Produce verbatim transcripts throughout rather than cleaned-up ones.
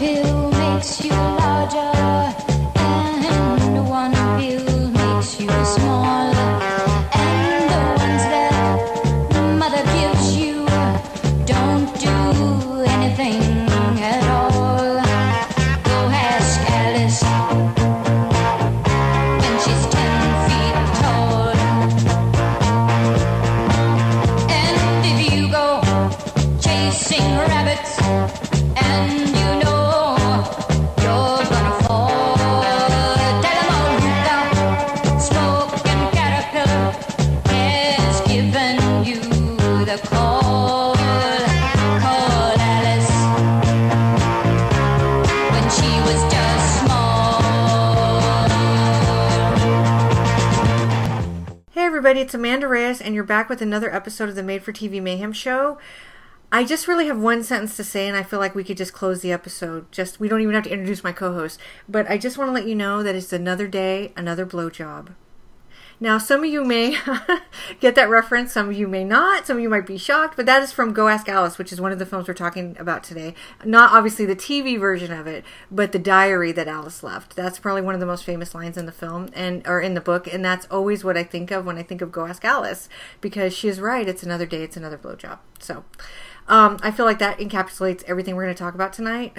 pill makes you larger, and one pill makes you smaller. And the ones that mother gives you don't do anything at all. Go ask Alice when she's ten feet tall. And if you go chasing rabbits, and you know you're gonna fall, tell them all that smoking caterpillar has given you the call. Call Alice when she was just small. Hey everybody, it's Amanda Reyes, and you're back with another episode of the Made for T V Mayhem Show. I just really have one sentence to say, and I feel like we could just close the episode. Just, we don't even have to introduce my co-host. But I just want to let you know that it's another day, another blowjob. Now, some of you may get that reference, some of you may not, some of you might be shocked, but that is from Go Ask Alice, which is one of the films we're talking about today. Not obviously the T V version of it, but the diary that Alice left. That's probably one of the most famous lines in the film, and or in the book, and that's always what I think of when I think of Go Ask Alice, because she is right, it's another day, it's another blowjob. So, Um, I feel like that encapsulates everything we're going to talk about tonight,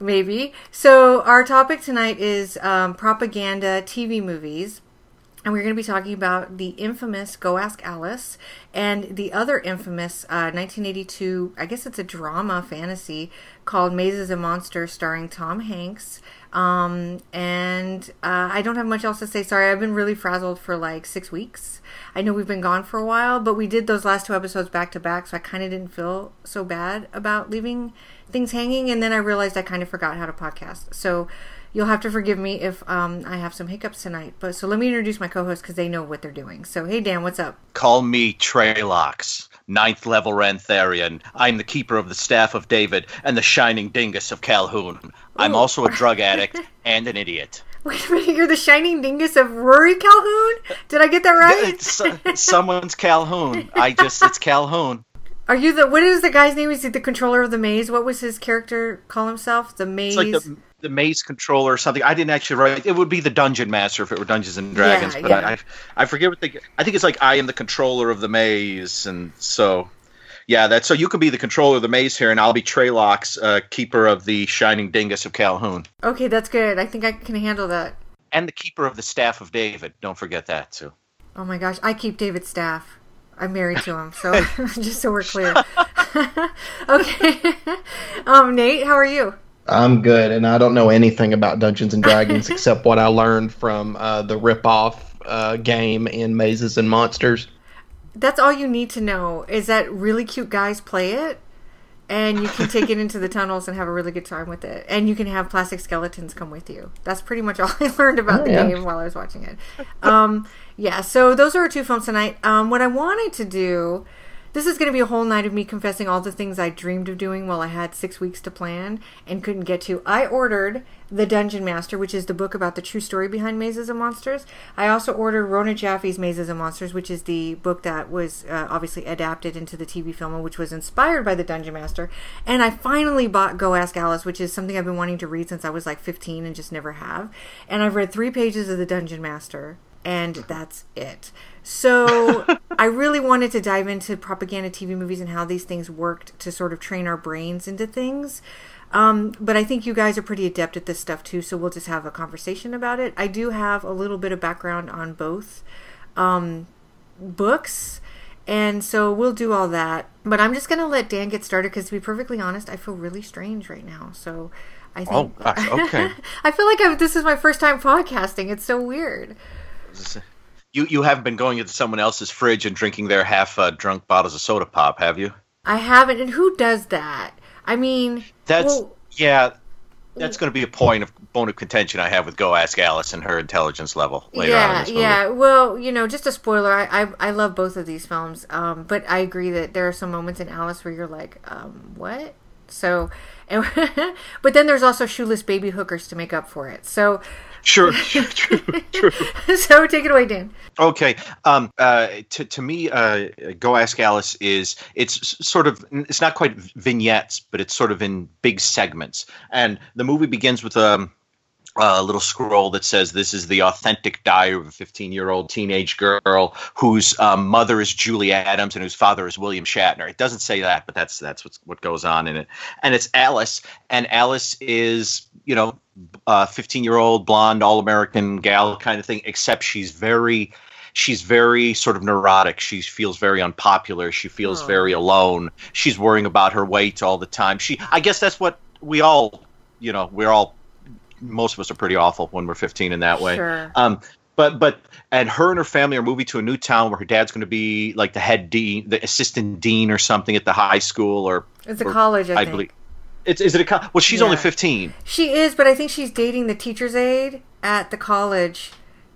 maybe. So our topic tonight is um, propaganda T V movies, and we're going to be talking about the infamous Go Ask Alice and the other infamous uh, nineteen eighty-two, I guess it's a drama fantasy called Mazes and Monsters starring Tom Hanks. Um, and uh, I don't have much else to say. Sorry, I've been really frazzled for like six weeks. I know we've been gone for a while, but we did those last two episodes back to back, so I kind of didn't feel so bad about leaving things hanging. And then I realized I kind of forgot how to podcast. So you'll have to forgive me if um, I have some hiccups tonight. But so let me introduce my co-host because they know what they're doing. So hey, Dan, what's up? Call me Treylox, ninth level Rantharian. I'm the keeper of the staff of David and the shining dingus of Calhoun. Ooh. I'm also a drug addict and an idiot. Wait a minute, you're the shining dingus of Rory Calhoun? Did I get that right? It's, uh, someone's Calhoun. I just, it's Calhoun. Are you the, what is the guy's name? Is he the controller of the maze? What was his character call himself? The maze? It's like the, the maze controller or something. I didn't actually write, it would be the dungeon master if it were Dungeons and Dragons. Yeah, but yeah. I, I forget what the, I think it's like I am the controller of the maze, and so... Yeah, that's so you could be the controller of the maze here, and I'll be Treylox, uh, keeper of the shining dingus of Calhoun. Okay, that's good. I think I can handle that. And the keeper of the staff of David. Don't forget that, too. Oh, my gosh. I keep David's staff. I'm married to him, so just so we're clear. Okay. um, Nate, how are you? I'm good, and I don't know anything about Dungeons and Dragons except what I learned from uh, the rip-off uh, game in Mazes and Monsters. That's all you need to know, is that really cute guys play it, and you can take it into the tunnels and have a really good time with it. And you can have plastic skeletons come with you. That's pretty much all I learned about oh, the yeah. game while I was watching it. Um, yeah, so those are our two films tonight. Um, what I wanted to do, this is going to be a whole night of me confessing all the things I dreamed of doing while I had six weeks to plan and couldn't get to. I ordered The Dungeon Master, which is the book about the true story behind Mazes and Monsters. I also ordered Rona Jaffe's Mazes and Monsters, which is the book that was uh, obviously adapted into the T V film, which was inspired by The Dungeon Master. And I finally bought Go Ask Alice, which is something I've been wanting to read since I was like fifteen and just never have. And I've read three pages of The Dungeon Master, and that's it. So I really wanted to dive into propaganda T V movies and how these things worked to sort of train our brains into things. Um, but I think you guys are pretty adept at this stuff too, so we'll just have a conversation about it. I do have a little bit of background on both um, books, and so we'll do all that. But I'm just going to let Dan get started because, to be perfectly honest, I feel really strange right now. So I think... Oh, gosh, okay. I feel like I've, this is my first time podcasting. It's so weird. You, you haven't been going into someone else's fridge and drinking their half-drunk uh, bottles of soda pop, have you? I haven't, and who does that? I mean, that's well, yeah, that's going to be a point of bone of contention I have with Go Ask Alice and her intelligence level later yeah, on in this movie. Yeah, well, you know, just a spoiler. I, I I love both of these films, um, but I agree that there are some moments in Alice where you're like, um, what? So, and, but then there's also shoeless baby hookers to make up for it. So, sure, true, true. So take it away, Dan. Okay. Um. Uh. To to me, uh, Go Ask Alice is it's sort of it's not quite vignettes, but it's sort of in big segments, and the movie begins with um. Uh, a little scroll that says this is the authentic diary of a fifteen-year-old teenage girl whose um, mother is Julie Adams and whose father is William Shatner. It doesn't say that, but that's that's what's, what goes on in it. And it's Alice, and Alice is, you know, a fifteen-year-old blonde all-American gal kind of thing, except she's very she's very sort of neurotic. She feels very unpopular. She feels oh. very alone. She's worrying about her weight all the time. She, I guess that's what we all, you know, we're all most of us are pretty awful when we're fifteen in that way. Sure. Um, but, but, and her and her family are moving to a new town where her dad's going to be like the head dean, the assistant dean or something at the high school or. It's a or, college, I, I think. Believe. It's, is it a college? Well, she's yeah. only fifteen. She is, but I think she's dating the teacher's aide at the college.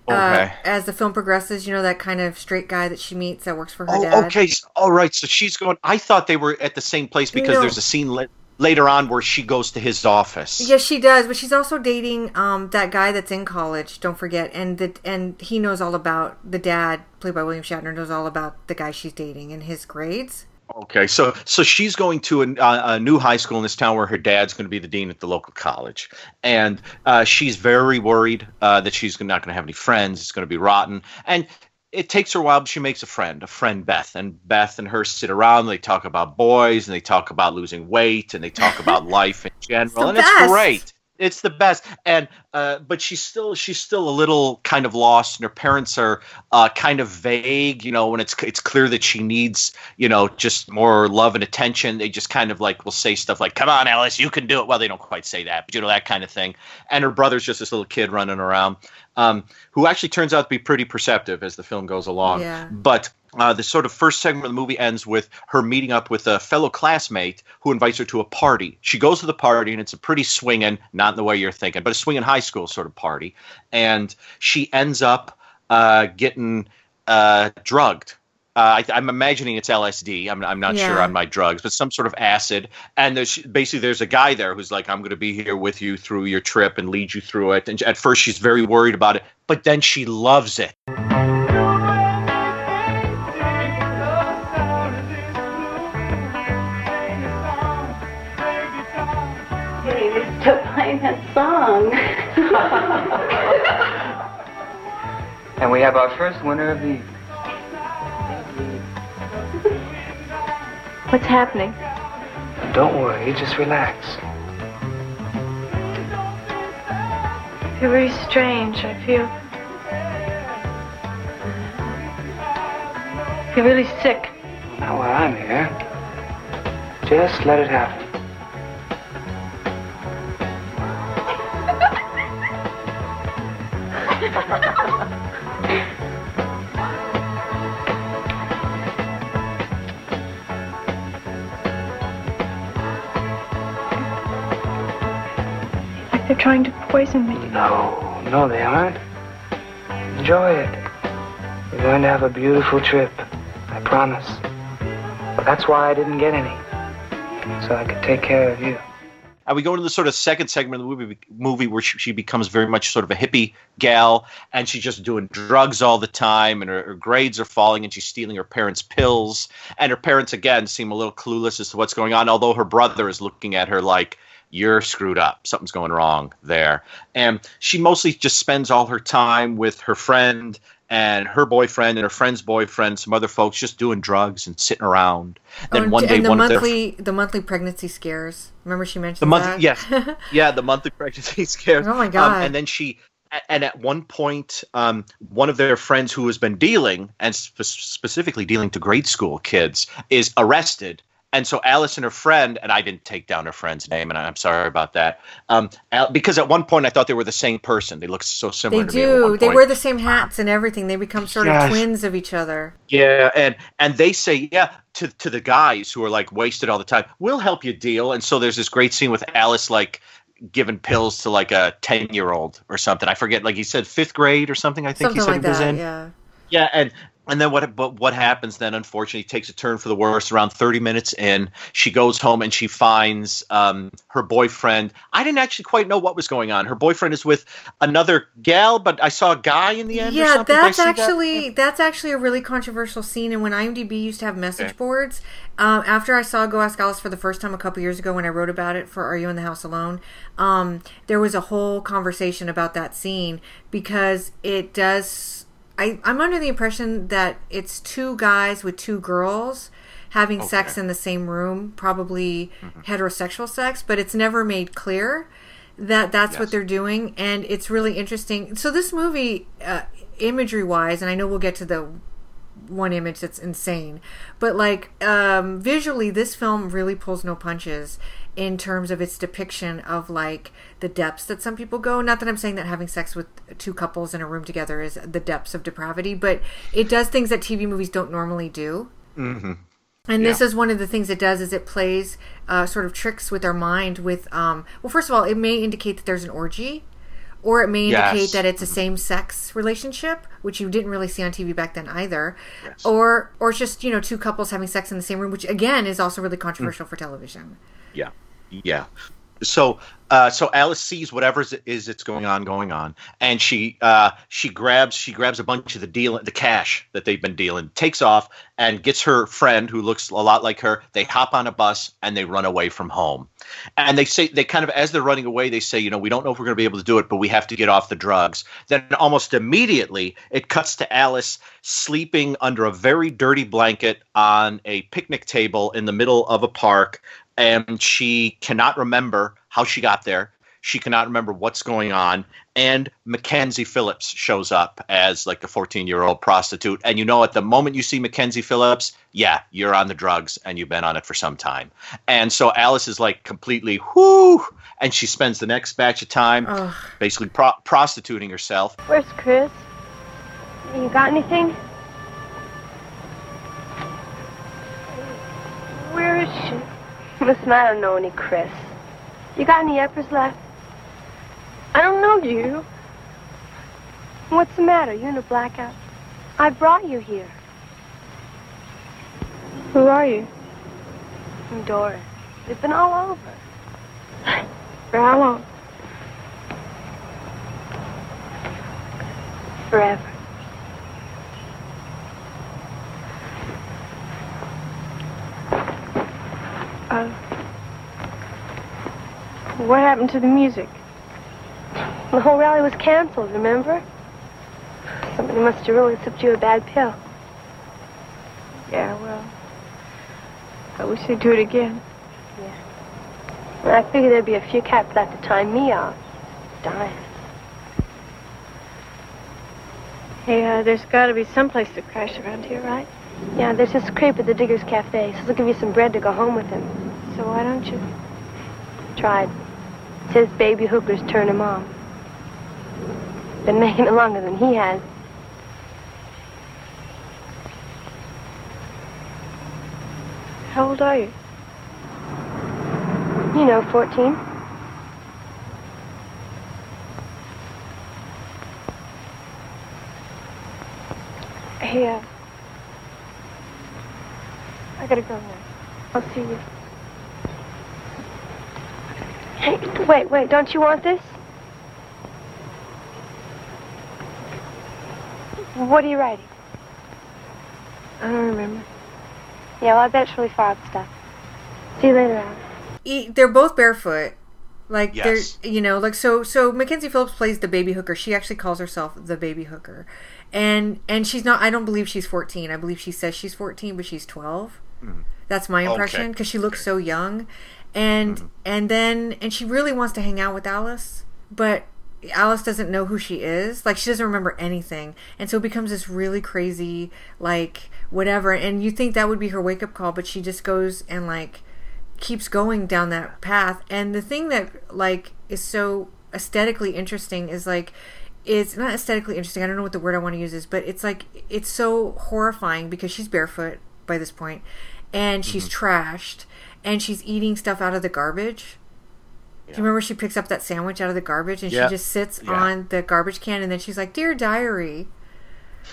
Okay. Uh, as the film progresses, you know, that kind of straight guy that she meets that works for her oh, dad. Okay. All right. So she's going, I thought they were at the same place because no. there's a scene lit. Later on where she goes to his office. Yes, she does. But she's also dating um, that guy that's in college, don't forget. And the, and he knows all about the dad, played by William Shatner, knows all about the guy she's dating and his grades. Okay, so so she's going to a, a new high school in this town where her dad's going to be the dean at the local college. And uh, she's very worried uh, that she's not going to have any friends. It's going to be rotten. And it takes her a while, but she makes a friend, a friend Beth. And Beth and her sit around, and they talk about boys, and they talk about losing weight, and they talk about life in general. It's and best. It's great. It's the best. And uh, but she's still she's still a little kind of lost, and her parents are uh, kind of vague, you know, when it's it's clear that she needs, you know, just more love and attention. They just kind of like will say stuff like, come on, Alice, you can do it. Well, they don't quite say that, but you know, that kind of thing. And her brother's just this little kid running around. Um, who actually turns out to be pretty perceptive as the film goes along. Yeah. But uh, the sort of first segment of the movie ends with her meeting up with a fellow classmate who invites her to a party. She goes to the party, and it's a pretty swinging, not in the way you're thinking, but a swinging high school sort of party. And she ends up uh, getting uh, drugged. Uh, I, I'm imagining it's L S D. I'm, I'm not yeah. sure on my drugs, but some sort of acid. And there's, basically there's a guy there who's like, I'm going to be here with you through your trip and lead you through it. And at first she's very worried about it, but then she loves it. You used to play that song. And we have our first winner of the evening. What's happening? Don't worry, just relax. You're very strange, I feel. You're really sick. Not while I'm here. Just let it happen. They're trying to poison me. No, no, they aren't. Enjoy it. You're going to have a beautiful trip. I promise. But that's why I didn't get any. So I could take care of you. And we go to the sort of second segment of the movie, movie where she, she becomes very much sort of a hippie gal. And she's just doing drugs all the time. And her, her grades are falling. And she's stealing her parents' pills. And her parents, again, seem a little clueless as to what's going on. Although her brother is looking at her like, you're screwed up. Something's going wrong there. And she mostly just spends all her time with her friend and her boyfriend and her friend's boyfriend, some other folks just doing drugs and sitting around. Then oh, one and day, the one monthly, of their... the monthly pregnancy scares. Remember she mentioned the monthly, that? Yeah, yeah, the monthly pregnancy scares. Oh, my God. Um, and then she... And at one point, um, one of their friends who has been dealing, and sp- specifically dealing to grade school kids, is arrested. And so Alice and her friend, and I didn't take down her friend's name, and I'm sorry about that, um, because at one point I thought they were the same person. They looked so similar they to do. me at one point. They wear the same hats and everything. They become sort yes. of twins of each other. Yeah, and and they say, yeah, to, to the guys who are, like, wasted all the time, we'll help you deal. And so there's this great scene with Alice, like, giving pills to, like, a ten-year-old or something. I forget. Like, he said fifth grade or something, I think something he said like he was that, in. Yeah, yeah and And then what But what happens then, unfortunately, takes a turn for the worse. Around thirty minutes in, she goes home and she finds um, her boyfriend. I didn't actually quite know what was going on. Her boyfriend is with another gal, but I saw a guy in the end yeah, or something. That's actually, that? that's actually a really controversial scene. And when IMDb used to have message okay. boards, um, after I saw Go Ask Alice for the first time a couple years ago when I wrote about it for Are You in the House Alone, um, there was a whole conversation about that scene because it does... I, I'm under the impression that it's two guys with two girls having okay. sex in the same room, probably mm-hmm. heterosexual sex, but it's never made clear that that's yes. what they're doing. And it's really interesting. So this movie, uh, imagery-wise, and I know we'll get to the one image that's insane, but like um, visually, this film really pulls no punches in terms of its depiction of like the depths that some people go. Not that I'm saying that having sex with two couples in a room together is the depths of depravity, but it does things that T V movies don't normally do. Mm-hmm. And yeah. this is one of the things it does is it plays uh, sort of tricks with our mind with, um, well, first of all, it may indicate that there's an orgy, or it may indicate yes. that it's a same-sex relationship, which you didn't really see on T V back then either. Yes. Or or it's just, you know, two couples having sex in the same room, which again is also really controversial mm. for television. Yeah. Yeah. So uh, so Alice sees whatever is, is it's going on, going on, and she uh, she grabs she grabs a bunch of the deal the cash that they've been dealing, takes off, and gets her friend who looks a lot like her. They hop on a bus and they run away from home. And they say they kind of as they're running away, they say, you know, we don't know if we're going to be able to do it, but we have to get off the drugs. Then almost immediately it cuts to Alice sleeping under a very dirty blanket on a picnic table in the middle of a park. And she cannot remember how she got there. She cannot remember what's going on. And Mackenzie Phillips shows up as like a fourteen-year-old prostitute. And you know, at the moment you see Mackenzie Phillips, yeah, you're on the drugs and you've been on it for some time. And so Alice is like completely, whoo, and she spends the next batch of time Ugh. basically pro- prostituting herself. Where's Chris? You got anything? Where is she? Listen, I don't know any Chris. You got any uppers left? I don't know you. What's the matter? You in a blackout? I brought you here. Who are you? I'm Doris. It's been all over. For how long? Forever. Uh, what happened to the music? The whole rally was canceled, remember? Somebody must have really slipped you a bad pill. Yeah, well, I wish they'd do it again. Yeah. Well, I figured there'd be a few cats left to time me off. Dying. Hey, uh, there's got to be someplace to crash around here, right? Yeah, there's this creep at the Diggers Cafe. So he'll give you some bread to go home with him. So why don't you? Tried. It's his baby hooker's turn him on. Been making it longer than he has. How old are you? You know, fourteen. Hey, uh... I gotta go now. I'll see you. Hey, wait, wait, don't you want this? What are you writing? I don't remember. Yeah, well, I bet it's really far out stuff. See you later, Alice. They're both barefoot. Like, yes. they're, you know, like, so, so Mackenzie Phillips plays the baby hooker. She actually calls herself the baby hooker. And, and she's not, I don't believe she's fourteen. I believe she says she's fourteen, but she's twelve. That's my impression because okay. she looks so young, and mm-hmm. and then and she really wants to hang out with Alice, but Alice doesn't know who she is. Like, she doesn't remember anything, and so it becomes this really crazy like whatever. And you think that would be her wake up call, but she just goes and like keeps going down that path. And the thing that like is so aesthetically interesting is like. It's not aesthetically interesting. I don't know what the word I want to use is, but it's like it's so horrifying because she's barefoot by this point, and she's mm-hmm. trashed, and she's eating stuff out of the garbage. Yeah. Do you remember she picks up that sandwich out of the garbage and yeah. she just sits yeah. on the garbage can, and then she's like, "Dear diary,"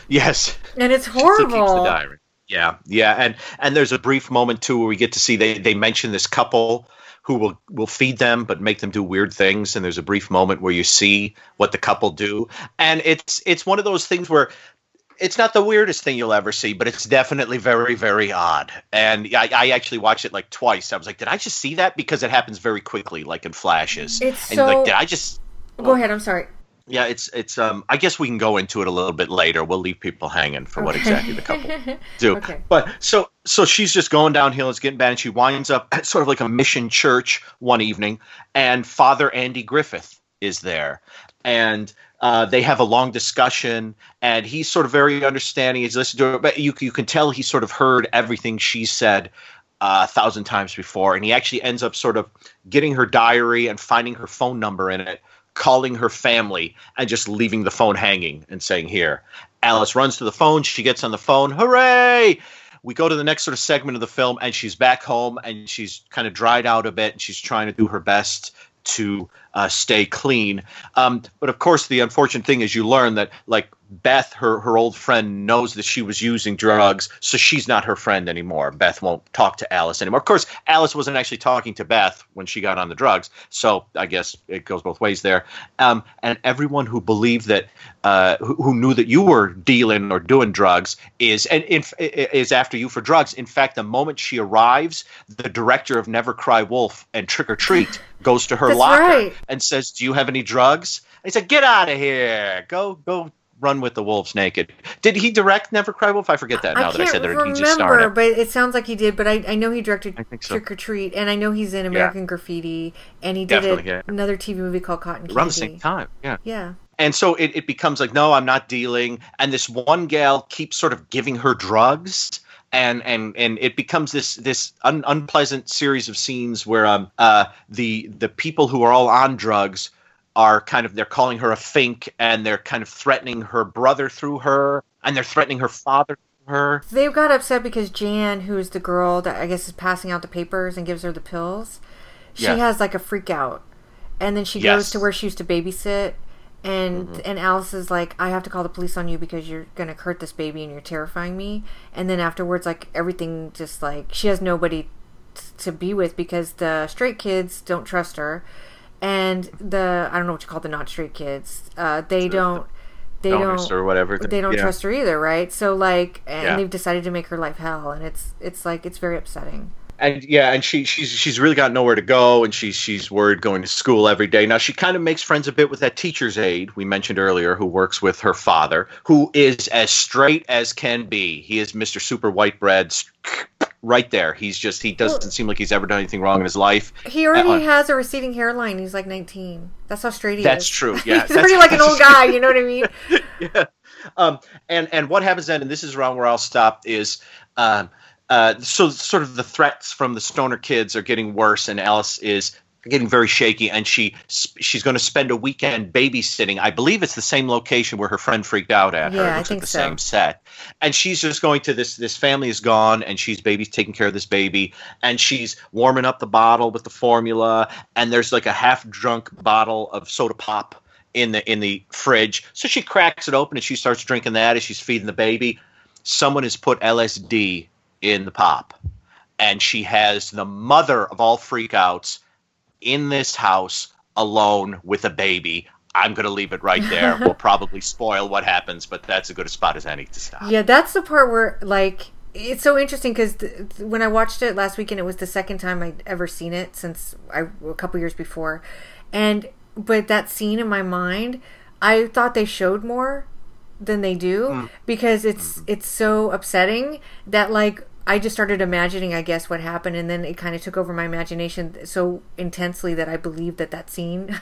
Yes. And it's horrible. She still keeps the diary. Yeah, yeah. And and there's a brief moment, too, where we get to see they, they mention this couple who will, will feed them but make them do weird things. And there's a brief moment where you see what the couple do. And it's it's one of those things where it's not the weirdest thing you'll ever see, but it's definitely very, very odd. And I, I actually watched it like twice. I was like, did I just see that? Because it happens very quickly, like in flashes. It's and so... like, did I just... Well, go ahead. I'm sorry. Yeah, it's it's. Um, I guess we can go into it a little bit later. We'll leave people hanging for okay. what exactly the couple do. Okay. But so so she's just going downhill. It's getting bad, and she winds up at sort of like a mission church one evening, and Father Andy Griffith is there, and uh, they have a long discussion, and he's sort of very understanding. He's listened to it, but you you can tell he sort of heard everything she said Uh, a thousand times before, and he actually ends up sort of getting her diary and finding her phone number in it, calling her family, and just leaving the phone hanging and saying, here. Alice runs to the phone. She gets on the phone. Hooray! We go to the next sort of segment of the film, and she's back home, and she's kind of dried out a bit, and she's trying to do her best to uh, stay clean. Um, but, of course, the unfortunate thing is you learn that, like, Beth, her, her old friend, knows that she was using drugs, so she's not her friend anymore. Beth won't talk to Alice anymore. Of course, Alice wasn't actually talking to Beth when she got on the drugs, so I guess it goes both ways there. Um, and everyone who believed that, uh, who, who knew that you were dealing or doing drugs is and inf- is after you for drugs. In fact, the moment she arrives, the director of Never Cry Wolf and Trick or Treat goes to her That's locker right. and says, do you have any drugs? And he said, get out of here. Go, go. Run with the Wolves Naked. Did he direct Never Cry Wolf? I forget that now I that I said that. Remember, he just started. But it sounds like he did. But I, I know he directed I so. Trick or Treat, and I know he's in American yeah. Graffiti, and he did a, yeah. another T V movie called Cotton Candy. Around the same time, yeah. Yeah. And so it, it becomes like, no, I'm not dealing. And this one gal keeps sort of giving her drugs. And and and it becomes this this un, unpleasant series of scenes where um uh the the people who are all on drugs are kind of, they're calling her a fink, and they're kind of threatening her brother through her, and they're threatening her father through her. They got upset because Jan, who is the girl that I guess is passing out the papers and gives her the pills, she yeah. has like a freak out. And then she yes. goes to where she used to babysit, and mm-hmm. and Alice is like, I have to call the police on you because you're going to hurt this baby and you're terrifying me. And then afterwards, like, everything just like, she has nobody t- to be with because the straight kids don't trust her. And the, I don't know what you call the not straight kids. Uh, they don't, they don't, or whatever. They don't yeah. trust her either, right? So like, and yeah. they've decided to make her life hell, and it's, it's like, it's very upsetting. And yeah, and she, she's, she's really got nowhere to go, and she's, she's worried going to school every day. Now she kind of makes friends a bit with that teacher's aide we mentioned earlier, who works with her father, who is as straight as can be. He is Mister Super White Bread. Right there. He's just, he doesn't well, seem like he's ever done anything wrong in his life. He already uh, has a receding hairline. He's like nineteen. That's how straight he that's is. That's true. Yeah. He's already like an old guy. You know what I mean? yeah. Um, and, and what happens then, and this is around where I'll stop, is um, uh, so sort of the threats from the stoner kids are getting worse, and Alice is getting very shaky, and she she's going to spend a weekend babysitting. I believe it's the same location where her friend freaked out at yeah, her. It looks I think like the so. Same set. And she's just going to this this family is gone, and she's baby taking care of this baby, and she's warming up the bottle with the formula, and there's like a half drunk bottle of soda pop in the in the fridge. So she cracks it open and she starts drinking that as she's feeding the baby. Someone has put L S D in the pop, and she has the mother of all freakouts in this house alone with a baby. I'm going to leave it right there. We'll probably spoil what happens, but that's as good a spot as any to stop. Yeah, that's the part where, like, it's so interesting because th- when I watched it last weekend, it was the second time I'd ever seen it since I, a couple years before. And, but that scene in my mind, I thought they showed more than they do mm. because it's, mm-hmm. it's so upsetting that, like, I just started imagining, I guess, what happened, and then it kind of took over my imagination so intensely that I believed that that scene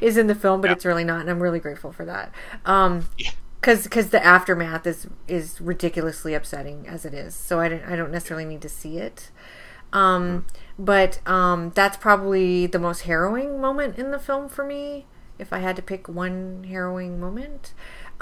is in the film, but yeah. it's really not, and I'm really grateful for that. Um, yeah. Because because the aftermath is is ridiculously upsetting as it is, so I don't I don't necessarily need to see it. Um, mm-hmm. But um, that's probably the most harrowing moment in the film for me, if I had to pick one harrowing moment.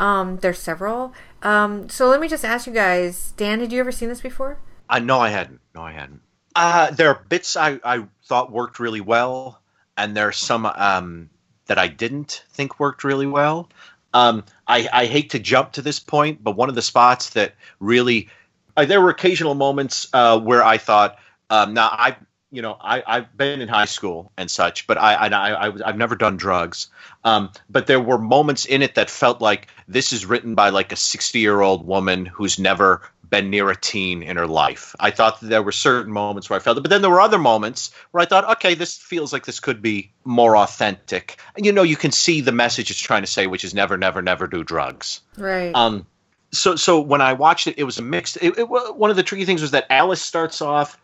Um, there's several. Um, so let me just ask you guys, Dan, had you ever seen this before? Uh, no, I hadn't. No, I hadn't. Uh, there are bits I, I thought worked really well, and there are some um, that I didn't think worked really well. Um, I, I hate to jump to this point, but one of the spots that really uh, there were occasional moments uh, where I thought, um, now I, you know, I, I've been in high school and such, but I, I, I, I I've never done drugs. Um, but there were moments in it that felt like this is written by like a sixty year old woman who's never been near a teen in her life. I thought that there were certain moments where I felt it, but then there were other moments where I thought, okay, this feels like this could be more authentic. And, you know, you can see the message it's trying to say, which is never, never, never do drugs. Right. Um, so, so when I watched it, it was a mixed, it, it, one of the tricky things was that Alice starts off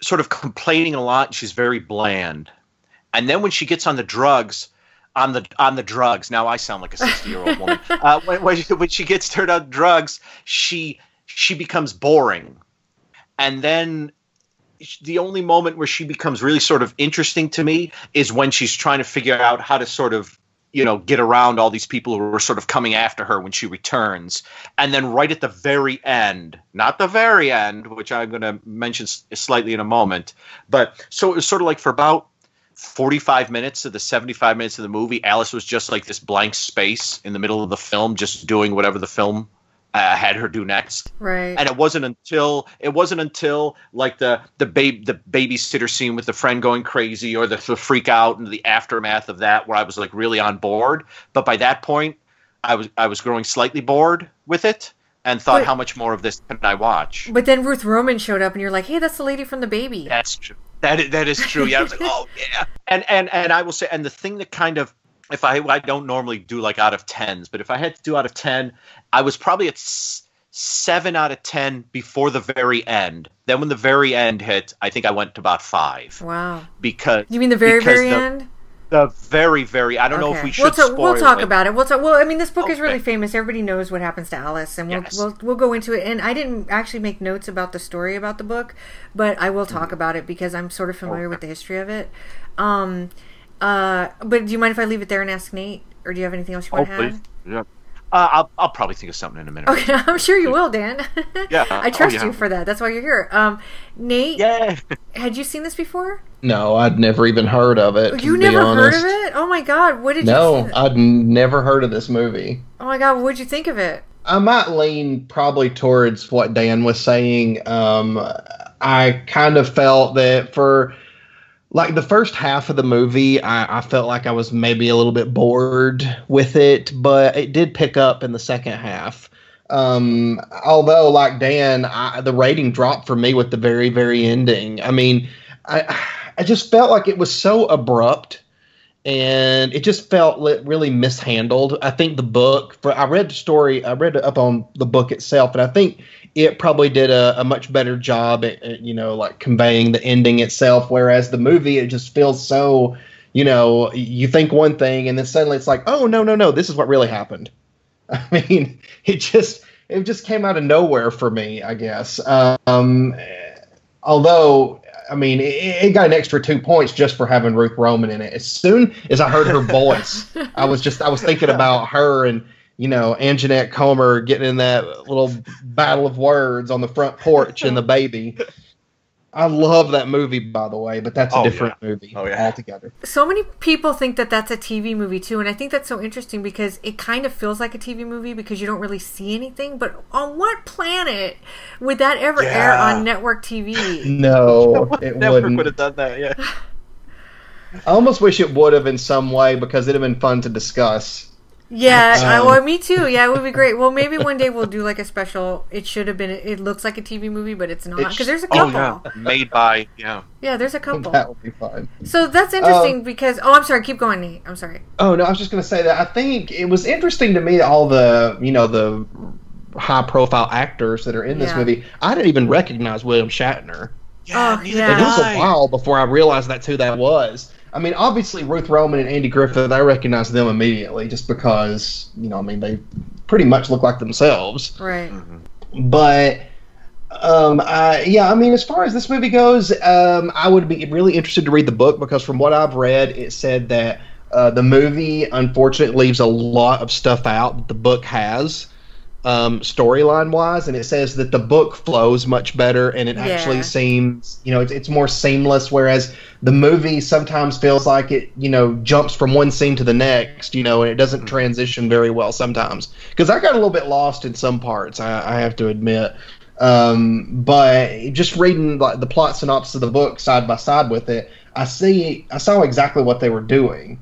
sort of complaining a lot. And she's very bland. And then when she gets on the drugs, on the on the drugs, now I sound like a sixty year old woman. Uh, when, when, she, when she gets turned on drugs, she, she becomes boring. And then the only moment where she becomes really sort of interesting to me is when she's trying to figure out how to sort of, you know, get around all these people who are sort of coming after her when she returns. And then right at the very end, not the very end, which I'm going to mention slightly in a moment, but so it was sort of like for about forty-five minutes of the seventy-five minutes of the movie, Alice was just like this blank space in the middle of the film, just doing whatever the film Uh, had her do next, right? And it wasn't until it wasn't until like the the babe the babysitter scene with the friend going crazy, or the, the freak out and the aftermath of that, where I was like really on board. But by that point, I was I was growing slightly bored with it and thought, but how much more of this can I watch? But then Ruth Roman showed up, and you're like, hey, that's the lady from The Baby. That's true. That is, that is true. Yeah, I was like, oh yeah. And and and I will say, and the thing that kind of, If I I don't normally do like out of tens, but if I had to do out of ten, I was probably at seven out of ten before the very end. Then when the very end hit, I think I went to about five. Wow! Because you mean the very very the, end? The very very. I don't okay. know if we should. We'll, ta- spoil we'll talk it. about it. We'll talk. Well, I mean, this book okay. is really famous. Everybody knows what happens to Alice, and we'll, yes. we'll we'll go into it. And I didn't actually make notes about the story about the book, but I will talk mm. about it because I'm sort of familiar okay. with the history of it. Um. Uh, but do you mind if I leave it there and ask Nate, or do you have anything else you want oh, to add? Yeah, uh, I'll I'll probably think of something in a minute. Okay, I'm sure you will, Dan. Yeah, I trust oh, yeah. you for that. That's why you're here. Um, Nate, yeah. had you seen this before? No, I'd never even heard of it. You never honest. heard of it? Oh my God, what did no, you? No, th- I'd never heard of this movie. Oh my God, what did you think of it? I might lean probably towards what Dan was saying. Um, I kind of felt that for. Like, the first half of the movie, I, I felt like I was maybe a little bit bored with it, but it did pick up in the second half. Um, although, like Dan, I, the rating dropped for me with the very, very ending. I mean, I, I just felt like it was so abrupt, and it just felt really mishandled. I think the book, for, I read the story, I read it up on the book itself, and I think it probably did a, a much better job at, at, you know, like conveying the ending itself. Whereas the movie, it just feels so, you know, you think one thing and then suddenly it's like, oh, no, no, no, this is what really happened. I mean, it just, it just came out of nowhere for me, I guess. Um, although, I mean, it, it got an extra two points just for having Ruth Roman in it. As soon as I heard her voice, I was just, I was thinking about her and, you know, Anjanette Comer getting in that little battle of words on the front porch and The Baby. I love that movie, by the way, but that's a oh, different yeah. movie oh, yeah. altogether. So many people think that that's a T V movie, too, and I think that's so interesting because it kind of feels like a T V movie because you don't really see anything, but on what planet would that ever yeah. air on network T V? No, it network wouldn't. Would have done that, yeah. I almost wish it would have in some way because it would have been fun to discuss. Yeah, um. I, well, me too. Yeah, it would be great. Well, maybe one day we'll do like a special. It should have been. It looks like a T V movie, but it's not because there's a couple. Oh, yeah. Made by yeah. Yeah, there's a couple. That would be fun. So that's interesting um, because oh, I'm sorry. Keep going, Nate. I'm sorry. Oh no, I was just gonna say that I think it was interesting to me all the you know the high profile actors that are in this yeah. movie. I didn't even recognize William Shatner. Yeah, oh, yeah. It was a while before I realized that's who that was. I mean, obviously, Ruth Roman and Andy Griffith, I recognize them immediately just because, you know, I mean, they pretty much look like themselves. Right. Mm-hmm. But, um, I, yeah, I mean, as far as this movie goes, um, I would be really interested to read the book because from what I've read, it said that uh, the movie, unfortunately, leaves a lot of stuff out that the book has. um, storyline wise, and it says that the book flows much better, and it yeah. actually seems, you know, it's, it's more seamless. Whereas the movie sometimes feels like it, you know, jumps from one scene to the next, you know, and it doesn't transition very well sometimes. Because I got a little bit lost in some parts, I, I have to admit. Um, but just reading like the plot synopsis of the book side by side with it, I see, I saw exactly what they were doing.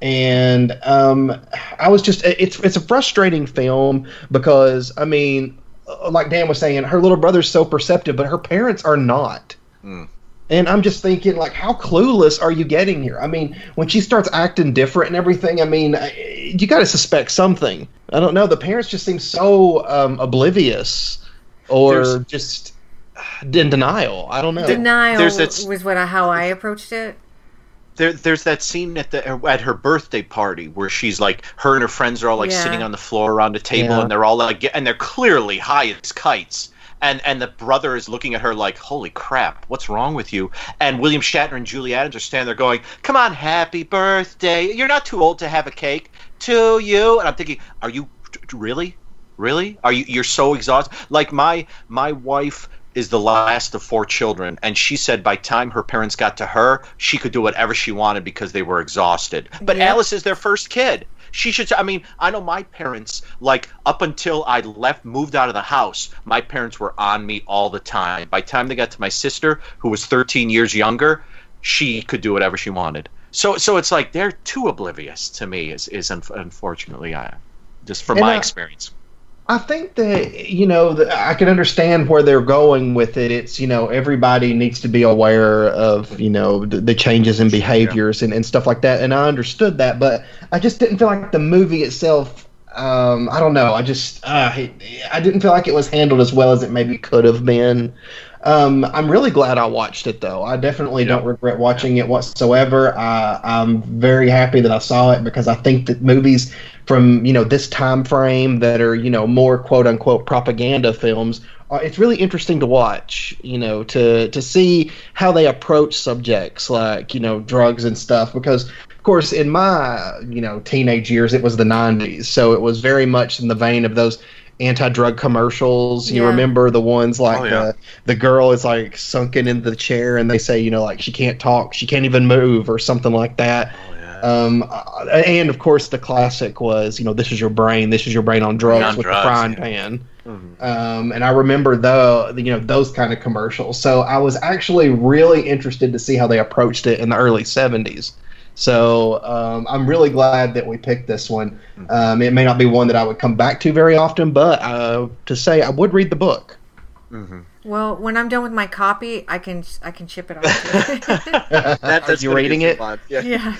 And um, I was just, it's it's a frustrating film because, I mean, like Dan was saying, her little brother's so perceptive, but her parents are not. Mm. And I'm just thinking, like, how clueless are you getting here? I mean, when she starts acting different and everything, I mean, you got to suspect something. I don't know. The parents just seem so um, oblivious or There's, just in denial. I don't know. Denial that, was what how I approached it. There, there's that scene at the at her birthday party where she's like, her and her friends are all like yeah. sitting on the floor around a table, yeah. and they're all like, and they're clearly high as kites, and and the brother is looking at her like, holy crap, what's wrong with you? And William Shatner and Julie Adams are standing there going, come on, happy birthday, you're not too old to have a cake, to you. And I'm thinking, are you really, really? Are you? You're so exhausted. Like my my wife is the last of four children, and she said by the time her parents got to her, she could do whatever she wanted because they were exhausted. But yeah. Alice is their first kid. She should, I mean, I know my parents, like, up until I left, moved out of the house, my parents were on me all the time. By the time they got to my sister, who was thirteen years younger, she could do whatever she wanted. So so it's like, they're too oblivious to me, is, is un- unfortunately, I, just from and my I- experience. I think that, you know, the, I can understand where they're going with it. It's, you know, everybody needs to be aware of, you know, the, the changes in behaviors yeah. and, and stuff like that. And I understood that, but I just didn't feel like the movie itself, um, I don't know, I just, uh, it, I didn't feel like it was handled as well as it maybe could have been. Um, I'm really glad I watched it, though. I definitely yeah. don't regret watching it whatsoever. I, I'm very happy that I saw it because I think that movies from, you know, this time frame that are, you know, more quote-unquote propaganda films, uh, it's really interesting to watch, you know, to, to see how they approach subjects like, you know, drugs and stuff. Because, of course, in my, you know, teenage years, it was the nineties, so it was very much in the vein of those anti-drug commercials. You yeah. remember the ones like oh, yeah. the, the girl is like sunken in the chair and they say, you know, like she can't talk, she can't even move or something like that. Oh, yeah. Um, and of course the classic was, you know, this is your brain, this is your brain on drugs on with drugs, the frying yeah. pan. Mm-hmm. Um, and I remember the, you know, those kind of commercials. So I was actually really interested to see how they approached it in the early seventies. So um, I'm really glad that we picked this one. Um, it may not be one that I would come back to very often, but uh, to say I would read the book. Mm-hmm. Well, when I'm done with my copy, I can I can ship it off. That's you reading it? Vibe. Yeah. yeah.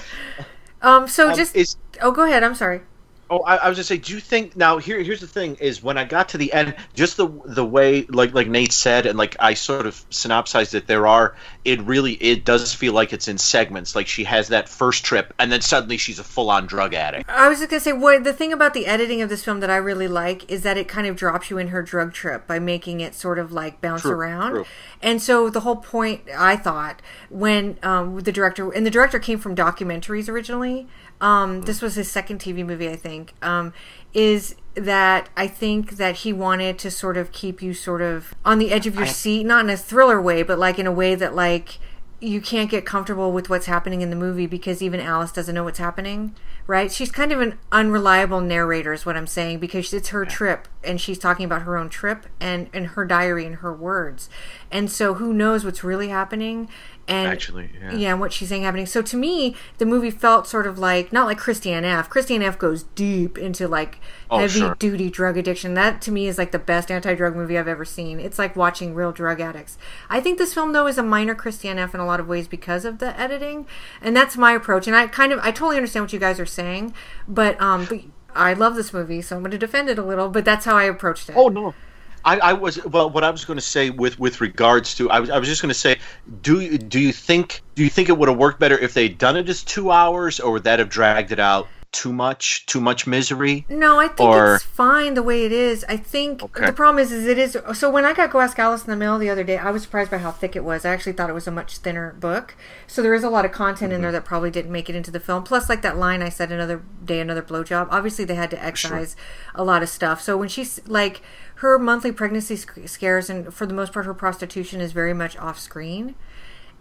Um. So um, just is, oh, go ahead. I'm sorry. Oh, I, I was gonna say. Do you think now? Here, here's the thing: is when I got to the end, just the the way, like like Nate said, and like I sort of synopsized it. There are it really it does feel like it's in segments. Like she has that first trip, and then suddenly she's a full on drug addict. I was just gonna say, what the thing about the editing of this film that I really like is that it kind of drops you in her drug trip by making it sort of like bounce true, around. True. And so the whole point, I thought, when um, the director and the director came from documentaries originally. Um, this was his second T V movie, I think, um, is that I think that he wanted to sort of keep you sort of on the edge of your seat, not in a thriller way, but like in a way that like you can't get comfortable with what's happening in the movie because even Alice doesn't know what's happening, right? She's kind of an unreliable narrator is what I'm saying, because it's her trip and she's talking about her own trip and, and her diary and her words. And so who knows what's really happening? And, Actually, yeah. yeah, and what she's saying happening. So to me, the movie felt sort of like, not like Christiane F. Christiane F. goes deep into like oh, heavy-duty sure. drug addiction. That to me is like the best anti-drug movie I've ever seen. It's like watching real drug addicts. I think this film, though, is a minor Christiane F. in a lot of ways because of the editing. And that's my approach. And I kind of, I totally understand what you guys are saying. But, um, but I love this movie, so I'm going to defend it a little. But that's how I approached it. Oh, no. I, I was well. What I was going to say with, with regards to I was I was just going to say, do do you think do you think it would have worked better if they'd done it as two hours, or would that have dragged it out too much, too much misery? No, I think or... it's fine the way it is. I think okay. the problem is, is it is. So when I got Goascalis in the mail the other day, I was surprised by how thick it was. I actually thought it was a much thinner book. So there is a lot of content mm-hmm. in there that probably didn't make it into the film. Plus, like that line I said, another day, another blowjob. Obviously, they had to excise sure. a lot of stuff. So when she's like, her monthly pregnancy scares, and for the most part, her prostitution is very much off screen.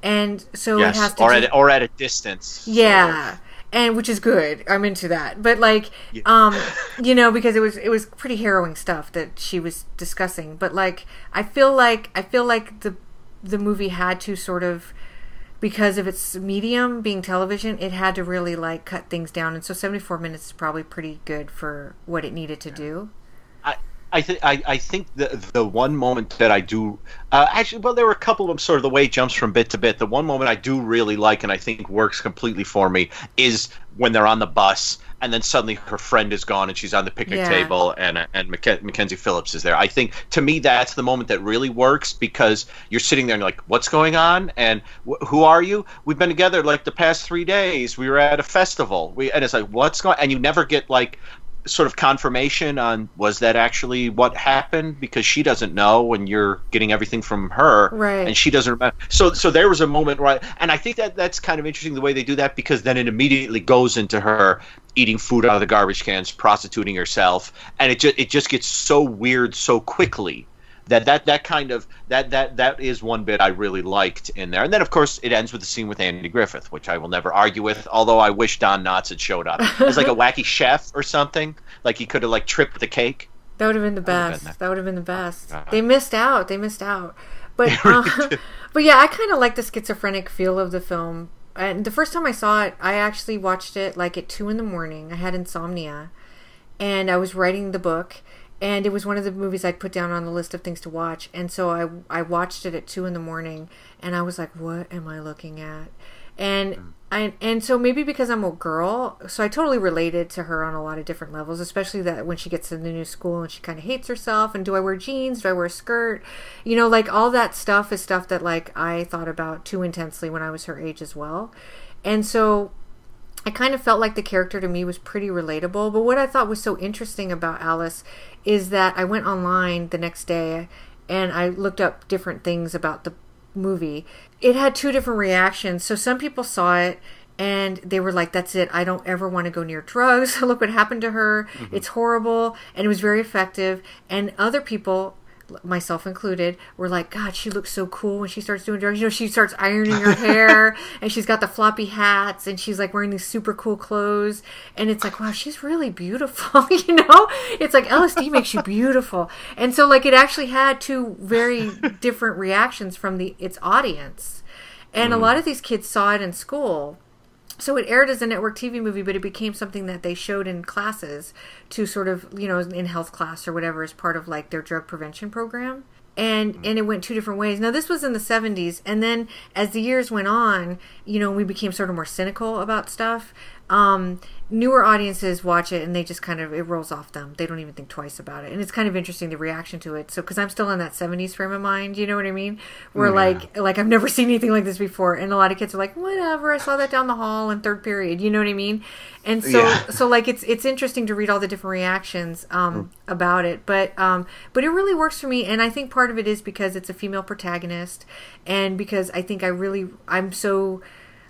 And so yes, it has to or at, or at a distance. Yeah. So. And which is good. I'm into that. But like yeah. um you know, because it was it was pretty harrowing stuff that she was discussing. But like I feel like I feel like the the movie had to sort of, because of its medium being television, it had to really like cut things down. And so seventy-four minutes is probably pretty good for what it needed to yeah. do. I I think I I think the the one moment that I do uh, actually, well, there were a couple of them. Sort of the way it jumps from bit to bit. The one moment I do really like and I think works completely for me is when they're on the bus and then suddenly her friend is gone and she's on the picnic yeah. table and and Mac- Mackenzie Phillips is there. I think to me that's the moment that really works, because you're sitting there and you're like, what's going on, and wh- who are you? We've been together like the past three days. We were at a festival. We and it's like, what's going? And you never get like. Sort of confirmation on was that actually what happened, because she doesn't know and you're getting everything from her right. and she doesn't remember. So so there was a moment where I, and I think that that's kind of interesting the way they do that, because then it immediately goes into her eating food out of the garbage cans, prostituting herself, and it just it just gets so weird so quickly that that that kind of that that that is one bit I really liked in there. And then of course it ends with the scene with Andy Griffith, which I will never argue with, although I wish Don Knotts had showed up as like a wacky chef or something, like he could have like tripped the cake. That would have been the best. That would have been the best. Uh, they missed out. They missed out. But uh, but yeah, I kind of like the schizophrenic feel of the film. And the first time I saw it, I actually watched it like at two in the morning. I had insomnia, and I was writing the book. And it was one of the movies I'd put down on the list of things to watch. And so I I watched it at two in the morning. And I was like, what am I looking at? And, I, and so maybe because I'm a girl, so I totally related to her on a lot of different levels, especially that when she gets to the new school and she kind of hates herself. And do I wear jeans? Do I wear a skirt? You know, like all that stuff is stuff that like I thought about too intensely when I was her age as well. And so I kind of felt like the character to me was pretty relatable. But what I thought was so interesting about Alice is that I went online the next day and I looked up different things about the movie. It had two different reactions. So some people saw it and they were like, that's it. I don't ever want to go near drugs. Look what happened to her. Mm-hmm. It's horrible. And it was very effective. And other people, myself included, were like, God, she looks so cool when she starts doing drugs. You know, she starts ironing her hair and she's got the floppy hats and she's like wearing these super cool clothes. And it's like, wow, she's really beautiful. You know, it's like L S D makes you beautiful. And so like it actually had two very different reactions from the its audience. And mm. a lot of these kids saw it in school. So it aired as a network T V movie, but it became something that they showed in classes to sort of, you know, in health class or whatever, as part of like their drug prevention program. And and it went two different ways. Now, this was in the seventies. And then as the years went on, you know, we became sort of more cynical about stuff. Um, newer audiences watch it and they just kind of, it rolls off them. They don't even think twice about it. And it's kind of interesting, the reaction to it. So, because I'm still in that seventies frame of mind, you know what I mean? Where yeah. like, like I've never seen anything like this before. And a lot of kids are like, whatever, I saw that down the hall in third period. You know what I mean? And so, yeah. so like, it's, it's interesting to read all the different reactions, um, mm. about it. But, um, but it really works for me. And I think part of it is because it's a female protagonist, and because I think I really, I'm so,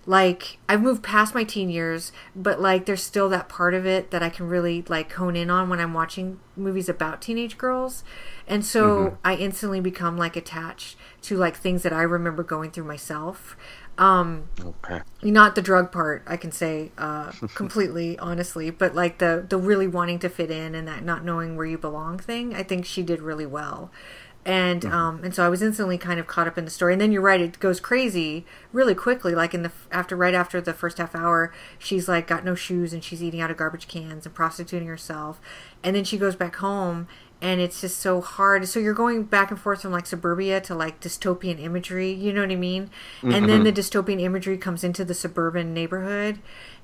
like, I've moved past my teen years, but like there's still that part of it that I can really like hone in on when I'm watching movies about teenage girls. And so mm-hmm. I instantly become like attached to like things that I remember going through myself. Um, okay. Not the drug part, I can say uh, completely honestly, but like the, the really wanting to fit in and that not knowing where you belong thing, I think she did really well. And um and so I was instantly kind of caught up in the story. And then you're right, it goes crazy really quickly. Like in the after right after the first half hour, she's like got no shoes and she's eating out of garbage cans and prostituting herself. And then she goes back home and it's just so hard. So you're going back and forth from like suburbia to like dystopian imagery, you know what I mean? Mm-hmm. And then the dystopian imagery comes into the suburban neighborhood.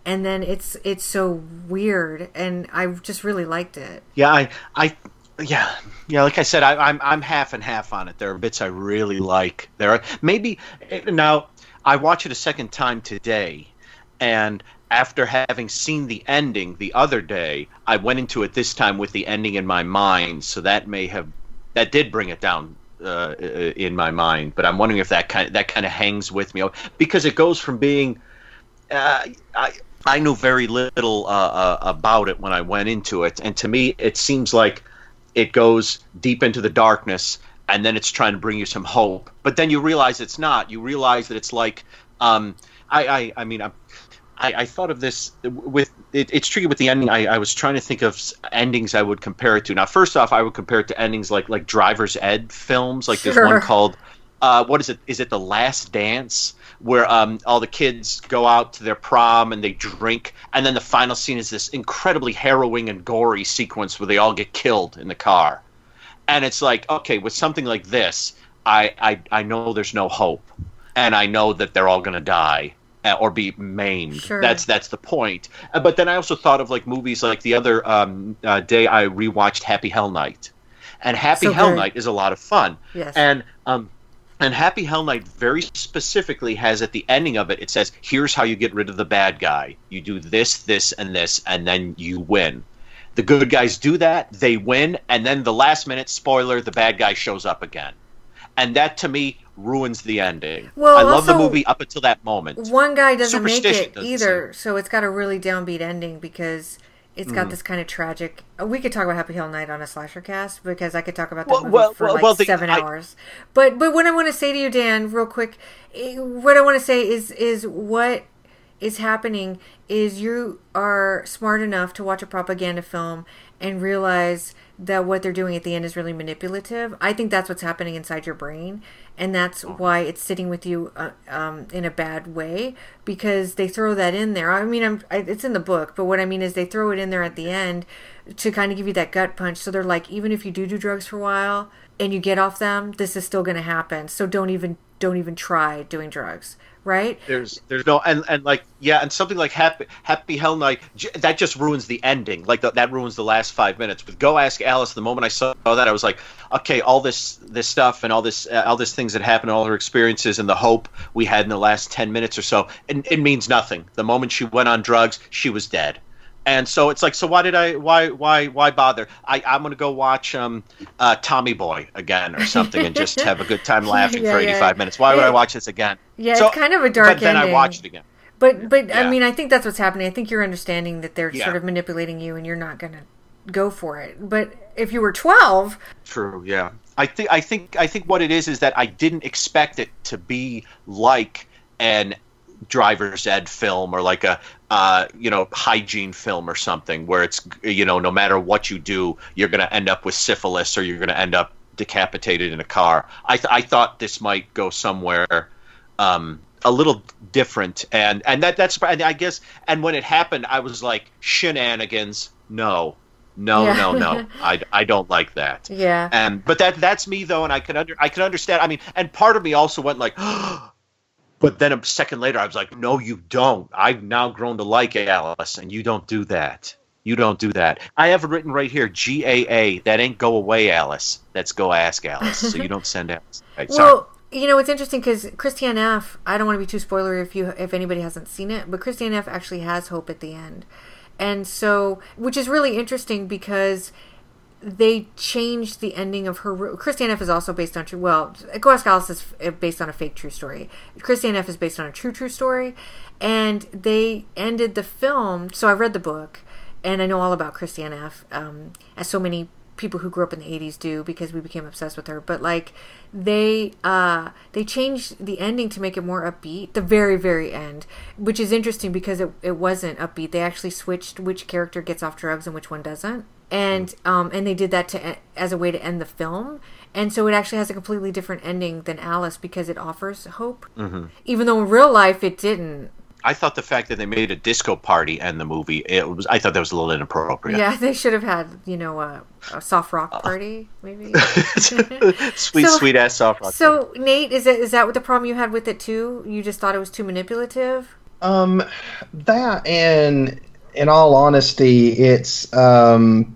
And then it's it's so weird, and I just really liked it. Yeah, I I Yeah, yeah. Like I said, I, I'm I'm half and half on it. There are bits I really like. There are maybe now I watch it a second time today, and after having seen the ending the other day, I went into it this time with the ending in my mind, so that may have that did bring it down uh, in my mind. But I'm wondering if that kind of, that kind of hangs with me, because it goes from being uh, I I knew very little uh, about it when I went into it, and to me it seems like it goes deep into the darkness, and then it's trying to bring you some hope. But then you realize it's not. You realize that it's like um, I, I I mean I'm. I, I thought of this with it, it's tricky with the ending. I, I was trying to think of endings I would compare it to. Now, first off, I would compare it to endings like like driver's ed films. Like sure. There's one called uh, what is it? Is it The Last Dance, where um, all the kids go out to their prom and they drink, and then the final scene is this incredibly harrowing and gory sequence where they all get killed in the car. And it's like, okay, with something like this, I I, I know there's no hope, and I know that they're all gonna die or be maimed. Sure. That's that's the point. Uh, but then I also thought of like movies like the other um, uh, day I rewatched Happy Hell Night, and Happy so Hell Night is a lot of fun. Yes. And um, and Happy Hell Night very specifically has at the ending of it, it says, "Here's how you get rid of the bad guy. You do this, this, and this, and then you win." The good guys do that, they win, and then the last minute spoiler, the bad guy shows up again, and that to me ruins the ending. Well, I love the movie up until that moment. One guy doesn't make it either, so it's got a really downbeat ending because it's got mm. this kind of tragic... We could talk about Happy Hill Night on a slasher cast because I could talk about that well, movie well, for well, like well, the, seven I, hours. But but what I want to say to you, Dan, real quick, what I want to say is is what is happening is you are smart enough to watch a propaganda film and realize that what they're doing at the end is really manipulative. I think that's what's happening inside your brain, and that's why it's sitting with you uh, um, in a bad way, because they throw that in there. I mean, I'm, I, it's in the book, but what I mean is they throw it in there at the end to kind of give you that gut punch. So they're like, even if you do do drugs for a while and you get off them, this is still going to happen. So don't even don't even try doing drugs. Right? There's there's no and, and like yeah and something like Happy Happy Hell Night that just ruins the ending, like the, that ruins the last five minutes. With Go Ask Alice, the moment I saw that, I was like, okay, all this this stuff and all this uh, all these things that happened, all her experiences and the hope we had in the last ten minutes or so, and it means nothing. The moment she went on drugs, she was dead. And so it's like, so why did I, why, why, why bother? I, I'm going to go watch um, uh, Tommy Boy again or something and just have a good time laughing yeah, for eighty-five yeah. minutes. Why would yeah. I watch this again? Yeah, so, it's kind of a dark ending. But then ending. I watched it again. But, but yeah. I mean, I think that's what's happening. I think you're understanding that they're yeah. sort of manipulating you and you're not going to go for it. But if you were twelve. True, yeah. I think, I think, I think what it is is that I didn't expect it to be like an driver's ed film or like a uh you know hygiene film or something, where it's, you know, no matter what you do, you're going to end up with syphilis or you're going to end up decapitated in a car. I, th- I thought this might go somewhere um a little different, and and that that's and I guess and when it happened I was like, shenanigans, no no yeah. no no I, I don't like that. Yeah. And but that that's me though, and I can under I can understand. I mean, and part of me also went like but then a second later, I was like, no, you don't. I've now grown to like Alice, and you don't do that. You don't do that. I have written right here, G A A. That ain't go away, Alice. That's go ask Alice. So you don't send Alice. Right, well, sorry. You know, it's interesting because Christiane F., I don't want to be too spoilery if you if anybody hasn't seen it, but Christiane F. actually has hope at the end. And so, which is really interesting because they changed the ending of her. Christiane F. is also based on true. Well, Go Ask Alice is based on a fake true story. Christiane F. is based on a true true story, and they ended the film. So I read the book, and I know all about Christiane F. Um, as so many people who grew up in the eighties do, because we became obsessed with her. But like they uh, they changed the ending to make it more upbeat. The very very end, which is interesting because it it wasn't upbeat. They actually switched which character gets off drugs and which one doesn't. And um, and they did that to as a way to end the film, and so it actually has a completely different ending than Alice because it offers hope, mm-hmm. even though in real life it didn't. I thought the fact that they made a disco party end the movie, it was I thought that was a little inappropriate. Yeah, they should have had you know a, a soft rock party maybe. sweet, so, sweet ass soft rock. So party. Nate, is that is that what the problem you had with it too? You just thought it was too manipulative? Um, that and in all honesty, it's um.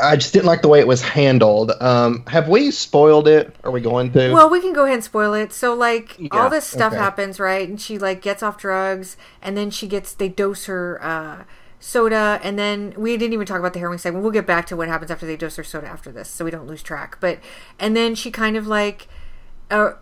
I just didn't like the way it was handled. Um, have we spoiled it? Are we going to? Well, we can go ahead and spoil it. So, like, yeah, all this stuff okay. happens, right? And she, like, gets off drugs, and then she gets, they dose her uh, soda, and then, we didn't even talk about the heroin segment. We'll get back to what happens after they dose her soda after this, so we don't lose track. But, and then she kind of, like, uh,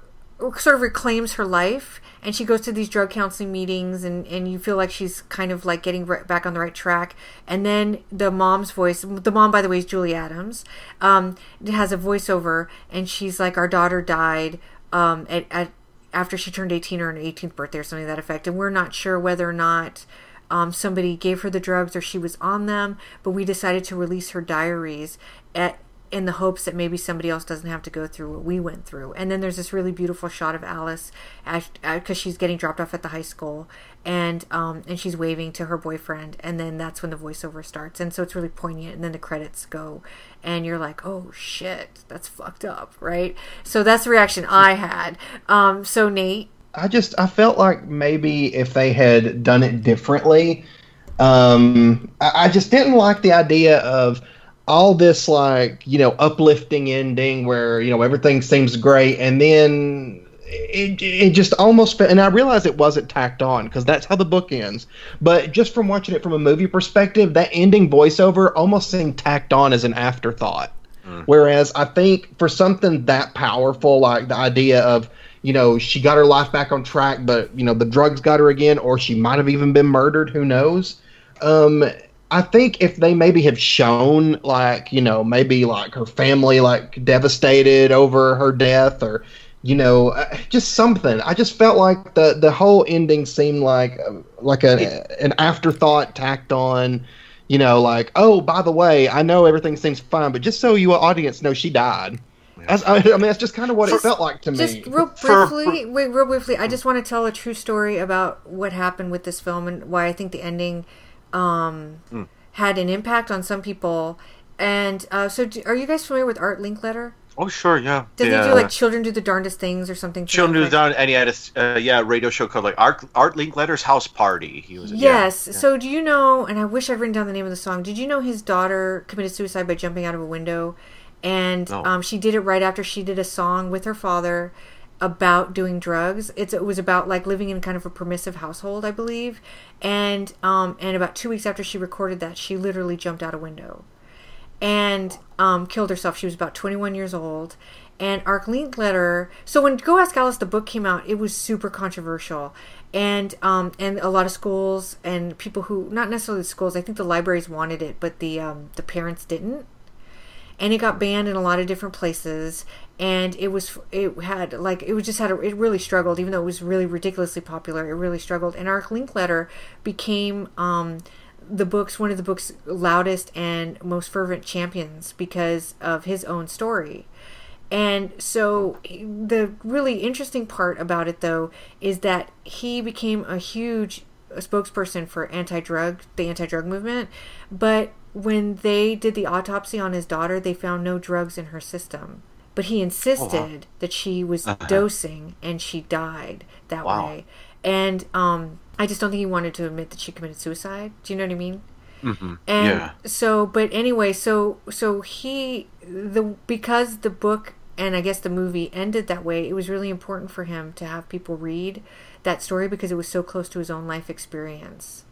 sort of reclaims her life, and she goes to these drug counseling meetings, and, and you feel like she's kind of like getting right back on the right track. And then the mom's voice, the mom, by the way, is Julie Adams, um, has a voiceover, and she's like, our daughter died um, at, at after she turned eighteen or an eighteenth birthday or something to that effect. And we're not sure whether or not um, somebody gave her the drugs or she was on them, but we decided to release her diaries at in the hopes that maybe somebody else doesn't have to go through what we went through. And then there's this really beautiful shot of Alice because she's getting dropped off at the high school, and um, and she's waving to her boyfriend, and then that's when the voiceover starts. And so it's really poignant, and then the credits go, and you're like, oh shit, that's fucked up, right? So that's the reaction I had. Um, so Nate? I just, I felt like maybe if they had done it differently, um, I, I just didn't like the idea of all this, like, you know, uplifting ending where, you know, everything seems great, and then it, it just almost, and I realize it wasn't tacked on because that's how the book ends, but just from watching it from a movie perspective, that ending voiceover almost seemed tacked on as an afterthought. Mm. Whereas I think for something that powerful, like the idea of, you know, she got her life back on track, but, you know, the drugs got her again, or she might have even been murdered, who knows? Um, I think if they maybe have shown, like, you know, maybe, like, her family, like, devastated over her death, or, you know, uh, just something. I just felt like the, the whole ending seemed like uh, like a, a, an afterthought tacked on, you know, like, oh, by the way, I know everything seems fine, but just so you audience know, she died. That's, I mean, that's just kind of what just, it felt like to me. Just real briefly, wait, real briefly, I just want to tell a true story about what happened with this film and why I think the ending um mm. had an impact on some people. And uh so do, are you guys familiar with Art Linkletter? Oh sure, yeah. Did yeah. they do like Children Do the Darndest Things or something? Children Do the Darndest, and he had a uh, yeah radio show called like Art Art Linkletter's House Party. He was yes. Yeah, yeah. So do you know? And I wish I'd written down the name of the song. Did you know his daughter committed suicide by jumping out of a window, and no. um she did it right after she did a song with her father about doing drugs. It's, it was about like living in kind of a permissive household, I believe. And um, and about two weeks after she recorded that, she literally jumped out a window and um, killed herself. She was about twenty-one years old. And Art Linkletter, so when Go Ask Alice, the book came out, it was super controversial. And um, and a lot of schools and people who, not necessarily schools, I think the libraries wanted it, but the um, the parents didn't. And it got banned in a lot of different places. And it was, it had, like, it was just had, a, it really struggled, even though it was really ridiculously popular, it really struggled. And Art Linkletter became um, the book's, one of the book's loudest and most fervent champions because of his own story. And so the really interesting part about it, though, is that he became a huge spokesperson for anti-drug, the anti-drug movement, but when they did the autopsy on his daughter, they found no drugs in her system. But he insisted oh, wow. that she was uh-huh. dosing, and she died that wow. way. And um, I just don't think he wanted to admit that she committed suicide. Do you know what I mean? Mm-hmm. And yeah. so, but anyway, so so he, the because the book and I guess the movie ended that way, it was really important for him to have people read that story because it was so close to his own life experience.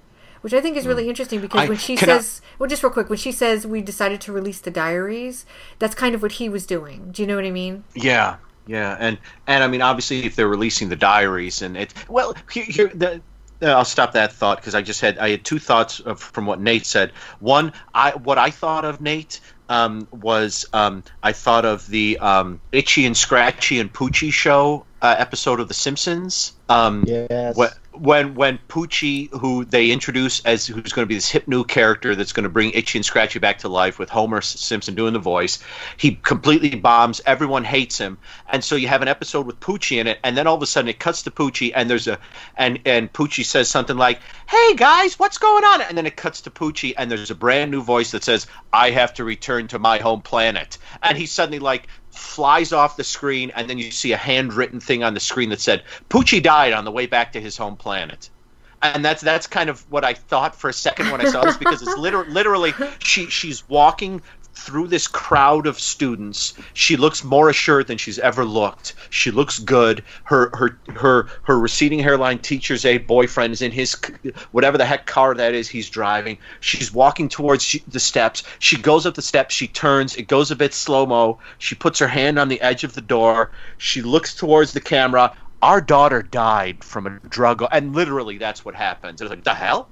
Which I think is really interesting because I, when she says, I, well, just real quick, when she says we decided to release the diaries, that's kind of what he was doing. Do you know what I mean? Yeah, yeah, and and I mean, obviously, if they're releasing the diaries, and it, well, here, here the, uh, I'll stop that thought because I just had I had two thoughts of, from what Nate said. One, I what I thought of Nate um, was um, I thought of the um, Itchy and Scratchy and Poochie show uh, episode of The Simpsons. Um, yes. What, When when Poochie, who they introduce as who's going to be this hip new character that's going to bring Itchy and Scratchy back to life with Homer Simpson doing the voice, he completely bombs. Everyone hates him, and so you have an episode with Poochie in it, and then all of a sudden it cuts to Poochie, and there's a and and Poochie says something like, "Hey guys, what's going on?" And then it cuts to Poochie, and there's a brand new voice that says, "I have to return to my home planet," and he's suddenly like. Flies off the screen, and then you see a handwritten thing on the screen that said, Poochie died on the way back to his home planet. And that's that's kind of what I thought for a second when I saw this, because it's literally, literally she she's walking through this crowd of students. She looks more assured than she's ever looked. She looks good. Her her her her receding hairline teacher's aide boyfriend is in his whatever the heck car that is he's driving. She's walking towards she, the steps. She goes up the steps. She turns. It goes a bit slow-mo. She puts her hand on the edge of the door. She looks towards the camera. Our daughter died from a drug, and literally that's what happens. It was like, the hell?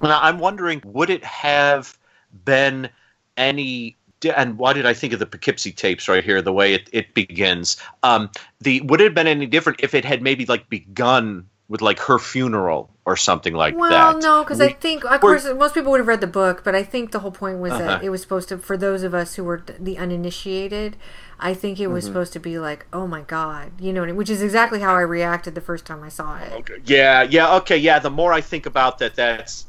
And I'm wondering, would it have been any, and why did I think of the Poughkeepsie tapes right here, the way it, it begins? Um, the Would it have been any different if it had maybe like begun with like her funeral or something like well, that? Well, no, because I think, of course, most people would have read the book, but I think the whole point was uh-huh. that it was supposed to, for those of us who were the uninitiated, I think it was mm-hmm. supposed to be like, oh my God, you know, which is exactly how I reacted the first time I saw it. Okay. Yeah, yeah, okay, yeah. The more I think about that, that's,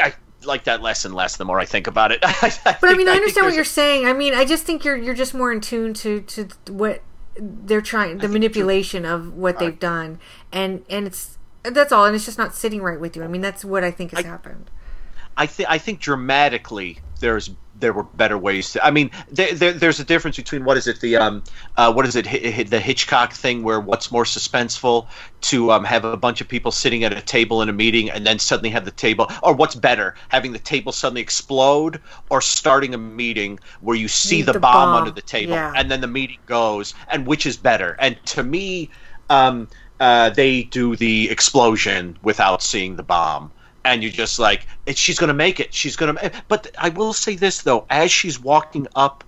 I like that less and less the more I think about it. I, I but think, I mean, I understand I what you're a... saying. I mean, I just think you're you're just more in tune to, to what they're trying, the manipulation of what right. they've done. And, and it's, that's all. And it's just not sitting right with you. I mean, that's what I think has I, happened. I, th- I think dramatically there's there were better ways to. I mean, there, there, there's a difference between what is it the um uh, what is it hi, the Hitchcock thing where what's more suspenseful to um, have a bunch of people sitting at a table in a meeting and then suddenly have the table, or what's better, having the table suddenly explode or starting a meeting where you see the, the bomb, bomb under the table yeah. and then the meeting goes, and which is better? And to me, um uh, they do the explosion without seeing the bomb. And you're just like, she's going to make it. She's going to. But I will say this, though. As she's walking up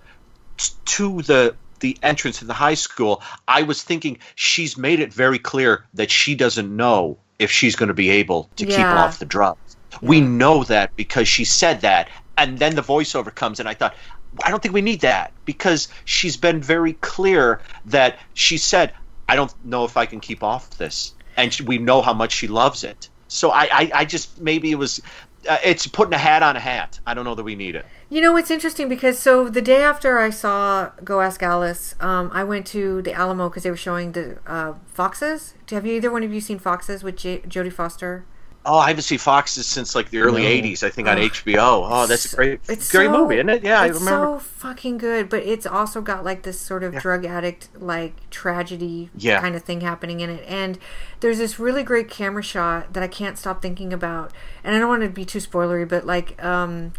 t- to the, the entrance to the high school, I was thinking she's made it very clear that she doesn't know if she's going to be able to yeah. keep off the drugs. Yeah. We know that because she said that. And then the voiceover comes, and I thought, I don't think we need that, because she's been very clear that she said, I don't know if I can keep off this. And we know how much she loves it. So I, I, I just, maybe it was, uh, it's putting a hat on a hat. I don't know that we need it. You know, it's interesting because, so the day after I saw Go Ask Alice, um, I went to the Alamo because they were showing the uh, Foxes. Have you, either one of you seen Foxes with J- Jodie Foster? Oh, I haven't seen Foxes since like the early mm. eighties, I think, oh. on H B O. Oh, that's a great, it's great so, movie, isn't it? Yeah, I remember. It's so fucking good, but it's also got like this sort of yeah. drug addict, like tragedy yeah. kind of thing happening in it. And there's this really great camera shot that I can't stop thinking about. And I don't want to be too spoilery, but like um,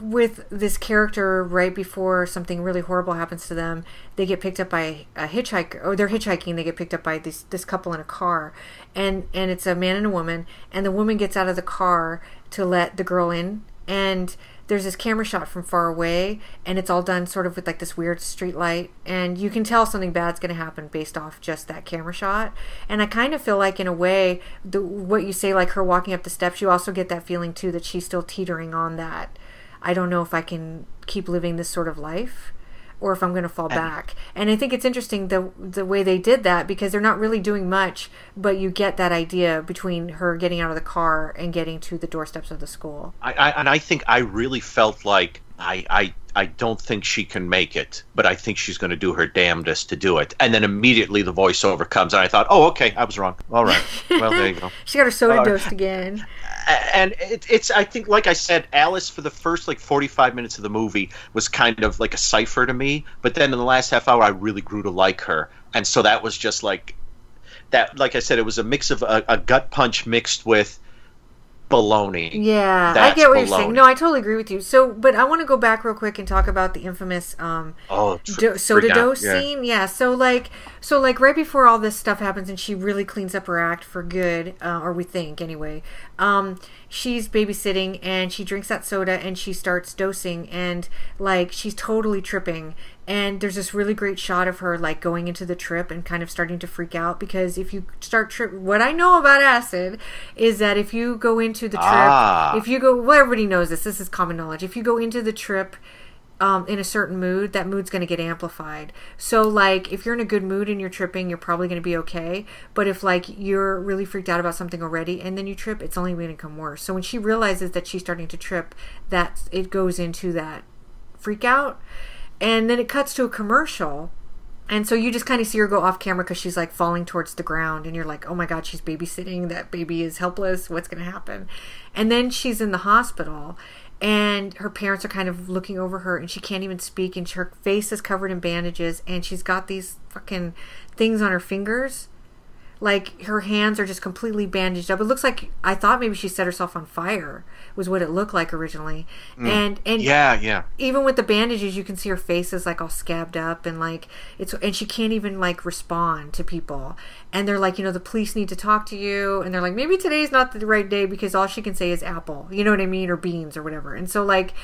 with this character right before something really horrible happens to them, they get picked up by a hitchhiker, or they're hitchhiking, they get picked up by this this couple in a car. And and it's a man and a woman, and the woman gets out of the car to let the girl in, and there's this camera shot from far away, and it's all done sort of with like this weird street light, and you can tell something bad's going to happen based off just that camera shot. And I kind of feel like, in a way, the, what you say, like her walking up the steps, you also get that feeling too that she's still teetering on that, I don't know if I can keep living this sort of life, or if I'm going to fall back. And I think it's interesting the the way they did that, because they're not really doing much, but you get that idea between her getting out of the car and getting to the doorsteps of the school. I, I and I think I really felt like I, I I don't think she can make it, but I think she's going to do her damnedest to do it. And then immediately the voiceover comes, and I thought, oh, okay, I was wrong. All right, well, there you go. She got her soda uh, dosed again. And it, it's, I think, like I said, Alice for the first like forty-five minutes of the movie was kind of like a cipher to me, but then in the last half hour, I really grew to like her, and so that was just like that. Like I said, it was a mix of a, a gut punch mixed with baloney. Yeah, that's I get what baloney. You're saying. No, I totally agree with you. So, but I want to go back real quick and talk about the infamous um oh, tr- do- soda dose yeah. scene. Yeah. So like, so like right before all this stuff happens and she really cleans up her act for good, uh, or we think anyway. Um, she's babysitting and she drinks that soda and she starts dosing, and like she's totally tripping. And there's this really great shot of her like going into the trip and kind of starting to freak out, because if you start trip, what I know about acid is that if you go into the trip, ah. if you go, well, everybody knows this, this is common knowledge. If you go into the trip um, in a certain mood, that mood's going to get amplified. So like if you're in a good mood and you're tripping, you're probably going to be okay. But if like you're really freaked out about something already and then you trip, it's only going to come worse. So when she realizes that she's starting to trip, that it goes into that freak out. And then it cuts to a commercial, And so you just kind of see her go off camera because she's like falling towards the ground, and you're like, oh my God, she's babysitting. That baby is helpless. What's going to happen? And then she's in the hospital and her parents are kind of looking over her and she can't even speak, and her face is covered in bandages, and she's got these fucking things on her fingers. Like her hands are just completely bandaged up. It looks like, I thought maybe she set herself on fire was what it looked like originally. Mm. And and yeah, yeah. Even with the bandages, you can see her face is like all scabbed up, and like it's, and she can't even like respond to people. And they're like, you know, the police need to talk to you. And they're like, maybe today's not the right day because all she can say is apple, you know what I mean, or beans or whatever. And so like,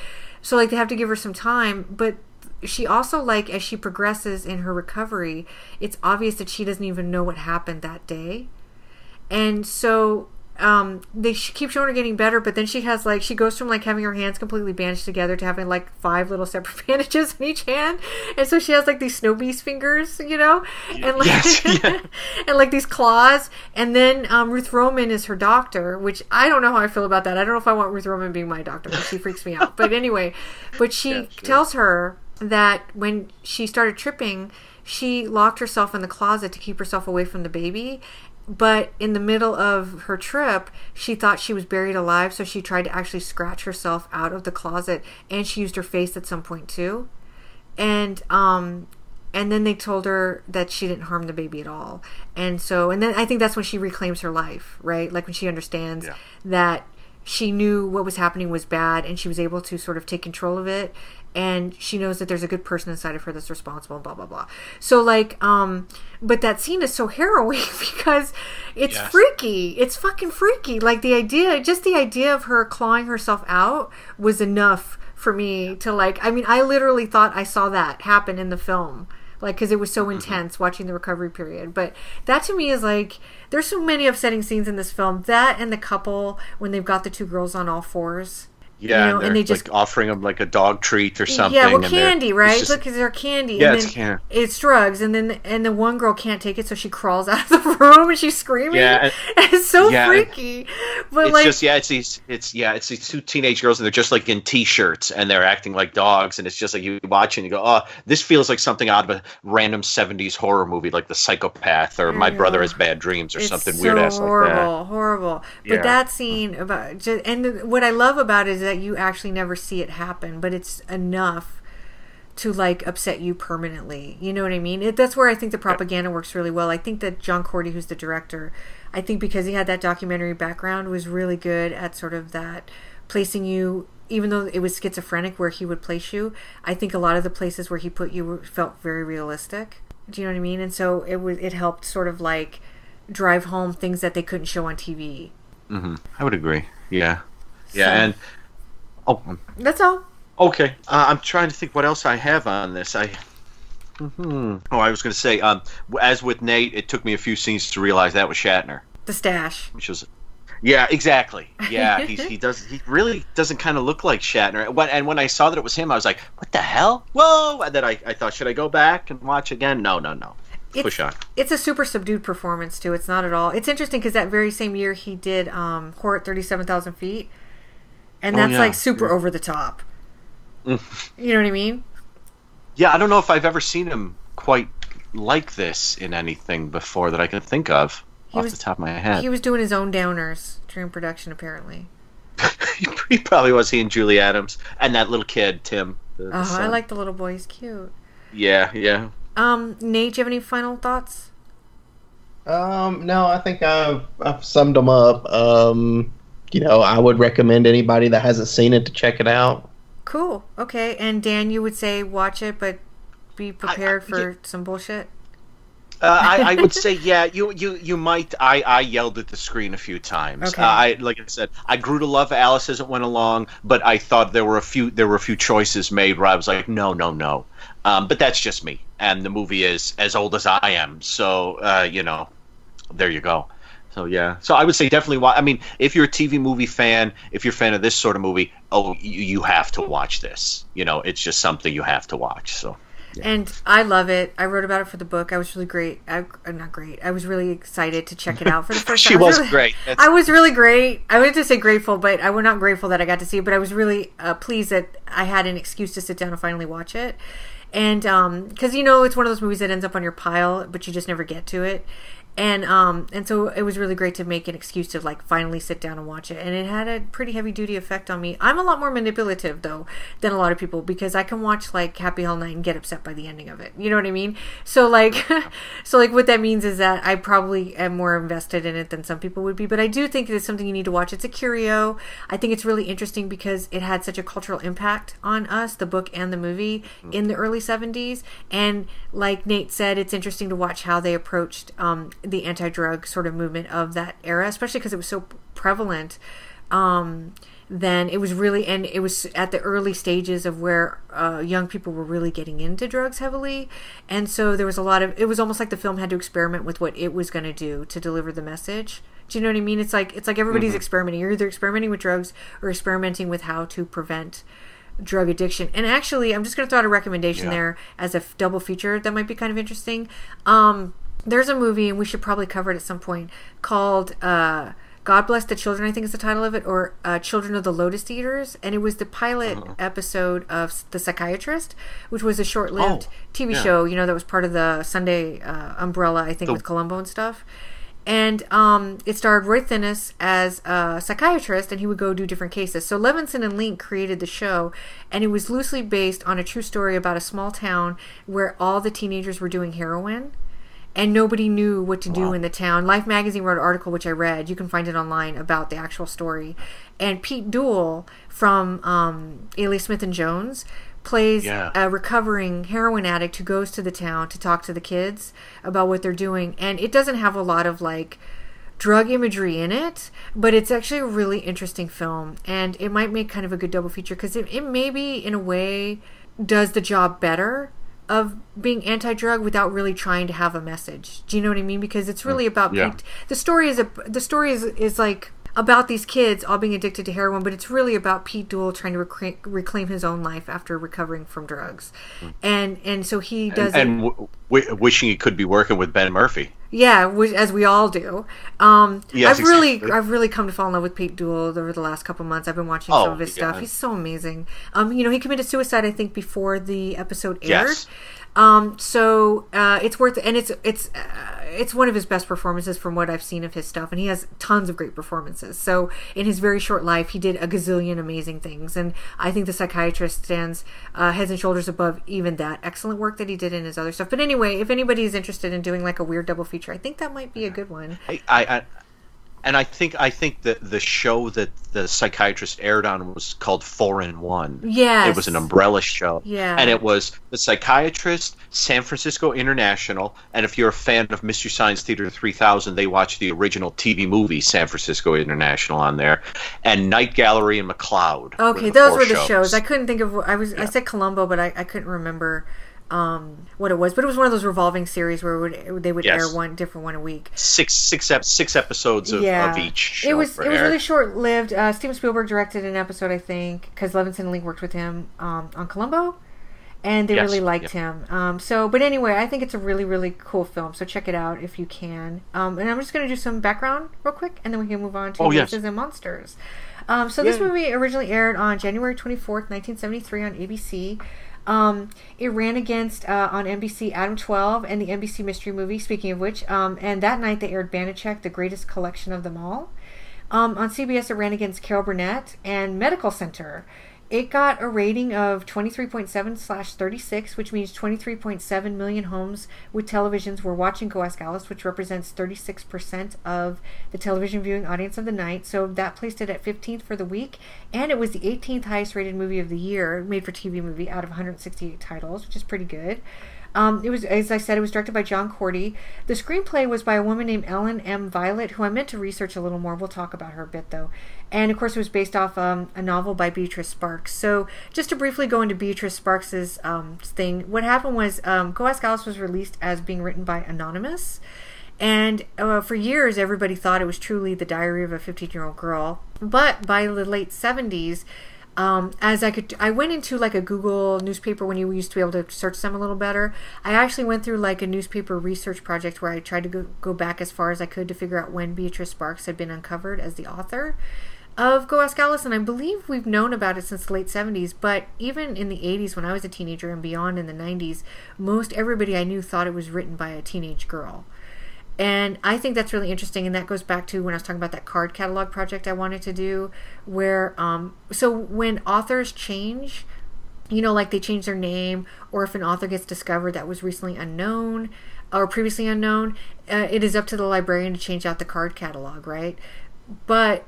so like they have to give her some time, but she also, like, as she progresses in her recovery, it's obvious that she doesn't even know what happened that day. And so um, they keep showing her getting better, but then she has, like, she goes from, like, having her hands completely bandaged together to having, like, five little separate bandages in each hand. And so she has, like, these snow beast fingers, you know? And, like, yes, yeah. and, like, these claws. And then um, Ruth Roman is her doctor, which I don't know how I feel about that. I don't know if I want Ruth Roman being my doctor, but she freaks me out. But anyway, but she yeah, sure. tells her that when she started tripping, she locked herself in the closet to keep herself away from the baby. But in the middle of her trip, she thought she was buried alive, so she tried to actually scratch herself out of the closet, and she used her face at some point too. And um, and then they told her that she didn't harm the baby at all. And so, and then I think that's when she reclaims her life, right? Like when she understands yeah. that she knew what was happening was bad, and she was able to sort of take control of it. And she knows that there's a good person inside of her that's responsible, blah, blah, blah. So, like, um, but that scene is so harrowing because it's yes. freaky. It's fucking freaky. Like, the idea, just the idea of her clawing herself out was enough for me yeah. to, like, I mean, I literally thought I saw that happen in the film. Like, because it was so intense mm-hmm. watching the recovery period. But that to me is like, there's so many upsetting scenes in this film. That and the couple when they've got the two girls on all fours. Yeah, you know, and, and they just like offering them like a dog treat or something. Yeah, well, candy, right? Just, look, they're candy. Yeah, and then it's candy. It's drugs, and then and the one girl can't take it, so she crawls out of the room and she's screaming. Yeah, and, it's so yeah, freaky. But it's like, just yeah, it's these, it's yeah, it's these two teenage girls, and they're just like in t-shirts, and they're acting like dogs, and it's just like you watch and you go, oh, this feels like something out of a random seventies horror movie, like The Psychopath or My Brother Has Bad Dreams or it's something so weird ass like that. Horrible, horrible. But yeah. that scene about just, and the, what I love about it is that you actually never see it happen, but it's enough to like upset you permanently, you know what I mean? It, that's where I think the propaganda works really well. I think that John Cordy, who's the director, I think because he had that documentary background, was really good at sort of that placing you, even though it was schizophrenic where he would place you. I think a lot of the places where he put you felt very realistic, do you know what I mean? And so it was, it helped sort of like drive home things that they couldn't show on T V. Mm-hmm. I would agree. Yeah. So. Yeah. And oh, that's all. Okay, uh, I'm trying to think what else I have on this. I, mm-hmm. oh, I was going to say, um, as with Nate, it took me a few scenes to realize that was Shatner. The stash. Which was, yeah, exactly. Yeah, he he does. He really doesn't kind of look like Shatner. When, and when I saw that it was him, I was like, what the hell? Whoa! And then I, I thought, should I go back and watch again? No, no, no. It's, Push on. It's a super subdued performance too. It's not at all. It's interesting because that very same year he did um, Horror at thirty-seven thousand Feet. And that's, oh, yeah. like, super yeah. over the top. Mm. You know what I mean? Yeah, I don't know if I've ever seen him quite like this in anything before that I can think of he off was, the top of my head. He was doing his own downers during production, apparently. He probably was. He and Julie Adams. And that little kid, Tim. The, the oh, son. I like the little boy. He's cute. Yeah, yeah. Um, Nate, do you have any final thoughts? Um, no, I think I've, I've summed them up. Um... You know, I would recommend anybody that hasn't seen it to check it out. Cool. Okay. And Dan, you would say watch it, but be prepared I, I, for yeah. some bullshit? Uh, I, I would say, yeah, you you, you might. I, I yelled at the screen a few times. Okay. Uh, I like I said, I grew to love Alice as it went along, but I thought there were a few there were a few choices made where I was like, no, no, no. Um, but that's just me. And the movie is as old as I am. So, uh, you know, there you go. So, yeah. So, I would say definitely watch. I mean, if you're a T V movie fan, if you're a fan of this sort of movie, oh, you, you have to watch this. You know, it's just something you have to watch. So, yeah. And I love it. I wrote about it for the book. I was really great. I, not great. I was really excited to check it out for the first time. She I was, was really, great. That's... I was really great. I wanted to say grateful, but I was not grateful that I got to see it. But I was really uh, pleased that I had an excuse to sit down and finally watch it. And because um, you know, it's one of those movies that ends up on your pile, but you just never get to it. And um, and so it was really great to make an excuse to like finally sit down and watch it. And it had a pretty heavy duty effect on me. I'm a lot more manipulative though than a lot of people, because I can watch like Happy Hill Night and get upset by the ending of it. You know what I mean? So like, so like what that means is that I probably am more invested in it than some people would be. But I do think it's something you need to watch. It's a curio. I think it's really interesting because it had such a cultural impact on us, the book and the movie, in the early seventies. And like Nate said, it's interesting to watch how they approached um, the anti-drug sort of movement of that era, especially because it was so prevalent um, then. It was really, and it was at the early stages of where uh, young people were really getting into drugs heavily. And so there was a lot of, it was almost like the film had to experiment with what it was going to do to deliver the message. Do you know what I mean? It's like, it's like everybody's mm-hmm. experimenting. You're either experimenting with drugs or experimenting with how to prevent drug addiction. And actually, I'm just going to throw out a recommendation yeah. there as a f- double feature that might be kind of interesting. Um, There's a movie, and we should probably cover it at some point, called uh, God Bless the Children, I think is the title of it, or uh, Children of the Lotus Eaters. And it was the pilot uh-huh. episode of The Psychiatrist, which was a short-lived oh, T V yeah. show, you know, that was part of the Sunday uh, umbrella, I think, the- with Columbo and stuff. And um, it starred Roy Thinnes as a psychiatrist, and he would go do different cases. So Levinson and Link created the show, and it was loosely based on a true story about a small town where all the teenagers were doing heroin. And nobody knew what to do wow. in the town. Life magazine wrote an article, which I read. You can find it online, about the actual story. And Pete Dool from um, Alias Smith and Jones plays yeah. a recovering heroin addict who goes to the town to talk to the kids about what they're doing. And it doesn't have a lot of like drug imagery in it, but it's actually a really interesting film. And it might make kind of a good double feature, because it, it maybe in a way does the job better of being anti-drug without really trying to have a message. Do you know what I mean? Because it's really about yeah. the story is a, the story is, is like about these kids all being addicted to heroin, but it's really about Pete Dool trying to rec- reclaim his own life after recovering from drugs, mm. and and so he does. And, and w- wishing he could be working with Ben Murphy. Yeah, which, as we all do. Um, yes, I've really, exactly. I've really come to fall in love with Pete Dool over the last couple months. I've been watching oh, some of his yeah. stuff. He's so amazing. Um, you know, he committed suicide, I think, before the episode aired. Yes. Um, so uh, it's worth, and it's it's uh, it's one of his best performances from what I've seen of his stuff, and he has tons of great performances. So in his very short life, he did a gazillion amazing things, and I think The Psychiatrist stands uh, heads and shoulders above even that excellent work that he did in his other stuff. But anyway, if anybody is interested in doing like a weird double feature, I think that might be a good one. I, I, I and I think I think that the show that The Psychiatrist aired on was called Four in One. Yeah, it was an umbrella show. Yeah, and it was The Psychiatrist, San Francisco International, and if you're a fan of Mystery Science Theater three thousand, they watch the original T V movie San Francisco International on there, and Night Gallery and McLeod. Okay, were those were the shows. shows. I couldn't think of. I was yeah. I said Columbo, but I, I couldn't remember. Um, what it was, but it was one of those revolving series where it would, they would yes. air one different one a week. Six, six, ep- six episodes of, yeah. of each. Show it was it air. was really short lived. Uh, Steven Spielberg directed an episode, I think, because Levinson and Link worked with him um, on Columbo, and they yes. really liked yeah. him. Um, so, but anyway, I think it's a really really cool film. So check it out if you can. Um, and I'm just going to do some background real quick, and then we can move on to oh, Monsters yes. and Monsters. Um, so yeah. this movie originally aired on January twenty-fourth, nineteen seventy-three, on A B C. Um, it ran against, uh, on N B C, Adam twelve and the N B C Mystery Movie, speaking of which. Um, and that night they aired Banachek, The Greatest Collection of Them All. Um, on C B S, it ran against Carol Burnett and Medical Center. It got a rating of twenty-three point seven slash thirty-six, which means twenty-three point seven million homes with televisions were watching Go Ask Alice, which represents thirty-six percent of the television viewing audience of the night. So that placed it at fifteenth for the week. And it was the eighteenth highest rated movie of the year, made for T V movie, out of one hundred sixty-eight titles, which is pretty good. Um, it was, as I said, it was directed by John Cordy. The screenplay was by a woman named Ellen M. Violet, who I meant to research a little more. We'll talk about her a bit, though. And, of course, it was based off um, a novel by Beatrice Sparks. So just to briefly go into Beatrice Sparks' um, thing, what happened was um, Go Ask Alice was released as being written by Anonymous. And uh, for years, everybody thought it was truly the diary of a fifteen-year-old girl. But by the late seventies... Um, as I could, I went into like a Google newspaper when you used to be able to search them a little better. I actually went through like a newspaper research project where I tried to go, go back as far as I could to figure out when Beatrice Sparks had been uncovered as the author. of Goascalis, and I believe we've known about it since the late seventies, but even in the eighties, when I was a teenager, and beyond in the nineties, most everybody I knew thought it was written by a teenage girl. And I think that's really interesting, and that goes back to when I was talking about that card catalog project I wanted to do, where, um, so when authors change, you know, like they change their name, or if an author gets discovered that was recently unknown, or previously unknown, uh, it is up to the librarian to change out the card catalog, right? But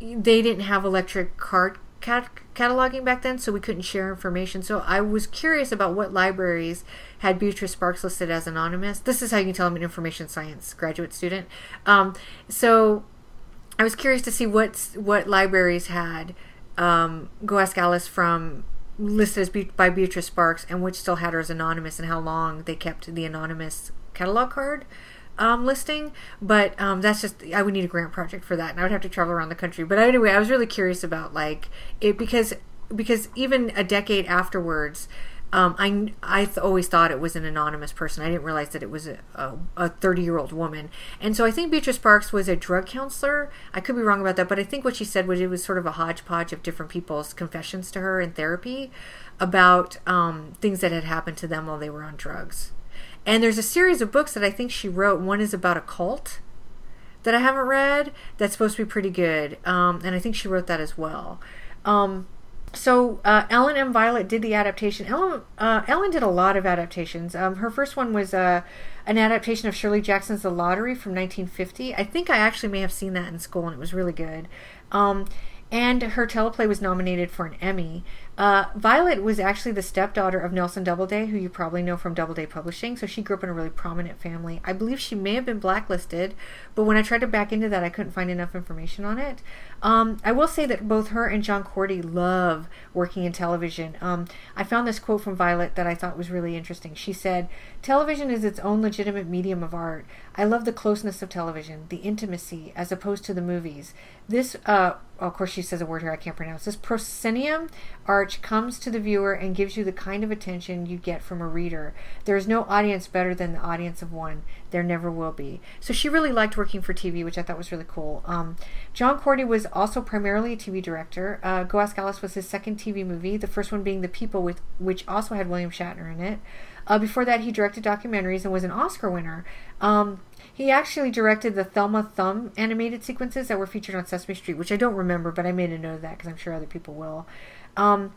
they didn't have electric card cat- cataloging back then, so we couldn't share information. So I was curious about what libraries had Beatrice Sparks listed as anonymous. This is how you can tell I'm an information science graduate student. Um, so I was curious to see what's, what libraries had um, Goascalis from listed as Be- by Beatrice Sparks, and which still had her as anonymous, and how long they kept the anonymous catalog card um, listing. But um, that's just, I would need a grant project for that, and I would have to travel around the country. But anyway, I was really curious about like it because because even a decade afterwards, um, I I th- always thought it was an anonymous person. I didn't realize that it was a, a, a thirty-year-old woman. And so I think Beatrice Sparks was a drug counselor. I could be wrong about that, but I think what she said was it was sort of a hodgepodge of different people's confessions to her in therapy about um, things that had happened to them while they were on drugs. And there's a series of books that I think she wrote. One is about a cult that I haven't read that's supposed to be pretty good. Um, and I think she wrote that as well. Um, so uh, Ellen M. Violet did the adaptation. Ellen, uh, Ellen did a lot of adaptations. Um, her first one was uh, an adaptation of Shirley Jackson's The Lottery from nineteen fifty. I think I actually may have seen that in school, and it was really good. Um, and her teleplay was nominated for an Emmy. Uh, Violet was actually the stepdaughter of Nelson Doubleday, who you probably know from Doubleday Publishing, so she grew up in a really prominent family. I believe she may have been blacklisted, but when I tried to back into that, I couldn't find enough information on it. Um, I will say that both her and John Cordy love working in television. Um, I found this quote from Violet that I thought was really interesting. She said, "Television is its own legitimate medium of art. I love the closeness of television, the intimacy, as opposed to the movies. This, uh, of course she says a word here I can't pronounce, this proscenium arch comes to the viewer and gives you the kind of attention you get from a reader. There is no audience better than the audience of one. There never will be." So she really liked working for T V, which I thought was really cool. Um, John Cordy was also primarily a T V director. Uh, Goascalis was his second T V movie, the first one being The People, with which also had William Shatner in it. Uh, before that, he directed documentaries and was an Oscar winner. Um, he actually directed the Thelma Thumb animated sequences that were featured on Sesame Street, which I don't remember, but I made a note of that because I'm sure other people will. Um,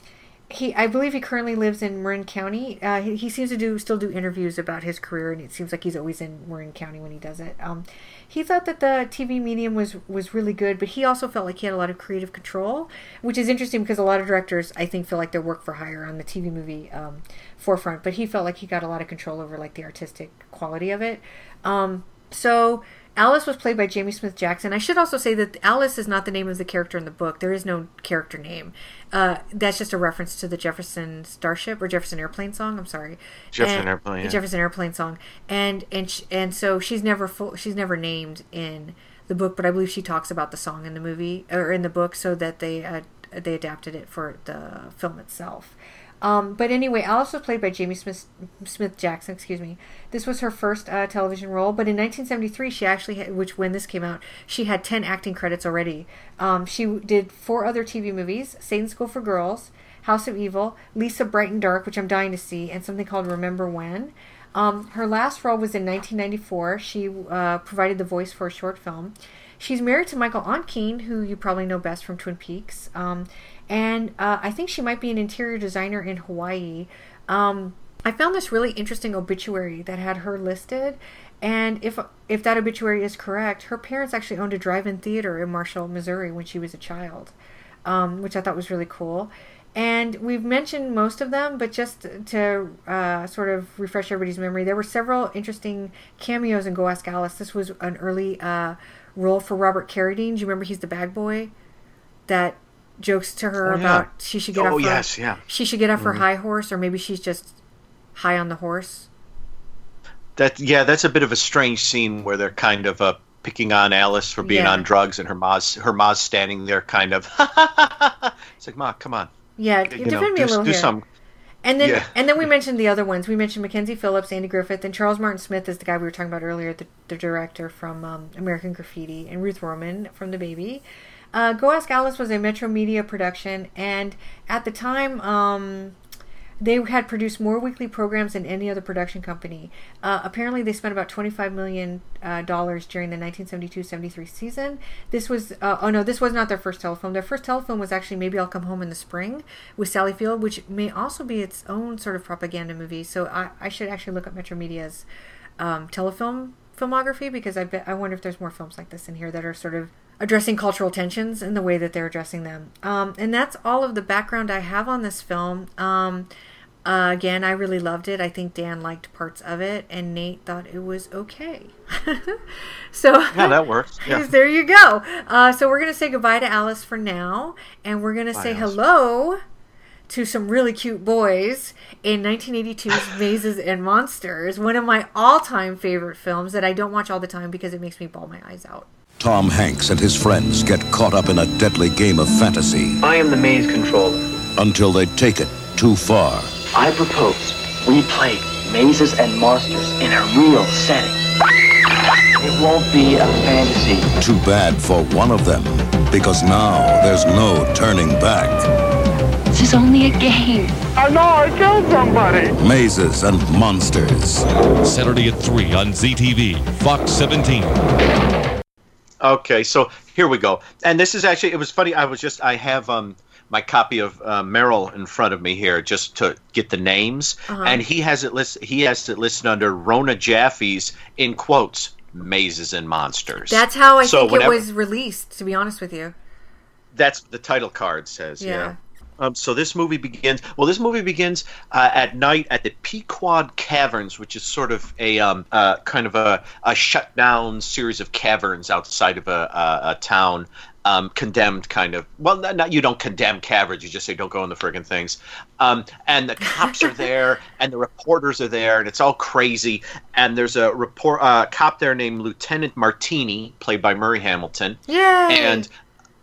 he, I believe he currently lives in Marin County. Uh, he, he seems to do still do interviews about his career, and it seems like he's always in Marin County when he does it. Um, he thought that the T V medium was, was really good, but he also felt like he had a lot of creative control, which is interesting because a lot of directors, I think, feel like they work for hire on the T V movie um, forefront, but he felt like he got a lot of control over like the artistic quality of it. Um, so... Alice was played by Jamie Smith Jackson. I should also say that Alice is not the name of the character in the book. There is no character name. Uh, that's just a reference to the Jefferson Starship or Jefferson Airplane song. I'm sorry, Jefferson and, Airplane. Yeah. Jefferson Airplane song. And and sh- and so she's never full, she's never named in the book, but I believe she talks about the song in the movie or in the book, so that they uh, they adapted it for the film itself. Um, but anyway, Alice was played by Jamie Smith, Smith Jackson, excuse me. This was her first uh, television role, but in nineteen seventy-three, she actually had, which when this came out, she had ten acting credits already. Um, she did four other T V movies: Satan's School for Girls, House of Evil, Lisa Bright and Dark, which I'm dying to see, and something called Remember When. Um, her last role was in nineteen ninety-four. She uh, provided the voice for a short film. She's married to Michael Onkeen, who you probably know best from Twin Peaks. Um, and uh, I think she might be an interior designer in Hawaii. Um, I found this really interesting obituary that had her listed. And if if that obituary is correct, her parents actually owned a drive-in theater in Marshall, Missouri when she was a child, um, which I thought was really cool. And we've mentioned most of them, but just to uh, sort of refresh everybody's memory, there were several interesting cameos in Goascalis. This was an early uh, role for Robert Carradine. Do you remember he's the bag boy that jokes to her oh, about yeah. she should get oh, off yes, her, yeah. she should get off mm-hmm. her high horse, or maybe she's just high on the horse? That Yeah, that's a bit of a strange scene where they're kind of uh, picking on Alice for being yeah. on drugs, and her ma's, her ma's standing there kind of, it's like, Ma, come on. Yeah, you defend know, me do, a little do here. Some, and then yeah. and then we mentioned the other ones. We mentioned Mackenzie Phillips, Andy Griffith, and Charles Martin Smith is the guy we were talking about earlier, the, the director from um, American Graffiti, and Ruth Roman from The Baby. Uh, Go Ask Alice was a Metro Media production, and at the time, um, they had produced more weekly programs than any other production company. Uh, apparently, they spent about twenty-five million dollars uh, during the nineteen seventy-two seventy-three season. This was, uh, oh no, this was not their first telefilm. Their first telefilm was actually Maybe I'll Come Home in the Spring with Sally Field, which may also be its own sort of propaganda movie. So I, I should actually look up Metro Media's um, telefilm filmography, because I, bet, I wonder if there's more films like this in here that are sort of addressing cultural tensions in the way that they're addressing them. Um, and that's all of the background I have on this film. Um, uh, again, I really loved it. I think Dan liked parts of it, and Nate thought it was okay. So yeah, that works. Yeah. There you go. Uh, so we're going to say goodbye to Alice for now, and we're going to say Alice. Hello to some really cute boys in nineteen eighty-two's Mazes and Monsters, one of my all-time favorite films that I don't watch all the time because it makes me bawl my eyes out. Tom Hanks and his friends get caught up in a deadly game of fantasy. I am the maze controller. Until they take it too far. I propose we play Mazes and Monsters in a real setting. It won't be a fantasy. Too bad for one of them, because now there's no turning back. This is only a game. I know I killed somebody. Mazes and Monsters. Saturday at three on Z T V, Fox seventeen. Okay, so here we go. And this is actually, it was funny, I was just, I have um, my copy of uh, Merrill in front of me here just to get the names. Uh-huh. And he has it list, he has it listed under Rona Jaffe's, in quotes, Mazes and Monsters. That's how I so think whenever, it was released, to be honest with you. That's the title card says, yeah. yeah. Um, so this movie begins, well, this movie begins uh, at night at the Pequod Caverns, which is sort of a um, uh, kind of a, a shut down series of caverns outside of a, a, a town, um, condemned kind of, well, not, not you don't condemn caverns, you just say don't go in the friggin' things. Um, and the cops are there, and the reporters are there, and it's all crazy. And there's a report, uh, cop there named Lieutenant Martini, played by Murray Hamilton. Yay! And...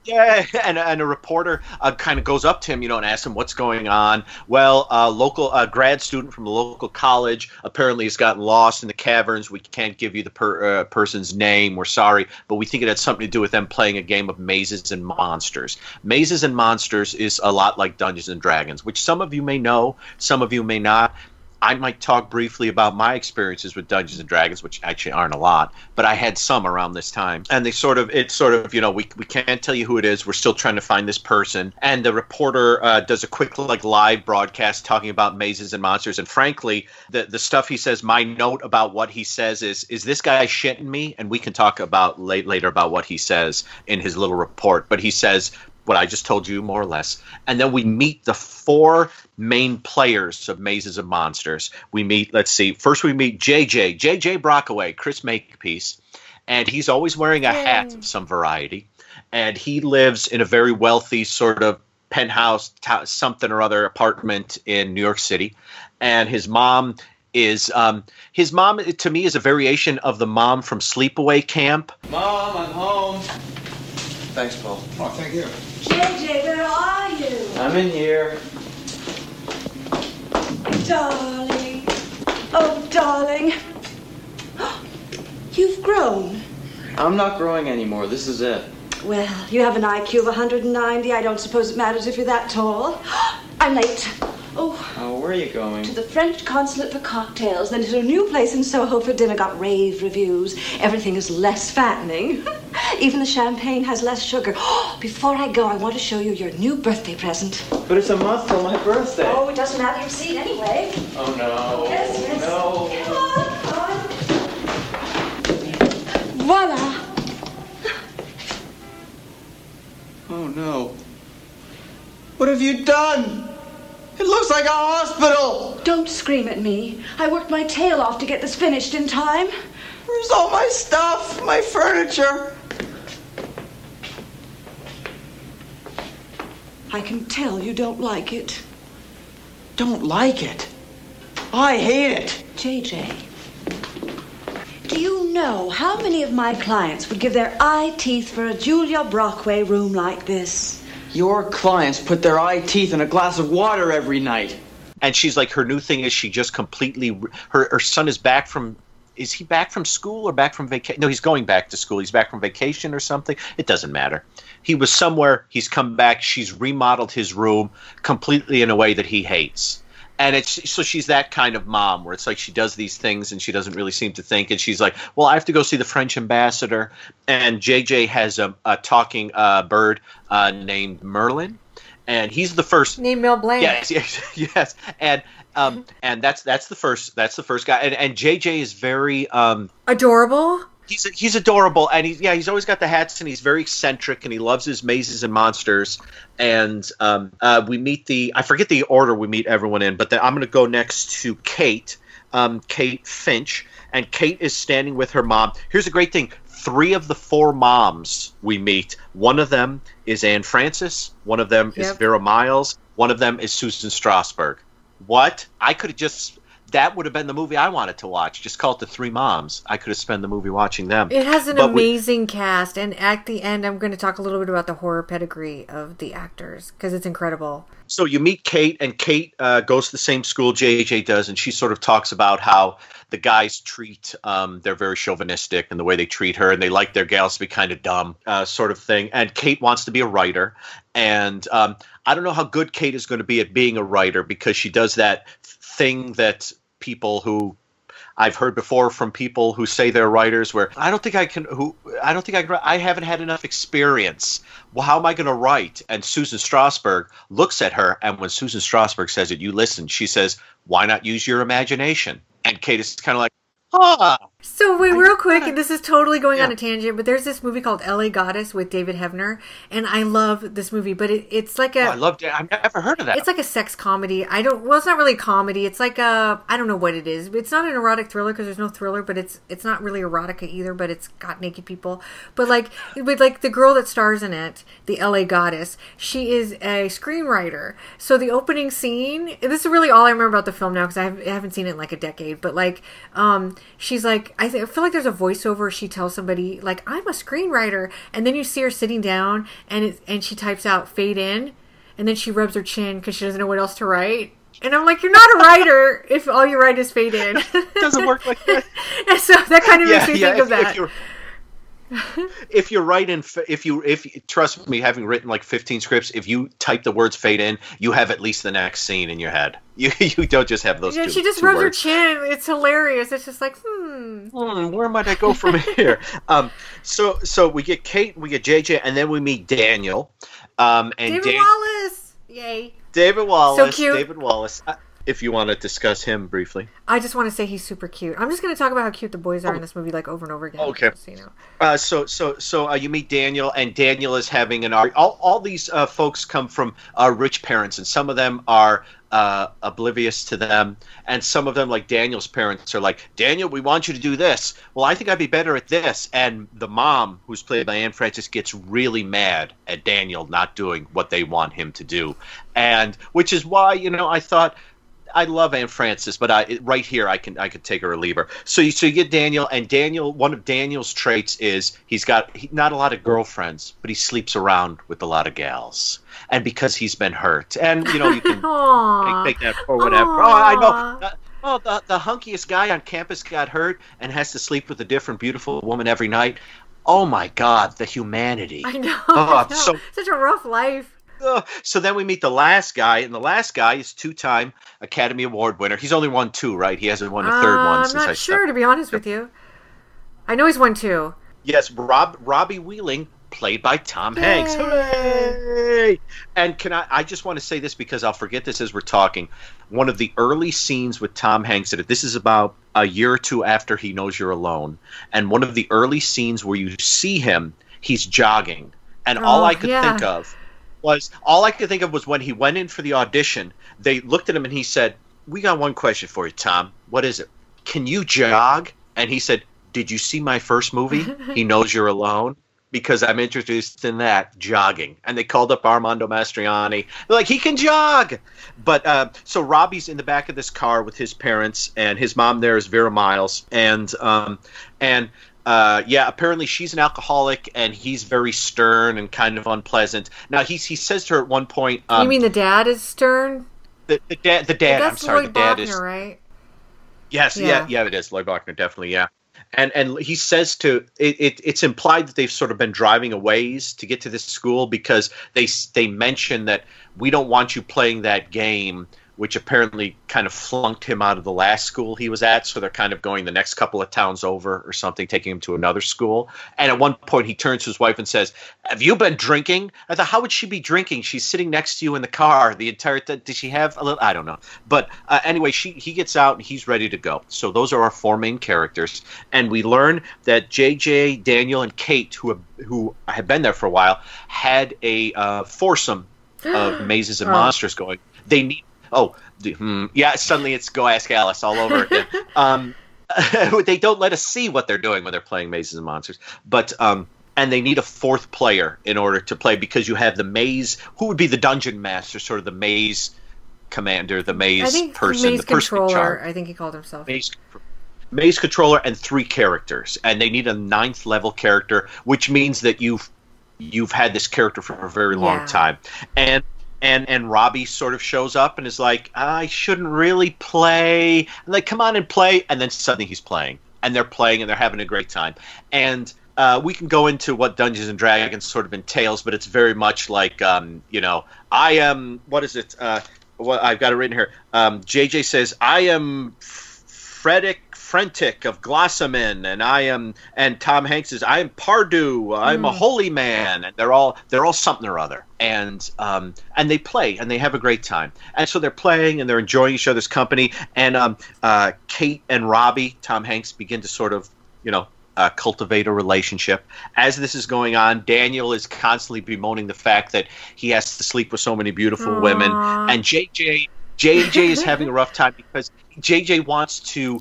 Yeah, and and a reporter uh, kind of goes up to him, you know, and asks him what's going on. Well, a local a grad student from the local college apparently has gotten lost in the caverns. We can't give you the per, uh, person's name. We're sorry, but we think it had something to do with them playing a game of Mazes and Monsters. Mazes and Monsters is a lot like Dungeons and Dragons, which some of you may know, some of you may not. I might talk briefly about my experiences with Dungeons and Dragons, which actually aren't a lot, but I had some around this time. And they sort of, it's sort of, you know, we we can't tell you who it is. We're still trying to find this person. And the reporter uh, does a quick, like, live broadcast talking about Mazes and Monsters. And frankly, the, the stuff he says, my note about what he says is, is this guy shitting me? And we can talk about late, later about what he says in his little report. But he says what I just told you, more or less. And then we meet the four main players of Mazes and Monsters. We meet, let's see, first we meet J J, J J Brockaway, Chris Makepeace. And he's always wearing a Yay. hat of some variety. And he lives in a very wealthy sort of penthouse, t- something or other apartment in New York City. And his mom is, um, his mom, to me, is a variation of the mom from Sleepaway Camp. Mom, I'm home. Thanks, Paul. Oh, thank you. J J, where are you? I'm in here. Darling. Oh, darling. You've grown. I'm not growing anymore. This is it. Well, you have an I Q of one hundred ninety. I don't suppose it matters if you're that tall. I'm late. Oh. Oh, where are you going? To the French consulate for cocktails, then to a new place in Soho for dinner. Got rave reviews. Everything is less fattening. Even the champagne has less sugar. Before I go, I want to show you your new birthday present. But it's a month till my birthday. Oh, it doesn't matter. You've seen it anyway. Oh, no. Yes, yes. No. Come on, come on. Voila. Oh, no. What have you done? It looks like a hospital! Don't scream at me. I worked my tail off to get this finished in time. Where's all my stuff? My furniture? I can tell you don't like it. Don't like it? I hate it. J J, do you know how many of my clients would give their eye teeth for a Julia Brockway room like this? Your clients put their eye teeth in a glass of water every night. And she's like, her new thing is she just completely, her, her son is back from is he back from school or back from vacation? No, he's going back to school. He's back from vacation or something. It doesn't matter. He was somewhere. He's come back. She's remodeled his room completely in a way that he hates. And it's so she's that kind of mom where it's like she does these things and she doesn't really seem to think. And she's like, well, I have to go see the French ambassador. And J J has a, a talking uh, bird uh, named Merlin. And he's the first. Named Mel Blanc. Yes, yes, yes. And um, and that's that's the first that's the first guy. And and J J is very um adorable. He's he's adorable, and he's yeah he's always got the hats, and he's very eccentric, and he loves his mazes and monsters. And um, uh, we meet the I forget the order we meet everyone in, but then I'm going to go next to Kate, um, Kate Finch, and Kate is standing with her mom. Here's a great thing. Three of the four moms we meet, one of them is Anne Francis, one of them yep. is Vera Miles, one of them is Susan Strasberg. What? I could have just, that would have been the movie I wanted to watch. Just call it The Three Moms. I could have spent the movie watching them. It has an but amazing we, cast, and at the end I'm going to talk a little bit about the horror pedigree of the actors, because it's incredible. So you meet Kate, and Kate uh, goes to the same school J J does, and she sort of talks about how the guys treat, um, they're very chauvinistic in the way they treat her, and they like their gals to be kind of dumb, uh, sort of thing. And Kate wants to be a writer. And um, I don't know how good Kate is going to be at being a writer, because she does that thing that people who I've heard before from people who say they're writers, where I don't think I can, who I don't think I can, I haven't had enough experience. Well, how am I going to write? And Susan Strasberg looks at her, and when Susan Strasberg says it, you listen. She says, why not use your imagination? And Kate is kind of like, ah. So wait, real quick, and this is totally going yeah. on a tangent, but there's this movie called L A Goddess with David Hevner, and I love this movie, but it, it's like a... Oh, I loved it. I've never heard of that. It's like a sex comedy. I don't... Well, it's not really comedy. It's like a... I don't know what it is. It's not an erotic thriller, because there's no thriller, but it's it's not really erotica either, but it's got naked people. But like, with like the girl that stars in it, the L A Goddess, she is a screenwriter. So the opening scene... This is really all I remember about the film now, because I haven't seen it in like a decade, but like, um, she's like... I, th- I feel like there's a voiceover. She tells somebody like, I'm a screenwriter, and then you see her sitting down, and it, and she types out fade in, and then she rubs her chin because she doesn't know what else to write. And I'm like, you're not a writer if all you write is fade in. It doesn't work like that. And so that kind of yeah, makes me yeah, think if, of that. If you're, if you're right in, if you, if trust me, having written like fifteen scripts, if you type the words fade in, you have at least the next scene in your head. You you don't just have those. Yeah, two, she just rubs her chin. It's hilarious. It's just like, hmm. hmm where might I go from here? um, so so we get Kate, we get J J, and then we meet Daniel. Um, and David Dan- Wallace, yay! David Wallace, so cute. David Wallace. Uh, if you want to discuss him briefly, I just want to say he's super cute. I'm just going to talk about how cute the boys are oh. in this movie, like over and over again. Okay. So you know. uh, so so so uh, you meet Daniel, and Daniel is having an argument. All all these uh, folks come from uh, rich parents, and some of them are. Uh, oblivious to them, and some of them, like Daniel's parents, are like, Daniel, we want you to do this. Well, I think I'd be better at this. And the mom, who's played by Anne Francis, gets really mad at Daniel not doing what they want him to do, and which is why, you know, I thought I love Anne Francis, but I right here I can I could take her or leave her. So you so you get Daniel, and Daniel, one of Daniel's traits is he's got he, not a lot of girlfriends, but he sleeps around with a lot of gals. And because he's been hurt, and you know you can make, make that or whatever. Aww. Oh, I know. Oh, the the hunkiest guy on campus got hurt and has to sleep with a different beautiful woman every night. Oh my God, the humanity! I know. Oh, I know. So, such a rough life. So then we meet the last guy, and the last guy is two-time Academy Award winner. He's only won two, right? He hasn't won a third uh, one I'm since I I'm not sure, started. To be honest with you. I know he's won two. Yes, Rob Robbie Wheeling, played by Tom Yay. Hanks. Hooray! And can I, I just want to say this because I'll forget this as we're talking. One of the early scenes with Tom Hanks, this is about a year or two after He Knows You're Alone, and one of the early scenes where you see him, he's jogging. And oh, all I could yeah. think of... was all I could think of was when he went in for the audition, they looked at him and he said, we got one question for you, Tom. What is it? Can you jog? And he said, did you see my first movie, He Knows You're Alone? Because I'm introduced in that, jogging. And they called up Armando Mastriani. They're like, he can jog! But uh, so Robbie's in the back of this car with his parents, and his mom there is Vera Miles. And um, and... Uh, yeah, apparently she's an alcoholic, and he's very stern and kind of unpleasant. Now, he he says to her at one point... Um, you mean the dad is stern? The, the dad, the dad I'm sorry, Lloyd the dad Bogner, is... right? Yes, yeah, yeah, yeah it is. Lloyd Bachner, definitely, yeah. And and he says to it, it, it's implied that they've sort of been driving a ways to get to this school because they they mention that we don't want you playing that game, which apparently kind of flunked him out of the last school he was at. So they're kind of going the next couple of towns over or something, taking him to another school. And at one point he turns to his wife and says, have you been drinking? I thought, how would she be drinking? She's sitting next to you in the car the entire time. Did she have a little, I don't know. But uh, anyway, she, he gets out and he's ready to go. So those are our four main characters. And we learn that J J, Daniel, and Kate, who have, who had been there for a while, had a uh, foursome of mazes and oh. monsters going. They need, Oh, hmm, yeah, suddenly it's Go Ask Alice all over again. um, they don't let us see what they're doing when they're playing Mazes and Monsters. But um, and they need a fourth player in order to play because you have the maze. Who would be the dungeon master, sort of the maze commander, the maze I think person, maze the person in charge. I think he called himself. Maze controller. Maze controller and three characters. And they need a ninth level character, which means that you've, you've had this character for a very long yeah. time. And... And and Robbie sort of shows up and is like, I shouldn't really play. And like, come on and play. And then suddenly he's playing. And they're playing and they're having a great time. And uh, we can go into what Dungeons and Dragons sort of entails, but it's very much like, um, you know, I am, what is it? Uh, well, I've got it written here. Um, J J says, I am Frederick Frentic of Glossamen, and I am, and Tom Hanks says, I am Pardue, I'm mm. a holy man, and they're all they're all something or other, and um and they play and they have a great time, and so they're playing and they're enjoying each other's company, and um uh Kate and Robbie, Tom Hanks, begin to sort of you know uh, cultivate a relationship. As this is going on, Daniel is constantly bemoaning the fact that he has to sleep with so many beautiful Aww. women, and J J J J is having a rough time because J J wants to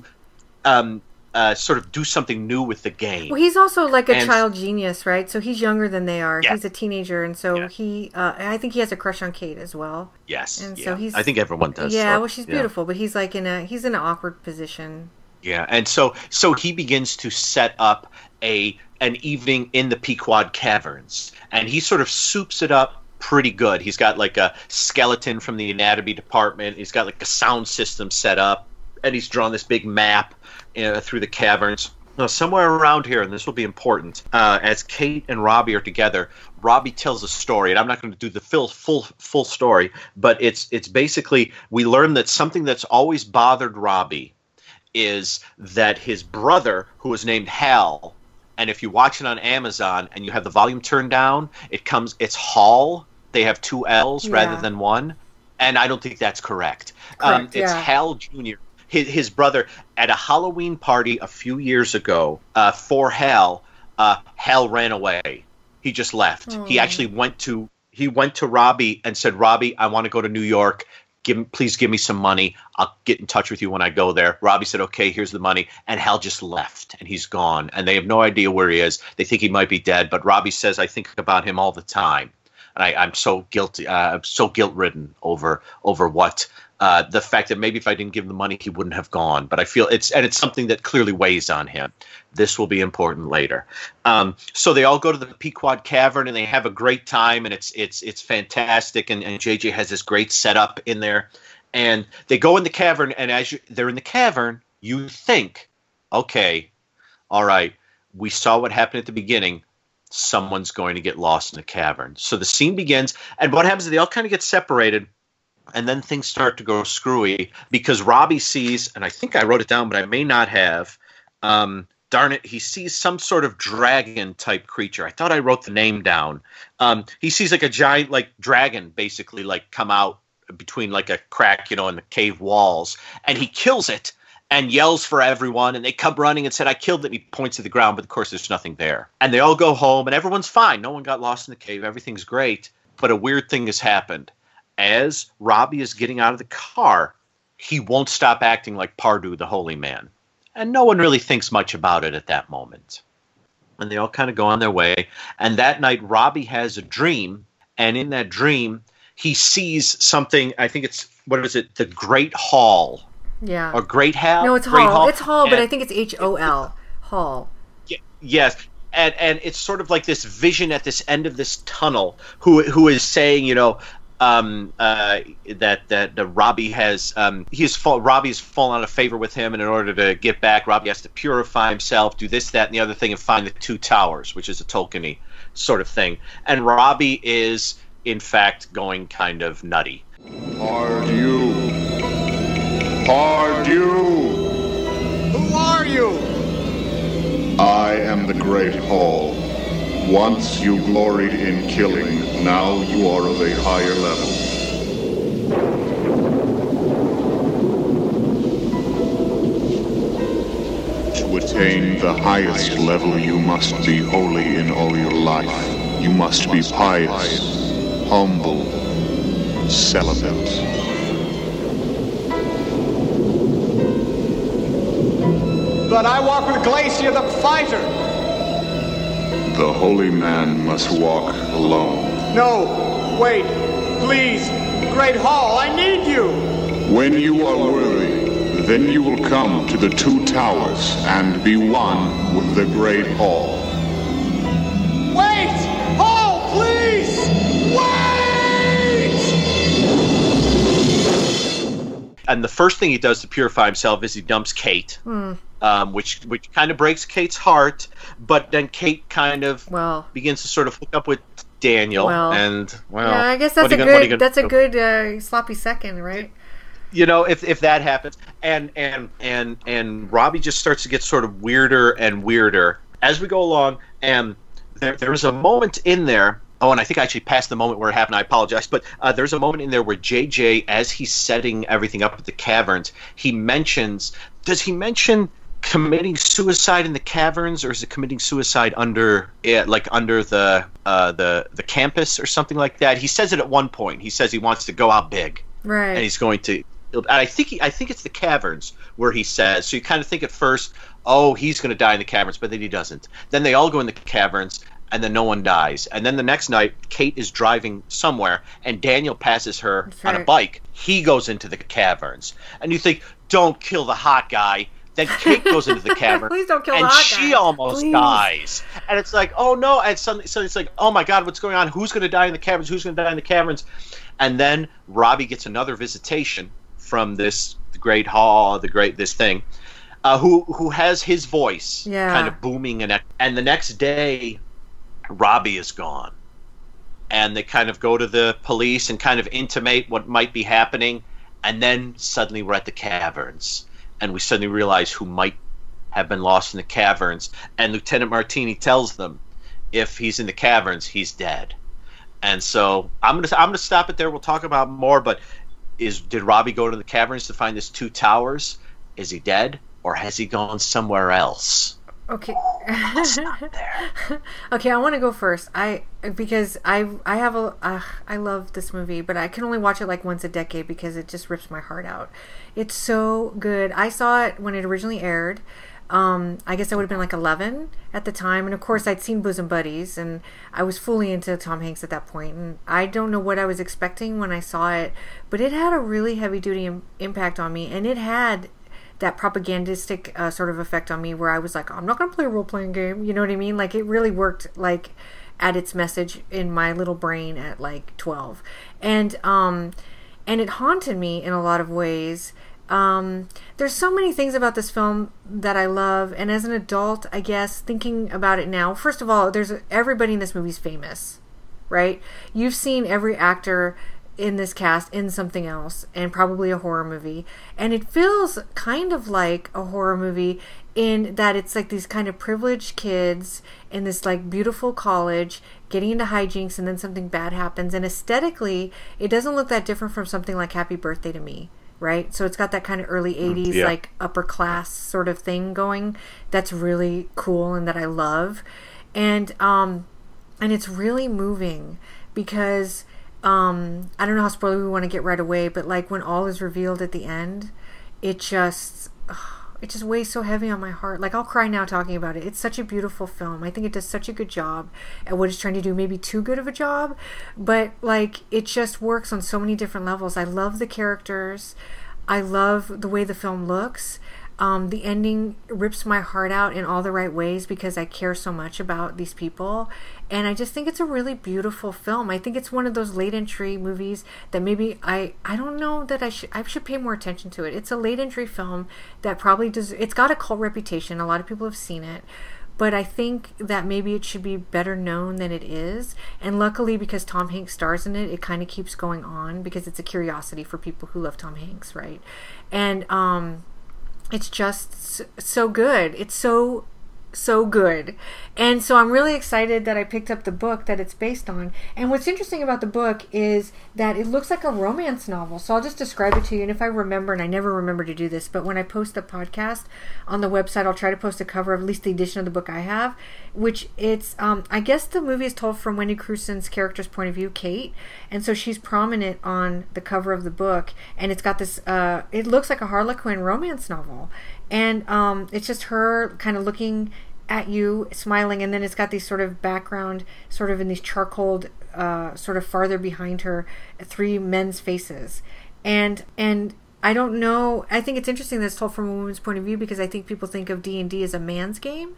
um, uh, sort of do something new with the game. Well, he's also like a and, child genius, right? So he's younger than they are. Yeah. He's a teenager, and so yeah. he, uh, I think he has a crush on Kate as well. Yes, and yeah. so he's. I think everyone does. Yeah, so, well, she's yeah. beautiful, but he's like in a he's in an awkward position. Yeah, and so so he begins to set up a an evening in the Pequod Caverns, and he sort of soups it up pretty good. He's got like a skeleton from the anatomy department. He's got like a sound system set up, and he's drawn this big map uh, through the caverns. Now, somewhere around here, and this will be important, uh, as Kate and Robbie are together, Robbie tells a story, and I'm not going to do the full, full, full story, but it's it's basically we learn that something that's always bothered Robbie is that his brother, who was named Hal, and if you watch it on Amazon and you have the volume turned down, it comes it's Hal. They have two L's yeah. rather than one, and I don't think that's correct. correct um, it's yeah. Hal Junior, his, his brother, at a Halloween party a few years ago uh, for Hal. Uh, Hal ran away. He just left. Mm. He actually went to he went to Robbie and said, "Robbie, I want to go to New York. Give please give me some money. I'll get in touch with you when I go there." Robbie said, "Okay, here's the money." And Hal just left, and he's gone, and they have no idea where he is. They think he might be dead, but Robbie says, "I think about him all the time." And I, I'm so guilty. Uh, I'm so guilt-ridden over over what uh, the fact that maybe if I didn't give him the money, he wouldn't have gone. But I feel it's and it's something that clearly weighs on him. This will be important later. Um, so they all go to the Pequod Cavern and they have a great time, and it's it's it's fantastic. And, and J J has this great setup in there, and they go in the cavern. And as you, they're in the cavern, you think, okay, all right, we saw what happened at the beginning. Someone's going to get lost in a cavern. So the scene begins, and what happens is they all kind of get separated, and then things start to go screwy because Robbie sees, and I think I wrote it down, but I may not have, um, darn it, he sees some sort of dragon-type creature. I thought I wrote the name down. Um, he sees like a giant like dragon basically like come out between like a crack, you know, in the cave walls, and he kills it and yells for everyone, and they come running and said, "I killed it," and he points to the ground, but of course there's nothing there. And they all go home, and everyone's fine. No one got lost in the cave. Everything's great. But a weird thing has happened. As Robbie is getting out of the car, he won't stop acting like Pardue the Holy Man. And no one really thinks much about it at that moment. And they all kind of go on their way. And that night, Robbie has a dream, and in that dream, he sees something, I think it's, what is it, the Great Hall. Yeah. Or Great Hal? No, it's Hal. Hall. It's Hal, but I think it's H O L. Hal. Yeah, yes. And and it's sort of like this vision at this end of this tunnel who who is saying, you know, um, uh, that that the Robbie has um, he's fall, Robbie's fallen out of favor with him, and in order to get back, Robbie has to purify himself, do this, that, and the other thing, and find the two towers, which is a Tolkien-y sort of thing. And Robbie is, in fact, going kind of nutty. Pardieu, Pardieu. Who are you? I am the Great Hall. Once you gloried in killing, now you are of a higher level. To attain the highest level, you must be holy in all your life. You must be pious, humble, celibate. But I walk with Glacier the Fighter. The holy man must walk alone. No, wait, please, Great Hall, I need you. When you are worthy, then you will come to the two towers and be one with the Great Hall. Wait! Hall, please! Wait! And the first thing he does to purify himself is he dumps Kate. Hmm. Um, which which kind of breaks Kate's heart, but then Kate kind of well, begins to sort of hook up with Daniel, well, and well, yeah, I guess that's a gonna, good that's do? a good uh, sloppy second, right? You know, if if that happens, and and and and Robbie just starts to get sort of weirder and weirder as we go along, and there there was a moment in there. Oh, and I think I actually passed the moment where it happened. I apologize. But uh, there's a moment in there where J J, as he's setting everything up at the caverns, he mentions. Does he mention? Committing suicide in the caverns, or is it committing suicide under, yeah, like under the uh, the the campus or something like that? He says it at one point. He says he wants to go out big, right? And he's going to. And I think he, I think it's the caverns where he says. So you kind of think at first, oh, he's going to die in the caverns, but then he doesn't. Then they all go in the caverns, and then no one dies. And then the next night, Kate is driving somewhere, and Daniel passes her That's on right. a bike. He goes into the caverns, and you think, don't kill the hot guy. Then Kate goes into the cavern, Please don't kill and she guy. almost Please. dies. And it's like, oh no! And suddenly, suddenly, it's like, oh my God, what's going on? Who's going to die in the caverns? Who's going to die in the caverns? And then Robbie gets another visitation from this Great Hall, the great this thing, uh, who who has his voice yeah. kind of booming, and and the next day, Robbie is gone, and they kind of go to the police and kind of intimate what might be happening, and then suddenly we're at the caverns. And we suddenly realize who might have been lost in the caverns. And Lieutenant Martini tells them, if he's in the caverns, he's dead. And so I'm gonna I'm gonna stop it there. We'll talk about more. But is did Robbie go to the caverns to find these two towers? Is he dead, or has he gone somewhere else? Okay. I'll stop there. Okay, I want to go first. I because I I have a uh, I love this movie, but I can only watch it like once a decade because it just rips my heart out. It's so good. I saw it when it originally aired. Um, I guess I would have been like eleven at the time, and of course I'd seen Bosom Buddies, and I was fully into Tom Hanks at that point. And I don't know what I was expecting when I saw it, but it had a really heavy duty im- impact on me, and it had that propagandistic uh, sort of effect on me where I was like, I'm not going to play a role-playing game. You know what I mean? Like, it really worked, like, at its message in my little brain at, like, twelve. And, um, and it haunted me in a lot of ways. Um, there's so many things about this film that I love. And as an adult, I guess, thinking about it now, first of all, there's everybody in this movie's famous, right? You've seen every actor in this cast in something else, and probably a horror movie, and it feels kind of like a horror movie in that it's like these kind of privileged kids in this like beautiful college getting into hijinks, and then something bad happens, and aesthetically it doesn't look that different from something like Happy Birthday to Me, right? So it's got that kind of early eighties yeah. like upper class sort of thing going that's really cool and that I love, and um and it's really moving because Um, I don't know how spoiler we want to get right away, but like when all is revealed at the end, it just it just weighs so heavy on my heart. Like, I'll cry now talking about it. It's such a beautiful film. I think it does such a good job at what it's trying to do. Maybe too good of a job, but like it just works on so many different levels. I love the characters. I love the way the film looks. Um, the ending rips my heart out in all the right ways because I care so much about these people. And I just think it's a really beautiful film. I think it's one of those late entry movies that maybe I, I don't know that I should, I should pay more attention to it. It's a late entry film that probably does, it's got a cult reputation. A lot of people have seen it, but I think that maybe it should be better known than it is. And luckily, because Tom Hanks stars in it, it kind of keeps going on because it's a curiosity for people who love Tom Hanks. Right. And, um, it's just so good. It's so, so good. And so I'm really excited that I picked up the book that it's based on. And what's interesting about the book is that it looks like a romance novel. So I'll just describe it to you. And if I remember, and I never remember to do this, but when I post the podcast on the website, I'll try to post a cover of at least the edition of the book I have, which it's, um, I guess the movie is told from Wendy Crewson's character's point of view, Kate. And so she's prominent on the cover of the book. And it's got this, uh, it looks like a Harlequin romance novel. And um, it's just her kind of looking at you, smiling, and then it's got these sort of background, sort of in these charcoaled, uh, sort of farther behind her, three men's faces. And and I don't know, I think it's interesting that it's told from a woman's point of view because I think people think of D and D as a man's game,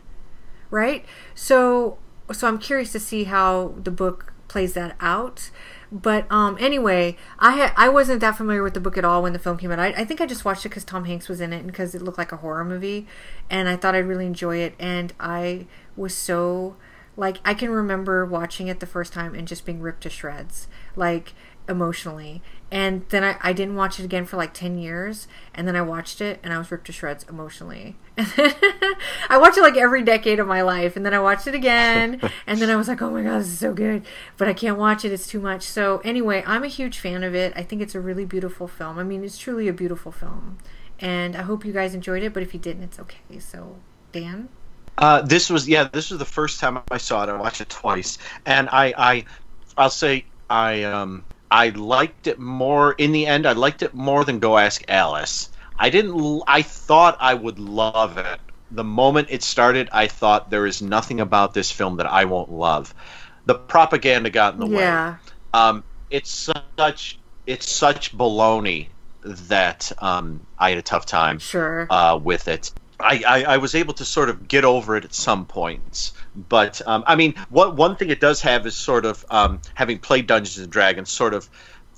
right? So, so I'm curious to see how the book plays that out. But um, anyway, I ha- I wasn't that familiar with the book at all when the film came out. I, I think I just watched it because Tom Hanks was in it and because it looked like a horror movie. And I thought I'd really enjoy it. And I was so, like, I can remember watching it the first time and just being ripped to shreds, like, emotionally. And then I, I didn't watch it again for like ten years. And then I watched it and I was ripped to shreds emotionally. And then I watched it like every decade of my life. And then I watched it again. And then I was like, oh my God, this is so good. But I can't watch it. It's too much. So anyway, I'm a huge fan of it. I think it's a really beautiful film. I mean, it's truly a beautiful film. And I hope you guys enjoyed it. But if you didn't, it's okay. So, Dan? Uh, this was, yeah, this was the first time I saw it. I watched it twice. And I, I I'll say I, um... I liked it more in the end. I liked it more than Go Ask Alice. I didn't. I thought I would love it. The moment it started, I thought there is nothing about this film that I won't love. The propaganda got in the yeah. way. Um, it's such it's such baloney that um, I had a tough time sure. uh, with it. I, I, I was able to sort of get over it at some points, but um, I mean, what one thing it does have is sort of um, having played Dungeons and Dragons. Sort of,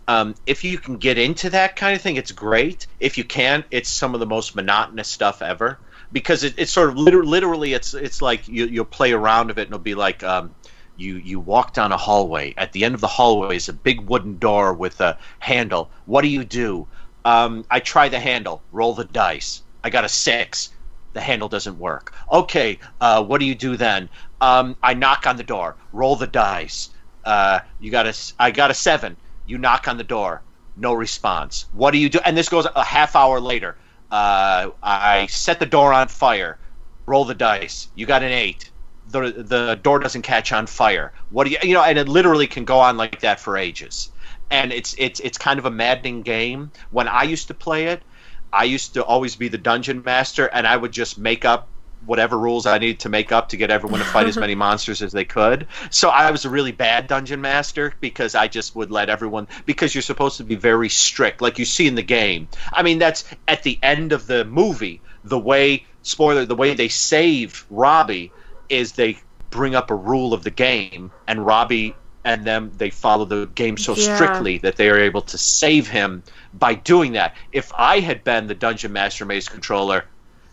um, if you can get into that kind of thing, it's great. If you can't, it's some of the most monotonous stuff ever because it, it's sort of liter- literally, it's it's like you, you'll play a round of it and it'll be like um, you you walk down a hallway. At the end of the hallway is a big wooden door with a handle. What do you do? Um, I try the handle. Roll the dice. I got a six. The handle doesn't work. Okay, uh, what do you do then? Um, I knock on the door. Roll the dice. Uh, you got a, I got a seven. You knock on the door. No response. What do you do? And this goes a half hour later. Uh, I set the door on fire. Roll the dice. You got an eight. The the door doesn't catch on fire. What do you you know? And it literally can go on like that for ages. And it's it's it's kind of a maddening game. When I used to play it, I used to always be the dungeon master, and I would just make up whatever rules I needed to make up to get everyone to fight as many monsters as they could. So I was a really bad dungeon master because I just would let everyone – because you're supposed to be very strict, like you see in the game. I mean, that's at the end of the movie. The way – spoiler, the way they save Robbie is they bring up a rule of the game, and Robbie – and then they follow the game so yeah. strictly that they are able to save him by doing that. If I had been the Dungeon Master Maze Controller,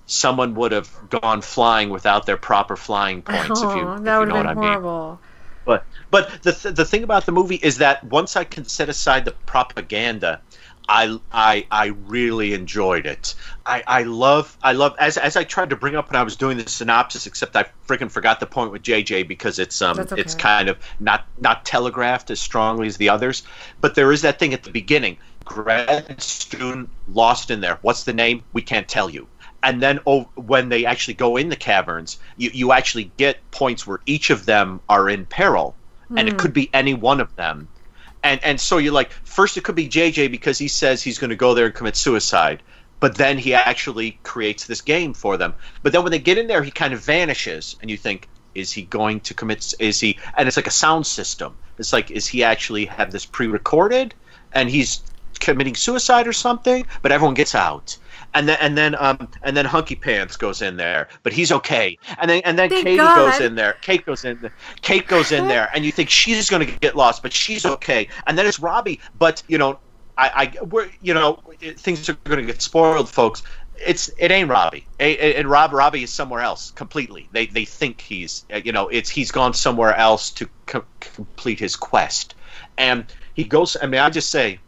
someone would have gone flying without their proper flying points, oh, if you, that if you know what horrible. I mean. That would have been horrible. But, but the, th- the thing about the movie is that once I can set aside the propaganda, I, I, I really enjoyed it. I, I love, I love as as I tried to bring up when I was doing the synopsis, except I freaking forgot the point with J J because it's um okay. it's kind of not, not telegraphed as strongly as the others. But there is that thing at the beginning. Grad student lost in there. What's the name? We can't tell you. And then oh, when they actually go in the caverns, you, you actually get points where each of them are in peril. Mm. And it could be any one of them. And and so you're like, first it could be J J because he says he's going to go there and commit suicide. But then he actually creates this game for them. But then when they get in there, he kind of vanishes. And you think, is he going to commit – is he – and it's like a sound system. It's like, is he actually have this pre-recorded and he's committing suicide or something? But everyone gets out. and then and then um and then Hunky Pants goes in there, but he's okay. And then and then Thank Katie God. goes in there. Kate goes in. Kate goes in there, and you think she's going to get lost, but she's okay. And then it's Robbie, but you know, I, I we're you know things are going to get spoiled, folks. It's it ain't Robbie. And Rob Robbie is somewhere else completely. They they think he's you know it's he's gone somewhere else to co- complete his quest, and he goes. I mean, I just say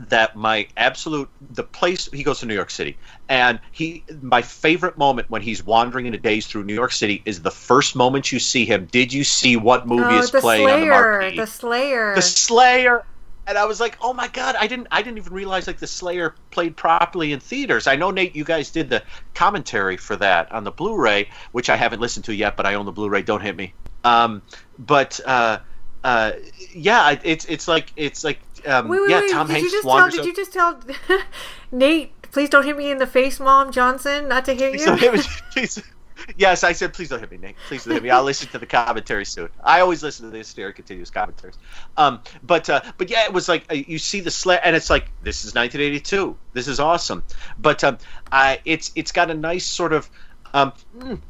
that my absolute the place he goes to New York City, and he my favorite moment when he's wandering in a daze through New York City is the first moment you see him. Did you see what movie oh, is playing Slayer, on the marquee? The Slayer. The Slayer. And I was like, "Oh my God! I didn't, I didn't even realize like the Slayer played properly in theaters." I know, Nate, you guys did the commentary for that on the Blu-ray, which I haven't listened to yet, but I own the Blu-ray. Don't hit me. Um, but uh, uh, yeah, it's it's like it's like um, wait, wait, yeah. Wait, Tom Hanks wanders. Did you just tell? Did you just tell Nate? Please don't hit me in the face, Mom Johnson. Not to hit please you. Don't hit me, please. Yes, I said, please don't hit me, Nate. Please don't hit me. I'll listen to the commentary soon. I always listen to the Hysteria Continues commentaries. Um, but uh, but yeah, it was like uh, you see the sled, and it's like this is nineteen eighty-two. This is awesome. But um, I it's it's got a nice sort of um,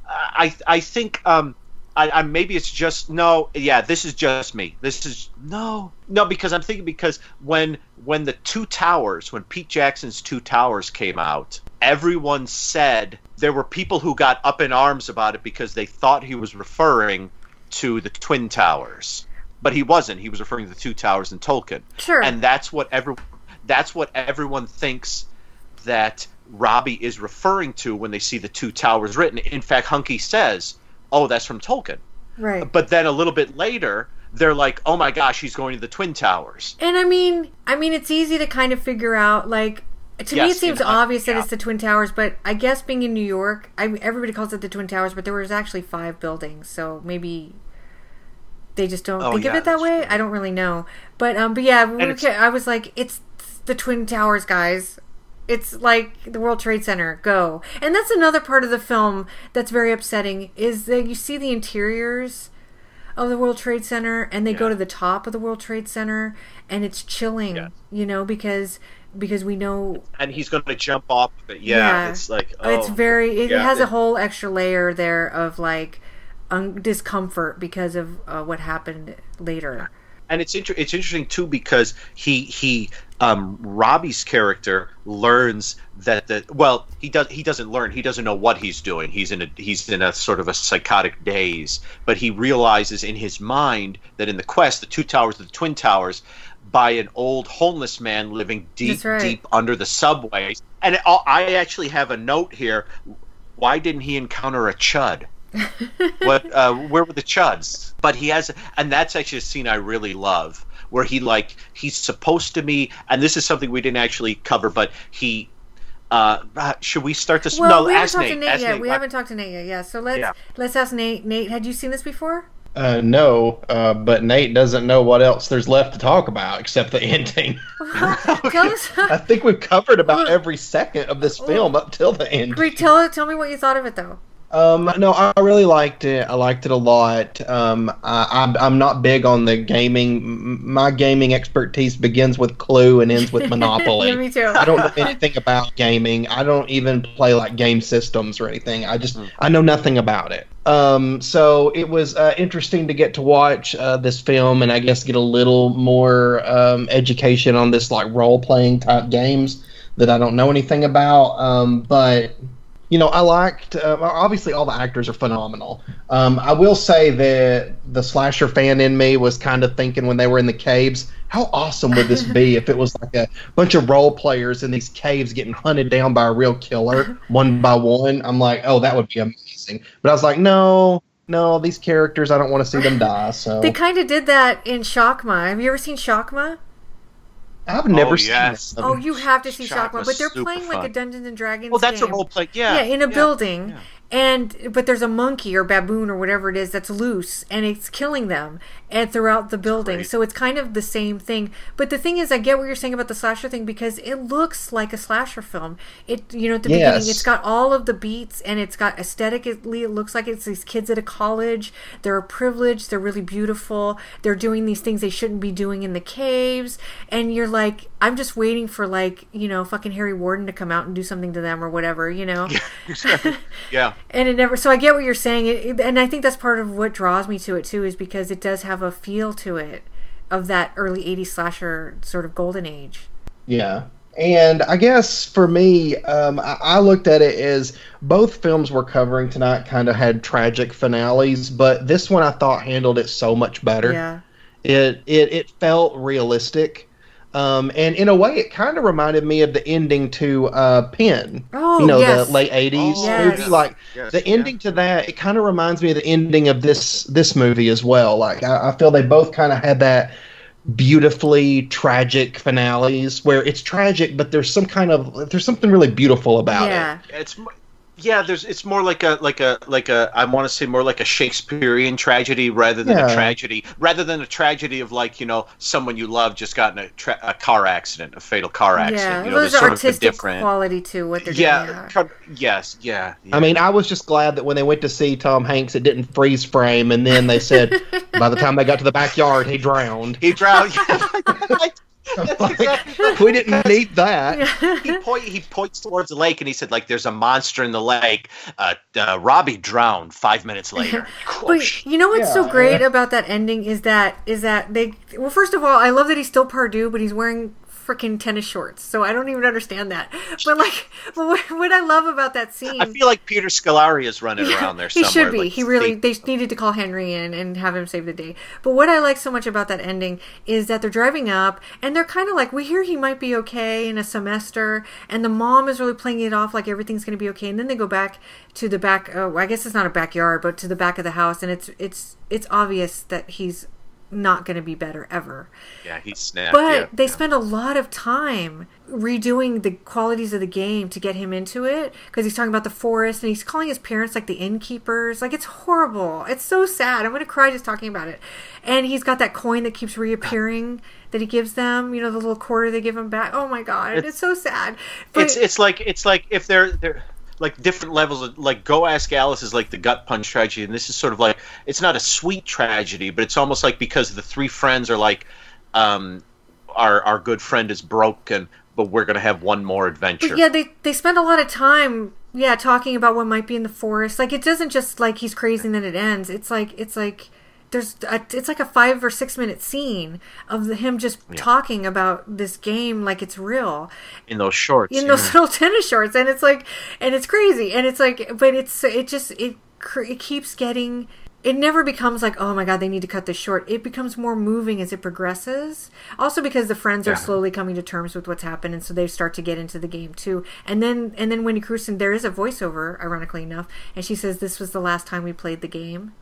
I I think um, I, I maybe it's just no yeah this is just me. This is no no because I'm thinking because when when the Two Towers when Pete Jackson's Two Towers came out. Everyone said there were people who got up in arms about it because they thought he was referring to the Twin Towers, but he wasn't. He was referring to the Two Towers in Tolkien. Sure. And that's what every that's what everyone thinks that Robbie is referring to when they see the Two Towers written. In fact, Hunky says, "Oh, that's from Tolkien." Right. But then a little bit later, they're like, "Oh my gosh, he's going to the Twin Towers." And I mean, I mean, it's easy to kind of figure out, like. To yes, me, it seems obvious that yeah. it's the Twin Towers, but I guess being in New York, I mean, everybody calls it the Twin Towers, but there was actually five buildings, so maybe they just don't oh, think yeah, of it that way. True. I don't really know, but um, but yeah, we were, I was like, it's the Twin Towers, guys. It's like the World Trade Center. Go, and that's another part of the film that's very upsetting is that you see the interiors of the World Trade Center, and they yeah. go to the top of the World Trade Center, and it's chilling, yeah. you know, because. Because we know, and he's going to jump off of it. Yeah, yeah. It's like oh, it's very. It yeah, has it, a whole extra layer there of like un- discomfort because of uh, what happened later. And it's inter- it's interesting too because he he um, Robbie's character learns that the well he does he doesn't learn he doesn't know what he's doing he's in a he's in a sort of a psychotic daze, but he realizes in his mind that in the quest the two towers the twin towers. By an old homeless man living deep, right. deep under the subway. And it, I actually have a note here. Why didn't he encounter a chud? what? Uh, where were the chuds? But he has, and that's actually a scene I really love, where he like he's supposed to be. And this is something we didn't actually cover, but he. Uh, should we start this? Well, no, we haven't talked to Nate yet. We haven't talked to Nate yet. Yeah, so let's yeah. let's ask Nate. Nate, had you seen this before? Uh, no, uh, but Nate doesn't know what else there's left to talk about except the ending. Tell us. I think we've covered about every second of this film up till the end. Tell, tell me what you thought of it, though. Um, no, I really liked it. I liked it a lot. Um, I, I, I'm not big on the gaming. My gaming expertise begins with Clue and ends with Monopoly. Me too. I don't know anything about gaming. I don't even play like game systems or anything. I just mm. I know nothing about it. Um, so it was uh, interesting to get to watch uh, this film and I guess get a little more um, education on this like role playing type games that I don't know anything about. Um, but You know, I liked, uh, obviously all the actors are phenomenal. Um, I will say that the slasher fan in me was kind of thinking when they were in the caves, how awesome would this be if it was like a bunch of role players in these caves getting hunted down by a real killer one by one? I'm like, oh, that would be amazing. But I was like, no, no, these characters, I don't want to see them die. So they kind of did that in Shockma. Have you ever seen Shockma? I've never oh, seen yes. this. Oh, you have to see Shockma. But they're playing fun. like a Dungeons and Dragons Well, that's game. a role play. Yeah. Yeah, in a yeah, building. Yeah. And but there's a monkey or baboon or whatever it is that's loose and it's killing them. and throughout the building. Great. So it's kind of the same thing. But the thing is, I get what you're saying about the slasher thing, because it looks like a slasher film. It, you know, at the yes. beginning, it's got all of the beats, and it's got aesthetically, it looks like it's these kids at a college. They're privileged. They're really beautiful. They're doing these things they shouldn't be doing in the caves. And you're like, I'm just waiting for, like, you know, fucking Harry Warden to come out and do something to them or whatever, you know? Yeah. And it never, so I get what you're saying. It, and I think that's part of what draws me to it too, is because it does have a feel to it of that early eighties slasher sort of golden age. Yeah. And I guess for me, um, I, I looked at it as both films we're covering tonight kind of had tragic finales, but this one I thought handled it so much better. Yeah. It, it, it felt realistic. Um, and in a way, it kind of reminded me of the ending to uh, Pin, oh, you know, yes. the late eighties oh, yes. movie. Like yes, the ending yeah. to that, it kind of reminds me of the ending of this this movie as well. Like I, I feel they both kind of had that beautifully tragic finales where it's tragic, but there's some kind of there's something really beautiful about yeah. it. It's yeah, there's it's more like a like a like a I want to say more like a Shakespearean tragedy rather than yeah. a tragedy rather than a tragedy of, like, you know, someone you love just got in a, tra- a car accident, a fatal car accident. Yeah, you know, there's sort artistic of a different quality to what they're yeah, doing. Yeah, tra- yes, yeah, yeah. I mean, I was just glad that when they went to see Tom Hanks, it didn't freeze frame, and then they said by the time they got to the backyard, he drowned. He drowned. That's like, exactly. We didn't need that. Yeah. He, point, he points towards the lake and he said, like, there's a monster in the lake. Uh, uh, Robbie drowned five minutes later. But you know what's yeah. so great about that ending is that is that they – well, first of all, I love that he's still Pardue, but he's wearing – freaking tennis shorts, so I don't even understand that. But like, what, what I love about that scene, I feel like Peter Scolari is running yeah, around there somewhere. He should be. Like, he really. They needed to call Henry in and have him save the day. But what I like so much about that ending is that they're driving up and they're kind of like, we hear he might be okay in a semester, and the mom is really playing it off like everything's going to be okay. And then they go back to the back. Oh, I guess it's not a backyard, but to the back of the house, and it's it's it's obvious that he's not going to be better ever. Yeah, he snapped. But yeah, they yeah. spend a lot of time redoing the qualities of the game to get him into it, because he's talking about the forest and he's calling his parents like the innkeepers. Like, it's horrible. It's so sad. I'm going to cry just talking about it. And he's got that coin that keeps reappearing that he gives them, you know, the little quarter they give him back. Oh my God. It's, it's so sad. But it's it's like it's like if they're they're like different levels of, like, Go Ask Alice is like the gut punch tragedy, and this is sort of like, it's not a sweet tragedy, but it's almost like, because the three friends are like, um, our our good friend is broken, but we're gonna have one more adventure. But yeah, they they spend a lot of time yeah talking about what might be in the forest. Like, it doesn't just like he's crazy and then it ends. It's like it's like there's a, it's like a five or six minute scene of the, him just yeah. talking about this game like it's real, in those shorts, in yeah. those little tennis shorts, and it's like, and it's crazy, and it's like, but it's it just it it keeps getting. It never becomes like, oh my God, they need to cut this short. It becomes more moving as it progresses. Also because the friends yeah. are slowly coming to terms with what's happened, and so they start to get into the game too. And then and then Wendy Crewson, there is a voiceover, ironically enough, and she says, "This was the last time we played the game."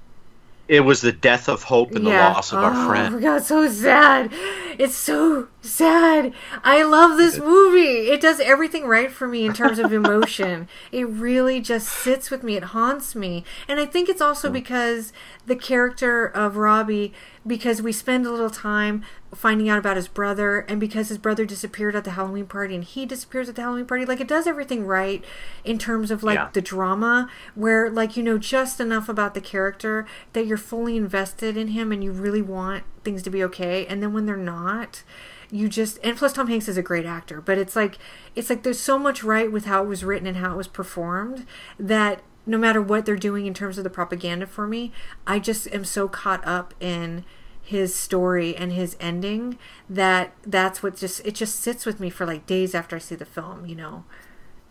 It was the death of hope and the yeah. loss of oh, our friend. Oh my God, so sad. It's so sad. I love this movie. It does everything right for me in terms of emotion. It really just sits with me. It haunts me. And I think it's also because the character of Robbie, because we spend a little time finding out about his brother, and because his brother disappeared at the Halloween party and he disappears at the Halloween party. Like, it does everything right in terms of, like, yeah. the drama, where, like, you know just enough about the character that you're fully invested in him and you really want things to be okay. And then when they're not, you just, and plus Tom Hanks is a great actor, but it's like, it's like there's so much right with how it was written and how it was performed that no matter what they're doing in terms of the propaganda for me, I just am so caught up in his story and his ending that that's what just, it just sits with me for like days after I see the film, you know?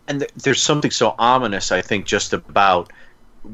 And th- there's something so ominous, I think, just about,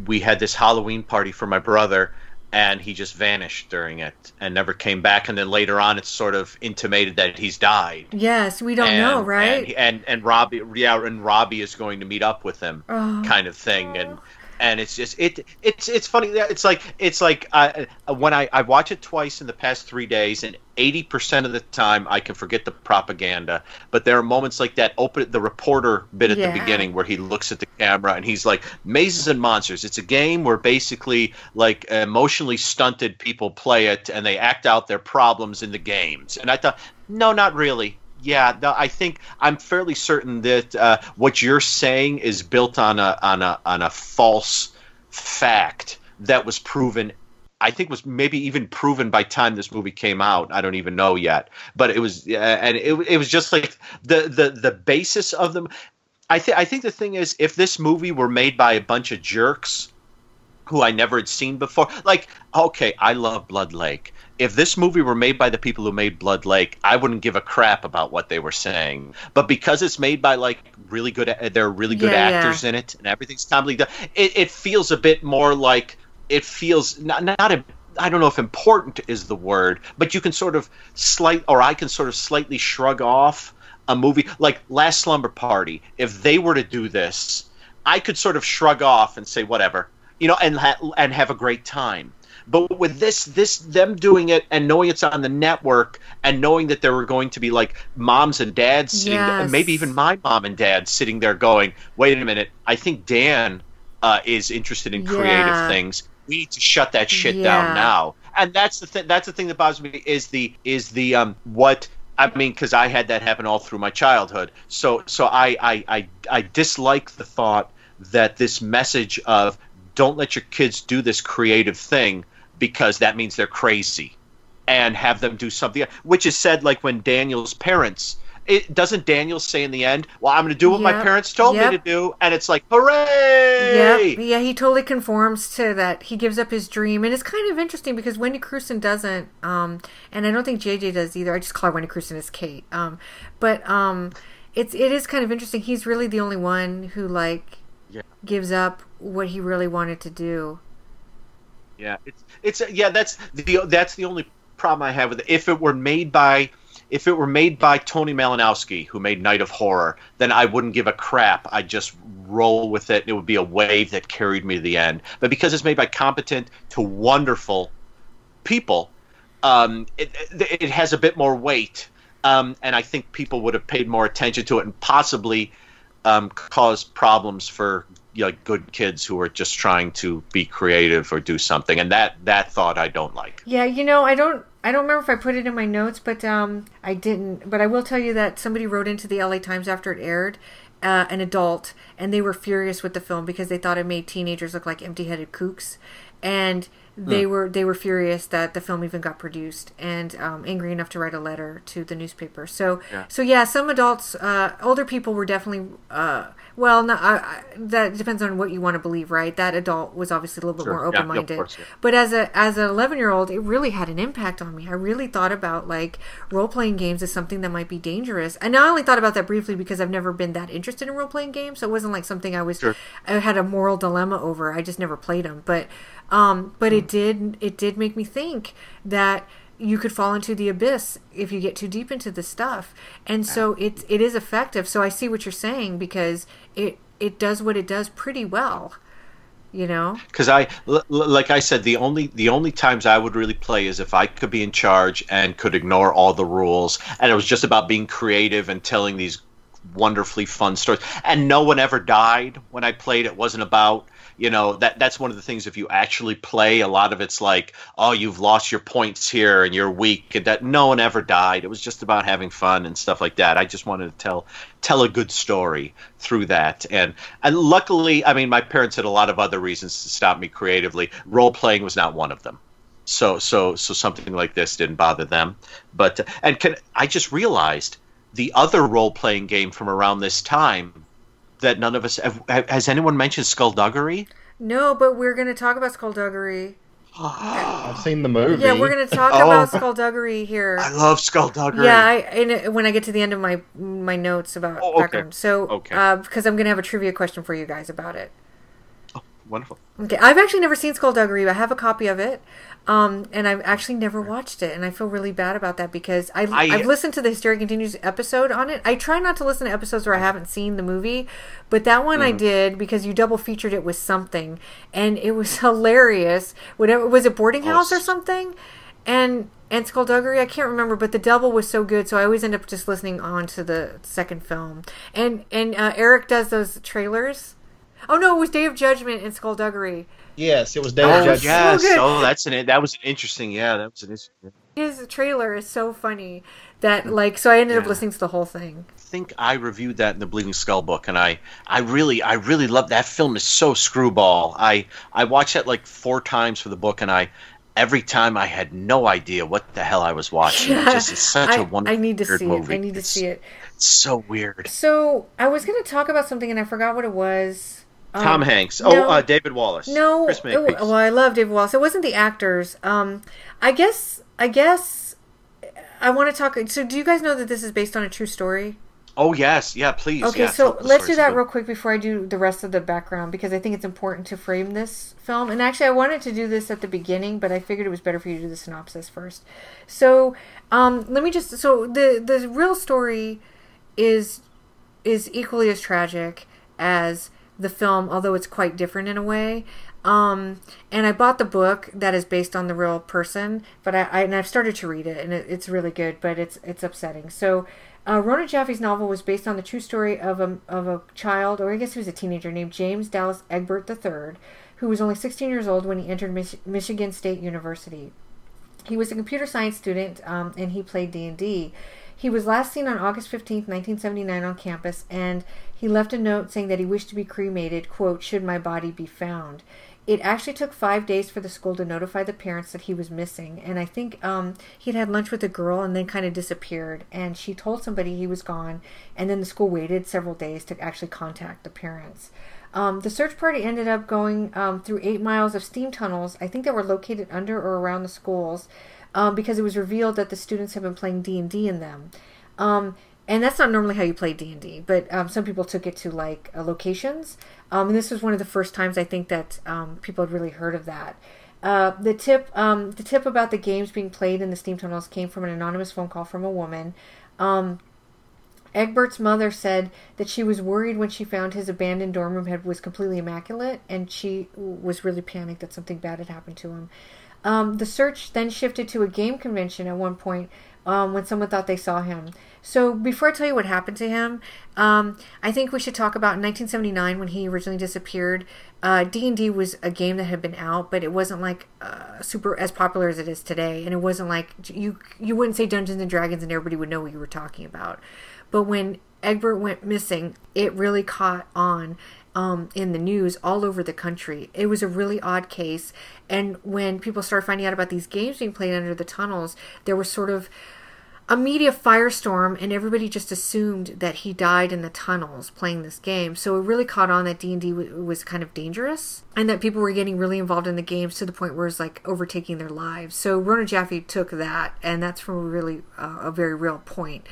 we had this Halloween party for my brother and he just vanished during it and never came back. And then later on, it's sort of intimated that he's died. Yes. We don't and, know. Right. And, and, and Robbie, yeah. And Robbie is going to meet up with him, oh. kind of thing. And, and it's just it it's it's funny. It's like it's like uh, when I I watch it twice in the past three days, and eighty percent of the time I can forget the propaganda. But there are moments like that open the reporter bit at yeah. the beginning where he looks at the camera and he's like, "Mazes and Monsters. It's a game where basically like emotionally stunted people play it and they act out their problems in the games." And I thought, no, not really. Yeah, no, I think I'm fairly certain that uh, what you're saying is built on a on a on a false fact that was proven. I think was maybe even proven by time this movie came out. I don't even know yet, but it was, uh, and it it was just like the the the basis of them. I think I think the thing is, if this movie were made by a bunch of jerks who I never had seen before, like, okay, I love Blood Lake. If this movie were made by the people who made Blood Lake, I wouldn't give a crap about what they were saying. But because it's made by like really good, there are really good yeah, actors yeah. in it, and everything's commonly done. It, it feels a bit more like it feels not not a. I don't know if important is the word, but you can sort of slight, or I can sort of slightly shrug off a movie like Last Slumber Party. If they were to do this, I could sort of shrug off and say whatever, you know, and ha- and have a great time. But with this, this them doing it and knowing it's on the network and knowing that there were going to be like moms and dads sitting yes. there, and maybe even my mom and dad sitting there going, wait a minute, I think Dan uh, is interested in creative yeah. things. We need to shut that shit yeah. down now. And that's the thing. That's the thing that bothers me is the is the um what I mean, because I had that happen all through my childhood. So so I I I, I dislike the thought that this message of don't let your kids do this creative thing, because that means they're crazy, and have them do something, which is said like when Daniel's parents, it doesn't Daniel say in the end, well, I'm going to do what yep. my parents told yep. me to do. And it's like, hooray. Yeah. Yeah. He totally conforms to that. He gives up his dream. And it's kind of interesting because Wendy Crewson doesn't, um, and I don't think J J does either. I just call her Wendy Crewson as Kate. Um, but, um, it's, it is kind of interesting. He's really the only one who like yeah. gives up what he really wanted to do. Yeah, it's it's yeah. That's the that's the only problem I have with it. If it were made by, if it were made by Tony Malinowski, who made Night of Horror, then I wouldn't give a crap. I'd just roll with it. It would be a wave that carried me to the end. But because it's made by competent to wonderful people, um, it, it it has a bit more weight, um, and I think people would have paid more attention to it and possibly um, caused problems for. You know, good kids who are just trying to be creative or do something, and that that thought I don't like. Yeah, you know, I don't I don't remember if I put it in my notes, but um, I didn't. But I will tell you that somebody wrote into the L A Times after it aired, uh, an adult, and they were furious with the film because they thought it made teenagers look like empty-headed kooks, and they mm. were they were furious that the film even got produced, and um, angry enough to write a letter to the newspaper. So yeah, so yeah some adults, uh, older people were definitely. Uh, Well, no, I, I, that depends on what you want to believe, right? That adult was obviously a little bit sure. more open-minded. Yeah, of course, yeah. But as a as an eleven-year-old, it really had an impact on me. I really thought about, like, role-playing games as something that might be dangerous. And I only thought about that briefly because I've never been that interested in role-playing games. So it wasn't, like, something I was sure. I had a moral dilemma over. I just never played them. But, um, but mm. it did it did make me think that you could fall into the abyss if you get too deep into this stuff. And so it, it is effective. So I see what you're saying because it, it does what it does pretty well, you know? Because I, l- like I said, the only the only times I would really play is if I could be in charge and could ignore all the rules. And it was just about being creative and telling these wonderfully fun stories. And no one ever died when I played. It wasn't about... You know, that that's one of the things if you actually play, a lot of it's like, oh, you've lost your points here and you're weak, and that no one ever died. It was just about having fun and stuff like that. I just wanted to tell tell a good story through that. And and luckily, I mean, my parents had a lot of other reasons to stop me creatively. Role playing was not one of them. So so so something like this didn't bother them. But and can, I just realized the other role playing game from around this time that none of us have, has anyone mentioned Skullduggery? No, but we're going to talk about Skullduggery. I've seen the movie. Yeah, we're going to talk oh. about Skullduggery here. I love Skullduggery. Yeah, I, and when I get to the end of my my notes about oh, okay. Beckham. So, okay. uh, because I'm going to have a trivia question for you guys about it. Wonderful. Okay, I've actually never seen Skullduggery. I have a copy of it, um, and I've actually never watched it, and I feel really bad about that because I, I, I've listened to the Hysteria Continues episode on it. I try not to listen to episodes where I haven't seen the movie, but that one mm-hmm. I did because you double featured it with something, and it was hilarious. Whatever, was it Boarding House oh, or something? And and Skullduggery, I can't remember, but the double was so good, so I always end up just listening on to the second film. And and uh, Eric does those trailers. Oh no! It was Day of Judgment and Skullduggery. Yes, it was Day oh, of Judgment. Yes. So oh, that's an that was interesting. Yeah, that was an interesting. His trailer is so funny that like so I ended yeah. up listening to the whole thing. I think I reviewed that in the Bleeding Skull book, and I I really I really love that film. Is so screwball. I I watched that like four times for the book, and I every time I had no idea what the hell I was watching. Yeah. It just is such I, a wonderful. I need to see movie. it. I need to it's, see it. It's so weird. So I was going to talk about something, and I forgot what it was. Tom um, Hanks. Oh, no, uh, David Wallace. No, it, well, I love David Wallace. It wasn't the actors. Um, I guess. I guess. I want to talk. So, do you guys know that this is based on a true story? Oh yes, yeah. Please. Okay, yeah, so let's do that good. real quick before I do the rest of the background because I think it's important to frame this film. And actually, I wanted to do this at the beginning, but I figured it was better for you to do the synopsis first. So, um, let me just. So the the real story is is equally as tragic as the film, although it's quite different in a way. Um, and I bought the book that is based on the real person, but I, I and I've started to read it, and it, it's really good, but it's it's upsetting. So, uh, Rona Jaffe's novel was based on the true story of a of a child, or I guess he was a teenager named James Dallas Egbert the third, who was only sixteen years old when he entered Mich- Michigan State University. He was a computer science student, um, and he played D and D. He was last seen on August fifteenth, nineteen seventy-nine on campus, and he left a note saying that he wished to be cremated, quote, should my body be found. It actually took five days for the school to notify the parents that he was missing, and I think um, he'd had lunch with a girl and then kind of disappeared, and she told somebody he was gone, and then the school waited several days to actually contact the parents. Um, the search party ended up going um, through eight miles of steam tunnels, I think that were located under or around the schools, Um, because it was revealed that the students have been playing D and D in them. Um, and that's not normally how you play D and D, but um, some people took it to, like, uh, locations. Um, and this was one of the first times I think that um, people had really heard of that. Uh, the tip um, the tip about the games being played in the steam tunnels came from an anonymous phone call from a woman. Um, Egbert's mother said that she was worried when she found his abandoned dorm room had was completely immaculate, and she was really panicked that something bad had happened to him. Um, the search then shifted to a game convention at one point um, when someone thought they saw him. So before I tell you what happened to him, um, I think we should talk about nineteen seventy-nine when he originally disappeared. Uh, D and D was a game that had been out, but it wasn't like uh, super as popular as it is today. And it wasn't like you you wouldn't say Dungeons and Dragons and everybody would know what you were talking about. But when Egbert went missing, it really caught on. Um, in the news all over the country. It was a really odd case, and when people started finding out about these games being played under the tunnels, there was sort of a media firestorm, and everybody just assumed that he died in the tunnels playing this game. So it really caught on that D and D w- was kind of dangerous, and that people were getting really involved in the games to the point where it's like overtaking their lives. So Rona Jaffe took that, and that's from a really uh, a very real point.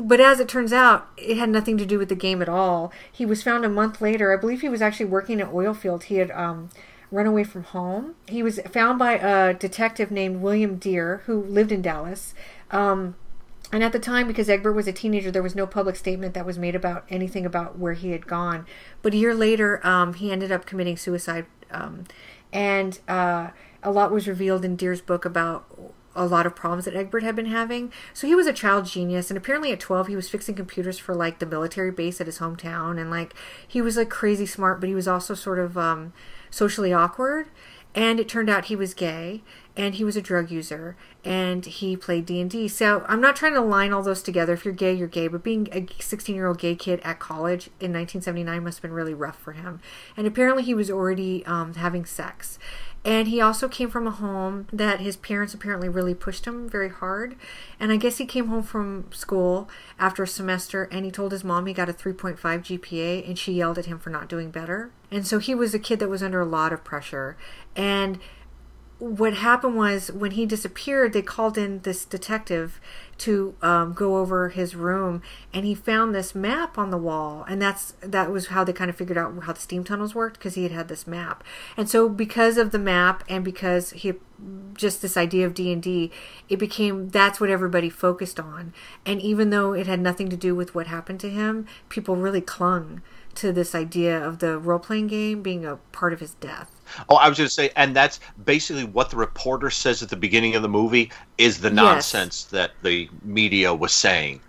But as it turns out, it had nothing to do with the game at all. He was found a month later. I believe he was actually working in an oil field. He had um, run away from home. He was found by a detective named William Deere, who lived in Dallas. Um, and at the time, because Egbert was a teenager, there was no public statement that was made about anything about where he had gone. But a year later, um, he ended up committing suicide. Um, and uh, a lot was revealed in Deere's book about a lot of problems that Egbert had been having. So he was a child genius, and apparently at twelve he was fixing computers for like the military base at his hometown, and like he was like crazy smart, but he was also sort of um, socially awkward, and it turned out he was gay, and he was a drug user, and he played D and D. So I'm not trying to line all those together. If you're gay, you're gay, but being a sixteen-year-old gay kid at college in nineteen seventy-nine must have been really rough for him, and apparently he was already um, having sex. And he also came from a home that his parents apparently really pushed him very hard. And I guess he came home from school after a semester, and he told his mom he got a three point five G P A, and she yelled at him for not doing better. And so he was a kid that was under a lot of pressure. And what happened was when he disappeared, they called in this detective to um, go over his room, and he found this map on the wall, and that's that was how they kind of figured out how the steam tunnels worked, because he had had this map. And so because of the map and because he just this idea of D and D, it became that's what everybody focused on. And even though it had nothing to do with what happened to him, people really clung to this idea of the role-playing game being a part of his death. Oh, I was going to say, and that's basically what the reporter says at the beginning of the movie is the nonsense yes. that the media was saying.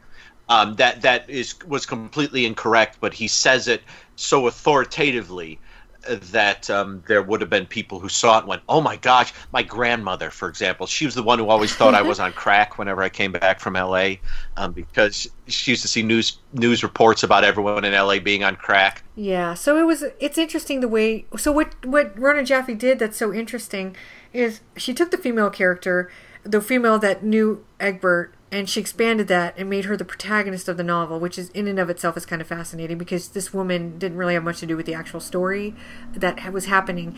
Um, that that is was completely incorrect, but he says it so authoritatively that um, there would have been people who saw it and went, oh my gosh, my grandmother, for example. She was the one who always thought I was on crack whenever I came back from L A um, because she used to see news news reports about everyone in L A being on crack. Yeah, so it was. It's interesting the way... So what, what Rona Jaffe did that's so interesting is she took the female character, the female that knew Egbert, and she expanded that and made her the protagonist of the novel, which is in and of itself is kind of fascinating because this woman didn't really have much to do with the actual story that was happening.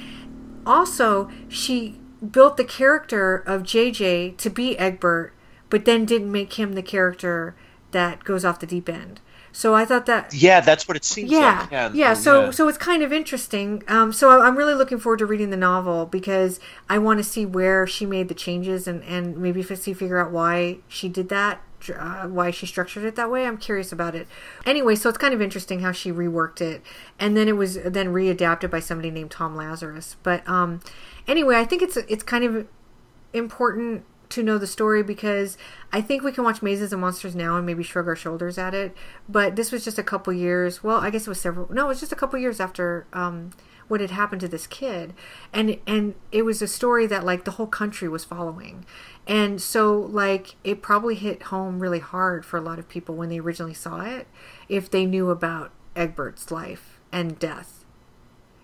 Also, she built the character of J J to be Egbert, but then didn't make him the character that goes off the deep end. So I thought that... Yeah, that's what it seems yeah, like. Yeah, yeah so yeah. so it's kind of interesting. Um, so I'm really looking forward to reading the novel because I want to see where she made the changes and, and maybe see, figure out why she did that, uh, why she structured it that way. I'm curious about it. Anyway, so it's kind of interesting how she reworked it. And then it was then readapted by somebody named Tom Lazarus. But um, anyway, I think it's it's kind of important to know the story because I think we can watch Mazes and Monsters now and maybe shrug our shoulders at it, but this was just a couple years well I guess it was several no it was just a couple years after um what had happened to this kid, and and it was a story that like the whole country was following, and so like it probably hit home really hard for a lot of people when they originally saw it if they knew about Egbert's life and death.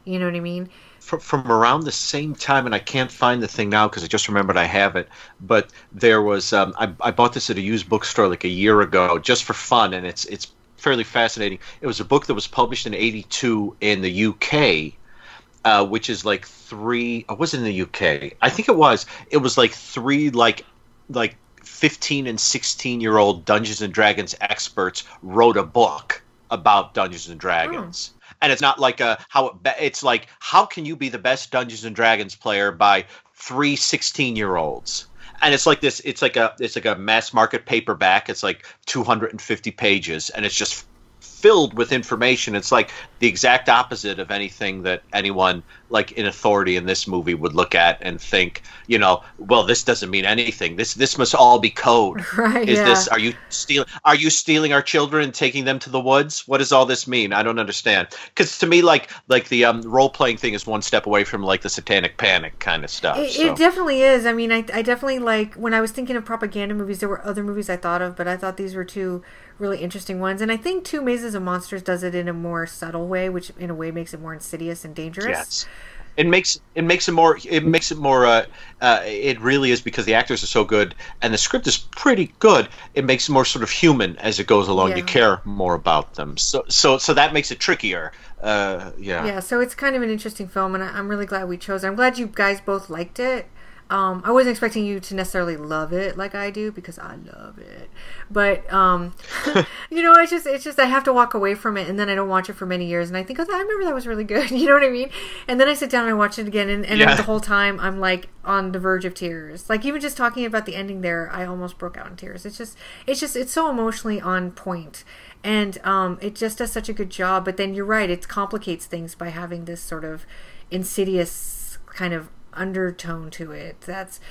You know what I mean? From around the same time, and I can't find the thing now because I just remembered I have it, but there was um, I, I bought this at a used bookstore like a year ago just for fun, and it's it's fairly fascinating. It was a book that was published in eighty-two in the U K, uh, which is like three – I was in the U K. I think it was. It was like three like like fifteen- and sixteen-year-old Dungeons and Dragons experts wrote a book about Dungeons and Dragons. Oh. And it's not like a how it, it's like how can you be the best Dungeons and Dragons player by three sixteen year olds? And it's like this. It's like a it's like a mass market paperback. It's like two hundred fifty pages, and it's just filled with information. It's like the exact opposite of anything that anyone like in authority in this movie would look at and think, you know, well, this doesn't mean anything. This this must all be code. Right, is yeah. this are you stealing are you stealing our children and taking them to the woods? What does all this mean? I don't understand. Because to me, like like the um, role playing thing is one step away from like the Satanic Panic kind of stuff. It, so. it definitely is. I mean, I I definitely like when I was thinking of propaganda movies, there were other movies I thought of, but I thought these were two really interesting ones. And I think too, Mazes and Monsters does it in a more subtle way, which in a way makes it more insidious and dangerous. Yes. It makes it makes it more it makes it more uh, uh, it really is, because the actors are so good and the script is pretty good. It makes it more sort of human as it goes along. Yeah. You care more about them, so so so that makes it trickier. Uh, yeah. Yeah. So it's kind of an interesting film, and I'm really glad we chose it. I'm glad you guys both liked it. Um, I wasn't expecting you to necessarily love it like I do, because I love it. But, um, you know, it's just, it's just I have to walk away from it, and then I don't watch it for many years. And I think, oh, I remember that was really good. You know what I mean? And then I sit down and I watch it again. And, and yeah. the whole time I'm like on the verge of tears. Like even just talking about the ending there, I almost broke out in tears. It's just, it's just, it's so emotionally on point. And um, it just does such a good job. But then you're right. It complicates things by having this sort of insidious kind of undertone to it that's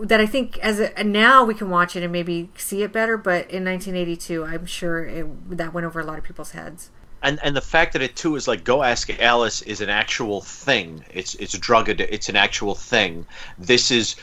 that I think as a, now we can watch it and maybe see it better, but in nineteen eighty-two I'm sure it, that went over a lot of people's heads. And and the fact that it too is like Go Ask Alice is an actual thing. It's it's a drug ad- it's an actual thing. This is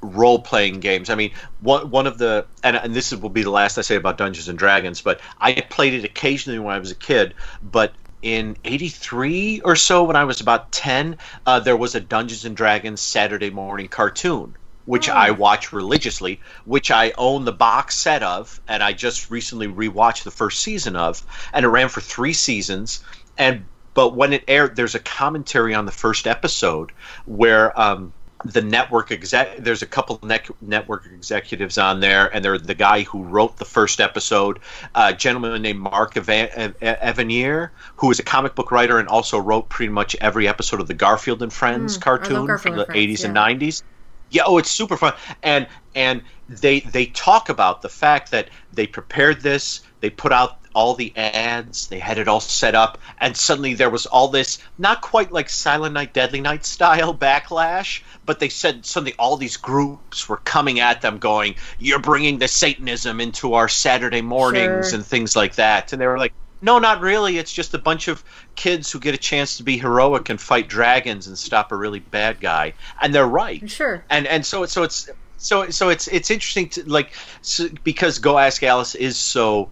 role-playing games. I mean, one one of the and, and this will be the last I say about Dungeons and Dragons, but I played it occasionally when I was a kid, but in eighty-three or so, when I was about ten, uh, there was a Dungeons and Dragons Saturday morning cartoon, which oh. I watch religiously, which I own the box set of, and I just recently rewatched the first season of, and it ran for three seasons. And but when it aired, there's a commentary on the first episode where um, the network exec. There's a couple net network executives on there, and they're the guy who wrote the first episode, a gentleman named Mark Evanier, who is a comic book writer and also wrote pretty much every episode of the Garfield and Friends mm, cartoon Garfield from the eighties yeah. and nineties. Yeah, oh, it's super fun, and and they they talk about the fact that they prepared this, they put out all the ads, they had it all set up, and suddenly there was all this, not quite like Silent Night, Deadly Night style backlash, but they said suddenly all these groups were coming at them going, you're bringing the Satanism into our Saturday mornings sure. and things like that. And they were like, no, not really. It's just a bunch of kids who get a chance to be heroic and fight dragons and stop a really bad guy. And they're right. Sure. And and so so it's so so it's it's interesting to like so, because Go Ask Alice is so.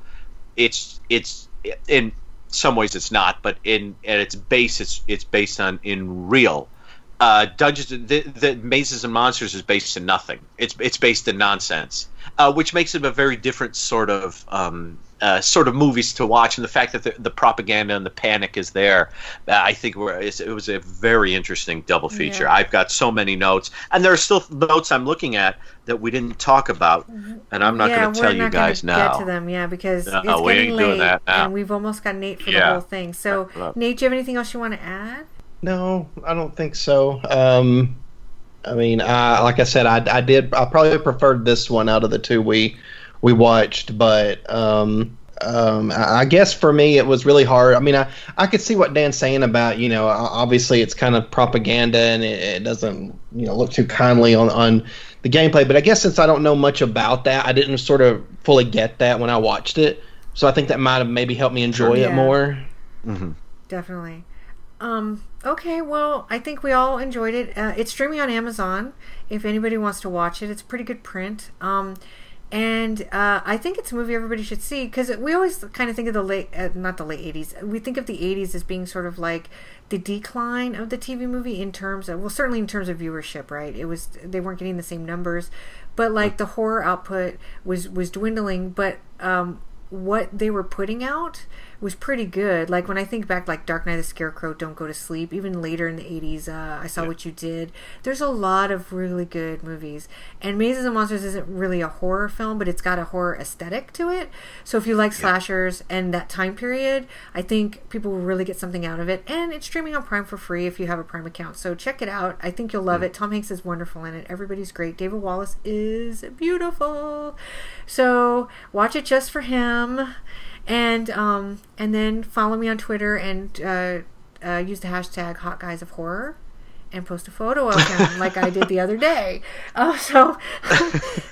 It's it's in some ways it's not, but in at its base it's it's based on in real uh, Dungeons. The, the Mazes and Monsters is based in nothing. It's it's based in nonsense, uh, which makes it a very different sort of um, uh, sort of movies to watch. And the fact that the, the propaganda and the panic is there, uh, I think we're, it's, it was a very interesting double feature. Yeah. I've got so many notes, and there are still notes I'm looking at that we didn't talk about, and I'm not yeah, going to tell you guys now. Get to them, yeah, because no, it's we getting ain't late, doing that now. And we've almost got Nate for yeah. the whole thing. So, uh, Nate, do you have anything else you want to add? No, I don't think so. Um, I mean, uh, like I said, I, I did. I probably preferred this one out of the two we we watched, but um, um, I guess for me it was really hard. I mean, I, I could see what Dan's saying about, you know, obviously it's kind of propaganda and it, it doesn't, you know, look too kindly on on. the gameplay, but I guess since I don't know much about that, I didn't sort of fully get that when I watched it. So I think that might have maybe helped me enjoy yeah. it more. Mm-hmm. Definitely. Um, okay, well, I think we all enjoyed it. Uh, it's streaming on Amazon if anybody wants to watch it. It's pretty good print. Um, and uh, I think it's a movie everybody should see, because we always kind of think of the late, uh, not the late eighties, we think of the eighties as being sort of like the decline of the T V movie in terms of, well, certainly in terms of viewership, right? It was, they weren't getting the same numbers, but like the horror output was, was dwindling, but um, what they were putting out was pretty good. Like when I think back, like Dark Knight of the Scarecrow, Don't Go to Sleep, even later in the eighties, uh, I Saw yeah. What You Did. There's a lot of really good movies. And Mazes and Monsters isn't really a horror film, but it's got a horror aesthetic to it. So if you like yeah. slashers and that time period, I think people will really get something out of it. And it's streaming on Prime for free if you have a Prime account. So check it out. I think you'll love mm. it. Tom Hanks is wonderful in it. Everybody's great. David Wallace is beautiful. So watch it just for him. And um, and then follow me on Twitter and uh, uh, use the hashtag Hot Guys of Horror and post a photo of him like I did the other day. Uh, so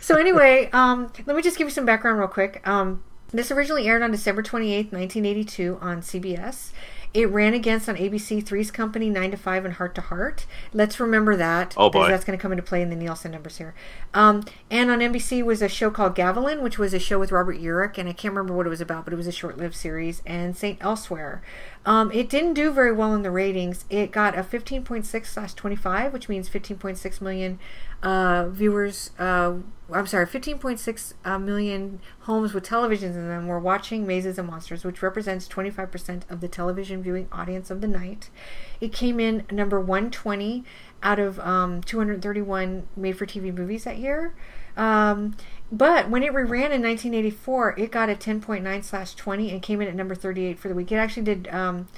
so anyway, um, let me just give you some background real quick. Um, this originally aired on December twenty-eighth, nineteen eighty-two on C B S. It ran against on A B C Three's Company, nine to five, and Heart to Heart. Let's remember that. Oh, boy. Because that's going to come into play in the Nielsen numbers here. Um, and on N B C was a show called Gavilan, which was a show with Robert Urich, and I can't remember what it was about, but it was a short-lived series, and Saint Elsewhere. Um, it didn't do very well in the ratings. It got a fifteen point six slash twenty-five, which means fifteen point six million uh, viewers. Uh, I'm sorry, fifteen point six million homes with televisions in them were watching Mazes and Monsters, which represents twenty-five percent of the television viewing audience of the night. It came in number one twenty out of um, two hundred thirty-one made-for-T V movies that year. Um, but when it reran in nineteen eighty-four, it got a ten point nine slash twenty and came in at number thirty-eight for the week. It actually did um,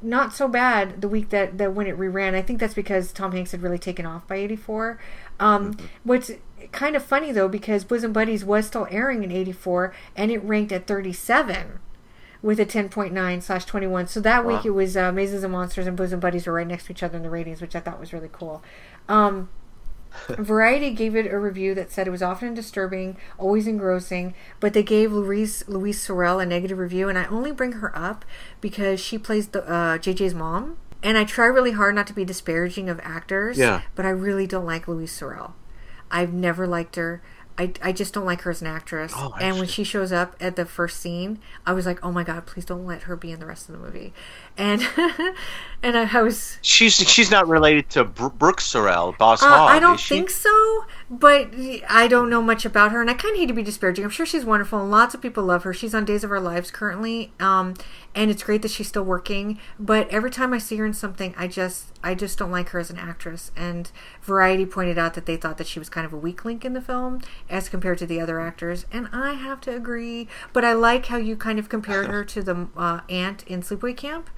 not so bad the week that, that when it reran. I think that's because Tom Hanks had really taken off by eighty-four. Um, mm-hmm. What's kind of funny, though, because Bosom Buddies was still airing in eighty-four, and it ranked at thirty-seven with a ten point nine slash twenty-one. So that wow. week it was uh, Mazes and Monsters and Bosom Buddies were right next to each other in the ratings, which I thought was really cool. Um, Variety gave it a review that said it was often disturbing, always engrossing, but they gave Louise, Louise Sorrell a negative review, and I only bring her up because she plays the uh, J J's mom, and I try really hard not to be disparaging of actors, yeah. but I really don't like Louise Sorrell. I've never liked her. I, I just don't like her as an actress. Oh, and when she shows up at the first scene, I was like, oh my God, please don't let her be in the rest of the movie. And and I was... She's she's not related to Br- Brooke Sorrell, Boss uh, Hogg, I don't think so, but I don't know much about her. And I kind of hate to be disparaging. I'm sure she's wonderful and lots of people love her. She's on Days of Our Lives currently. Um, and it's great that she's still working, but every time I see her in something, I just I just don't like her as an actress. And Variety pointed out that they thought that she was kind of a weak link in the film as compared to the other actors, and I have to agree. But I like how you kind of compared her to the uh, aunt in Sleepaway Camp,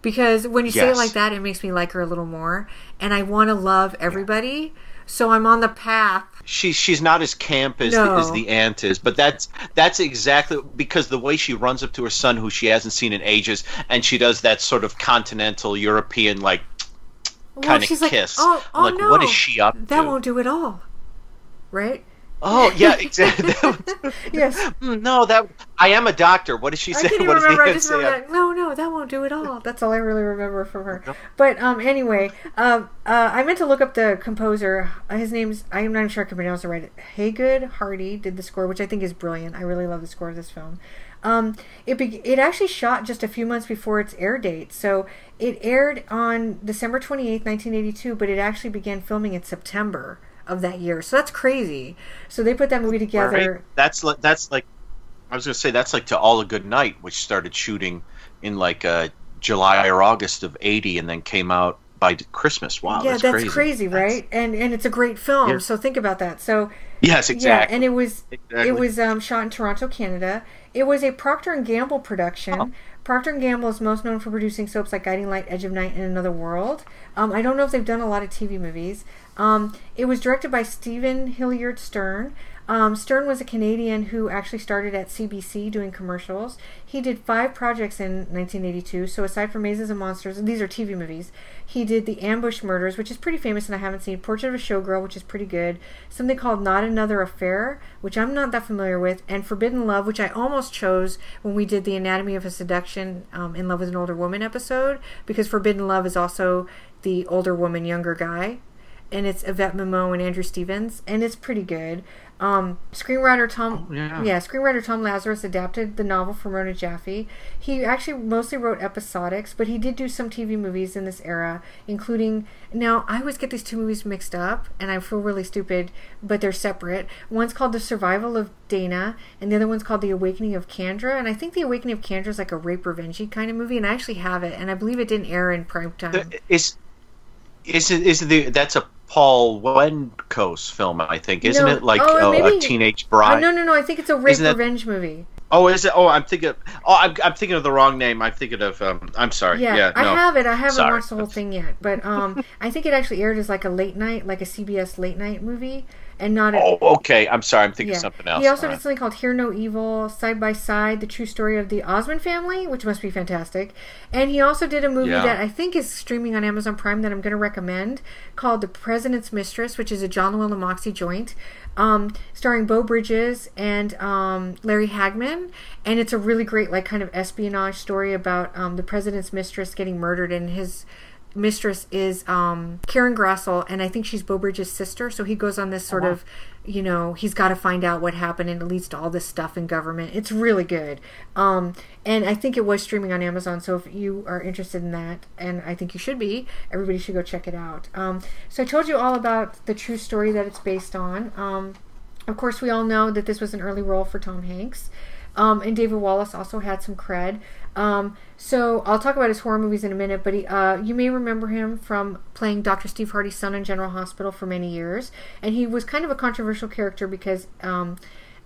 because when you yes. say it like that, it makes me like her a little more, and I want to love everybody. Yeah. So I'm on the path. She she's not as camp as, no. the, as the aunt is, but that's that's exactly, because the way she runs up to her son, who she hasn't seen in ages, and she does that sort of continental European like kind of well, kiss. Like, oh, oh like, no. What is she up that to? That won't do at all, right? Oh yeah, exactly. Yes. No, that I am a doctor. What did she say? I can't what remember. I just remember that. No, no, that won't do at all. That's all I really remember from her. No. But um, anyway, um, uh, I meant to look up the composer. His name's I'm not sure I can pronounce it right. Haygood Hardy did the score, which I think is brilliant. I really love the score of this film. Um, it be- it actually shot just a few months before its air date, so it aired on December twenty-eighth, nineteen eighty-two, but it actually began filming in September of that year, so that's crazy. So they put that movie together. Right. That's like, that's like, I was gonna say that's like To All a Good Night, which started shooting in like uh, July or August of eighty, and then came out by Christmas. Wow, yeah, that's, that's crazy. crazy, right? That's... And and it's a great film. Yeah. So think about that. So yes, exactly. Yeah, and it was exactly. it was um, shot in Toronto, Canada. It was a Procter and Gamble production. Oh. Procter and Gamble is most known for producing soaps like Guiding Light, Edge of Night, and Another World. Um, I don't know if they've done a lot of T V movies. Um, it was directed by Stephen Hilliard Stern. Um, Stern was a Canadian who actually started at C B C doing commercials. He did five projects in nineteen eighty-two. So aside from Mazes and Monsters, these are T V movies. He did The Ambush Murders, which is pretty famous and I haven't seen. Portrait of a Showgirl, which is pretty good. Something called Not Another Affair, which I'm not that familiar with. And Forbidden Love, which I almost chose when we did the Anatomy of a Seduction um, In Love with an Older Woman episode, because Forbidden Love is also the older woman, younger guy. And it's Yvette Mimou and Andrew Stevens, and it's pretty good. Um, screenwriter Tom, oh, yeah. yeah, screenwriter Tom Lazarus adapted the novel from Rona Jaffe. He actually mostly wrote episodics, but he did do some T V movies in this era, including. Now I always get these two movies mixed up, and I feel really stupid, but they're separate. One's called The Survival of Dana, and the other one's called The Awakening of Kandra. And I think The Awakening of Kandra is like a rape revengey kind of movie, and I actually have it, and I believe it didn't air in prime time. Is is is the that's a Paul Wenco's film, I think, isn't no. it? Like oh, uh, maybe, a teenage bride. Oh, no, no, no. I think it's a rape that, revenge movie. Oh, is it? Oh, I'm thinking. Of, oh, I'm, I'm thinking of the wrong name. I'm thinking of. Um, I'm sorry. Yeah, yeah I no. have it. I haven't sorry. watched the whole thing yet, but um, I think it actually aired as like a late night, like a C B S late night movie, and not. A, oh, okay. I'm sorry. I'm thinking yeah. of something else. He also All did right. something called Hear No Evil, Side by Side: The True Story of the Osmond Family, which must be fantastic, and he also did a movie yeah. that I think is streaming on Amazon Prime that I'm going to recommend called The President's Mistress, which is a John Llewellyn Moxie joint. Um, starring Beau Bridges and um, Larry Hagman, and it's a really great, like, kind of espionage story about um, the president's mistress getting murdered, and his mistress is um, Karen Grassel, and I think she's Beau Bridges' sister. So he goes on this sort oh, wow. of, you know, he's got to find out what happened, and it leads to all this stuff in government. It's really good, um, and I think it was streaming on Amazon. So if you are interested in that, and I think you should be, everybody should go check it out. Um, so I told you all about the true story that it's based on. Um, of course, we all know that this was an early role for Tom Hanks. Um, and David Wallace also had some cred. Um, so I'll talk about his horror movies in a minute, but he, uh, you may remember him from playing Doctor Steve Hardy's son in General Hospital for many years. And he was kind of a controversial character because um,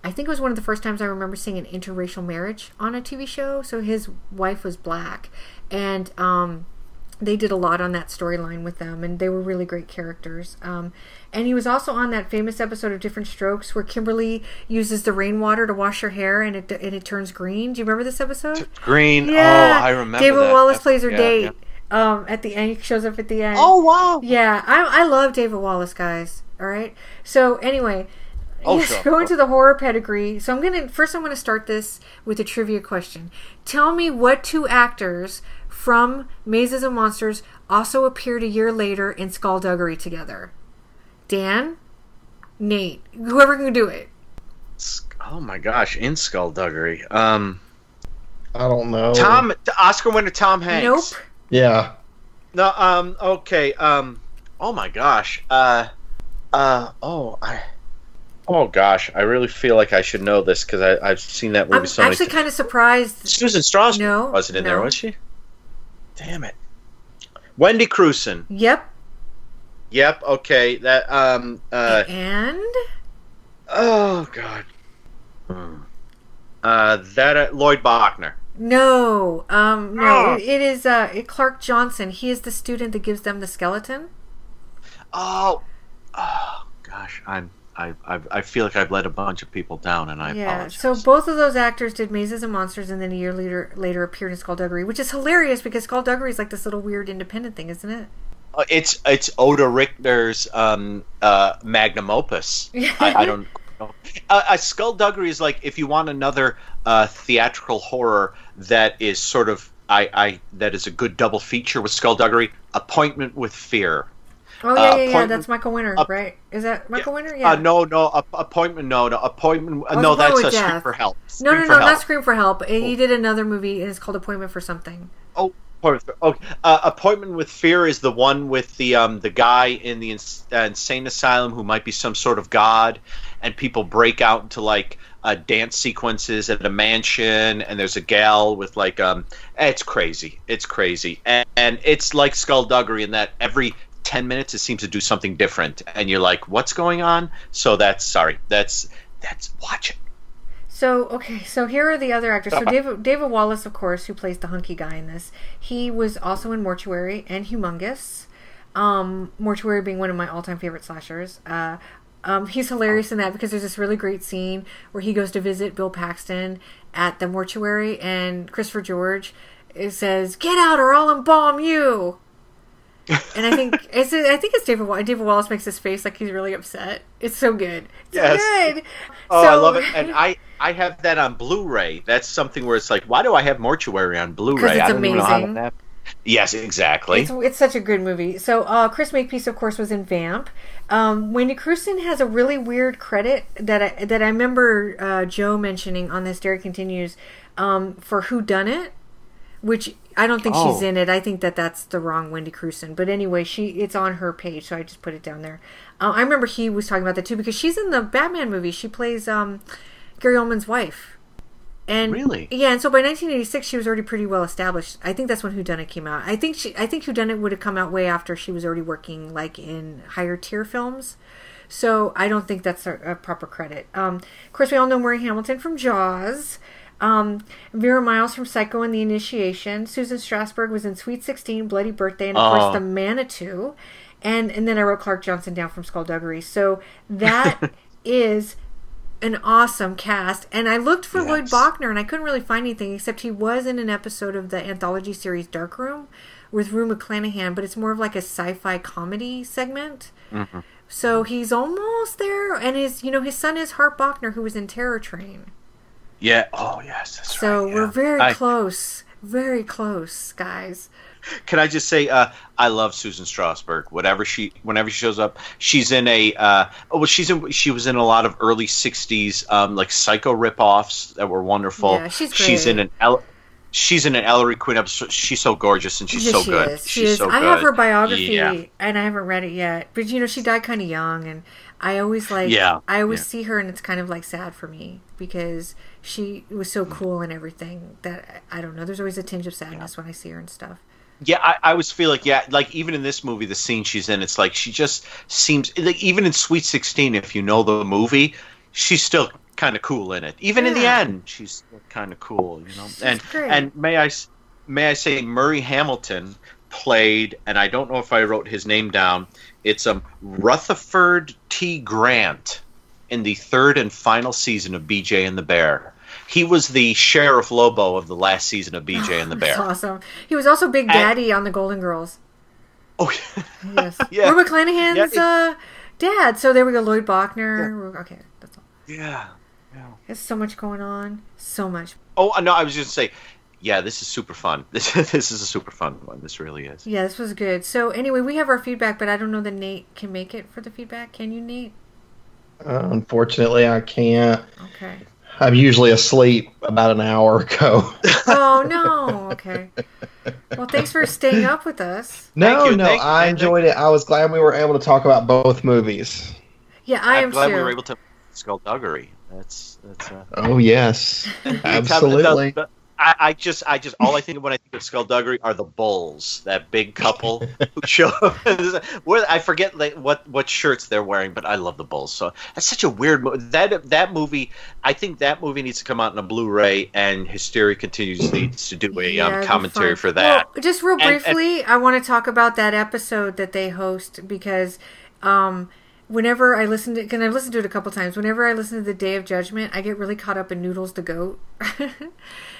I think it was one of the first times I remember seeing an interracial marriage on a T V show. So his wife was black. And um, they did a lot on that storyline with them, and they were really great characters. Um, and he was also on that famous episode of Different Strokes where Kimberly uses the rainwater to wash her hair, and it and it turns green. Do you remember this episode? Green. Yeah. Oh, I remember David that. David Wallace That's, plays her yeah, date yeah. Um, at the end. He shows up at the end. Oh, wow. Yeah. I, I love David Wallace, guys. All right. So, anyway. Oh, yes, sure. Go into the horror pedigree. So I'm gonna first. I'm gonna start this with a trivia question. Tell me what two actors from Mazes and Monsters also appeared a year later in Skullduggery together. Dan, Nate, whoever can do it. Oh my gosh, in Skullduggery. Um, I don't know. Tom, Oscar winner Tom Hanks. Nope. Yeah. No. Um. Okay. Um. Oh my gosh. Uh. Uh. Oh. I. Oh gosh, I really feel like I should know this because I've seen that movie. I'm so actually kind of surprised. Susan Strasberg no, wasn't in no. there, was she? Damn it, Wendy Crewson. Yep. Yep. Okay. That. Um. Uh, and. Oh God. Hmm. Uh. That uh, Lloyd Bachner. No. Um. No. Oh. It, it is. Uh. Clark Johnson. He is the student that gives them the skeleton. Oh. Oh gosh, I'm. I, I I feel like I've let a bunch of people down, and I yeah. apologize. So both of those actors did Mazes and Monsters, and then a year later later appeared in Skullduggery, which is hilarious because Skullduggery is like this little weird independent thing, isn't it? Uh, it's it's Oda Richter's um, uh, magnum opus. I, I don't know. Uh, uh, Skullduggery is like if you want another uh, theatrical horror that is sort of I, I that is a good double feature with Skullduggery, Appointment with Fear. Oh yeah, uh, yeah, yeah. That's Michael Winner, uh, right? Is that Michael yeah. Winner? Yeah. Uh, no, no. Uh, appointment, no, no. Appointment, uh, no. That's a Scream for Help. Scream no, no, no. Not Scream for Help. He oh. did another movie, and it's called Appointment for something. Oh, Appointment. Oh, uh, Appointment with Fear is the one with the um the guy in the ins- uh, insane asylum who might be some sort of god, and people break out into like uh, dance sequences at a mansion, and there's a gal with like um. It's crazy. It's crazy, and, and it's like Skullduggery in that every ten minutes it seems to do something different and you're like, what's going on? So that's sorry that's that's watch it. So okay, so here are the other actors. So David, David Wallace, of course, who plays the hunky guy in this, he was also in Mortuary and Humongous, um Mortuary being one of my all-time favorite slashers. uh Um, he's hilarious in that because there's this really great scene where he goes to visit Bill Paxton at the mortuary and Christopher George says, "Get out or I'll embalm you." And I think it's, I think it's David Wallace. David Wallace makes his face like he's really upset. It's so good. It's yes. good. Oh, so, I love it. And I, I have that on Blu-ray. That's something where it's like, why do I have Mortuary on Blu-ray? It's I don't amazing. Even know how that Yes, exactly. It's, it's such a good movie. So uh, Chris Makepeace, of course, was in Vamp. Um, Wendy Crewson has a really weird credit that I, that I remember uh, Joe mentioning on The Hysteria Continues um, for Who Done It, which I don't think oh. she's in it. I think that that's the wrong Wendy Crewson. But anyway, she it's on her page, so I just put it down there. Uh, I remember he was talking about that too because she's in the Batman movie. She plays um, Gary Oldman's wife. And, really? Yeah, and so by nineteen eighty-six, she was already pretty well established. I think that's when Who Done It came out. I think she, I think Who Done It would have come out way after she was already working like in higher tier films. So I don't think that's a, a proper credit. Um, of course, we all know Murray Hamilton from Jaws. Um, Vera Miles from Psycho and The Initiation. Susan Strasberg was in Sweet sixteen, Bloody Birthday, and of oh. course The Manitou. And and then I wrote Clark Johnson down from Skullduggery. So that is an awesome cast. And I looked for yes. Lloyd Bachner, and I couldn't really find anything, except he was in an episode of the anthology series Dark Room with Rue McClanahan, but it's more of like a sci-fi comedy segment. Mm-hmm. So he's almost there. And his, you know, his son is Hart Bachner, who was in Terror Train. Yeah. Oh, yes. That's so right, yeah. we're very I, close, very close, guys. Can I just say, uh, I love Susan Strasberg. Whatever she, whenever she shows up, she's in a. Uh, oh, well, she's in. She was in a lot of early sixties, um, like Psycho ripoffs that were wonderful. Yeah, she's great. She's in an. El- She's in an Ellery Queen episode. She's so gorgeous and she's yes, so she good. Is. She she's is. so good. I have her biography yeah. and I haven't read it yet. But you know, she died kind of young, and I always like. Yeah. I always yeah. see her, and it's kind of like sad for me because she was so cool and everything. That I don't know. There's always a tinge of sadness yeah. when I see her and stuff. Yeah, I, I always feel like yeah, like even in this movie, the scene she's in, it's like she just seems like even in Sweet sixteen, if you know the movie, she's still kind of cool in it. Even yeah. in the end, she's kind of cool, you know. She's and great. and may I may I say Murray Hamilton played, and I don't know if I wrote his name down. It's um Rutherford T. Grant in the third and final season of B J and the Bear. He was the Sheriff Lobo of the last season of B J oh, and the Bear. That's awesome. He was also Big Daddy and, on the Golden Girls. Oh yeah. yes. yeah. Rue McClanahan's yeah, it, uh, dad. So there we go. Lloyd Bachner. Yeah. Okay, that's all. Yeah. Yeah. There's so much going on. So much. Oh, no, I was just going to say, yeah, this is super fun. This, this is a super fun one. This really is. Yeah, this was good. So, anyway, we have our feedback, but I don't know that Nate can make it for the feedback. Can you, Nate? Uh, unfortunately, I can't. Okay. I'm usually asleep about an hour ago. Oh, no. Okay. Well, thanks for staying up with us. No, you, no, thank I you, enjoyed it. I was glad we were able to talk about both movies. Yeah, I I'm am glad too. we were able to skullduggery. That's that's. Uh, oh yes, absolutely. The, the, I, I just I just all I think of when I think of skullduggery are the Bulls, that big couple who show up. I forget like, what what shirts they're wearing, but I love the Bulls. So that's such a weird movie. That that movie, I think that movie needs to come out in a Blu-ray, and Hysteria Continues needs to do a yeah, um, commentary for that. Well, just real briefly, and, and, I want to talk about that episode that they host because. Um, Whenever I listen to, and I've listened to it a couple times, whenever I listen to The Day of Judgment, I get really caught up in Noodles the Goat.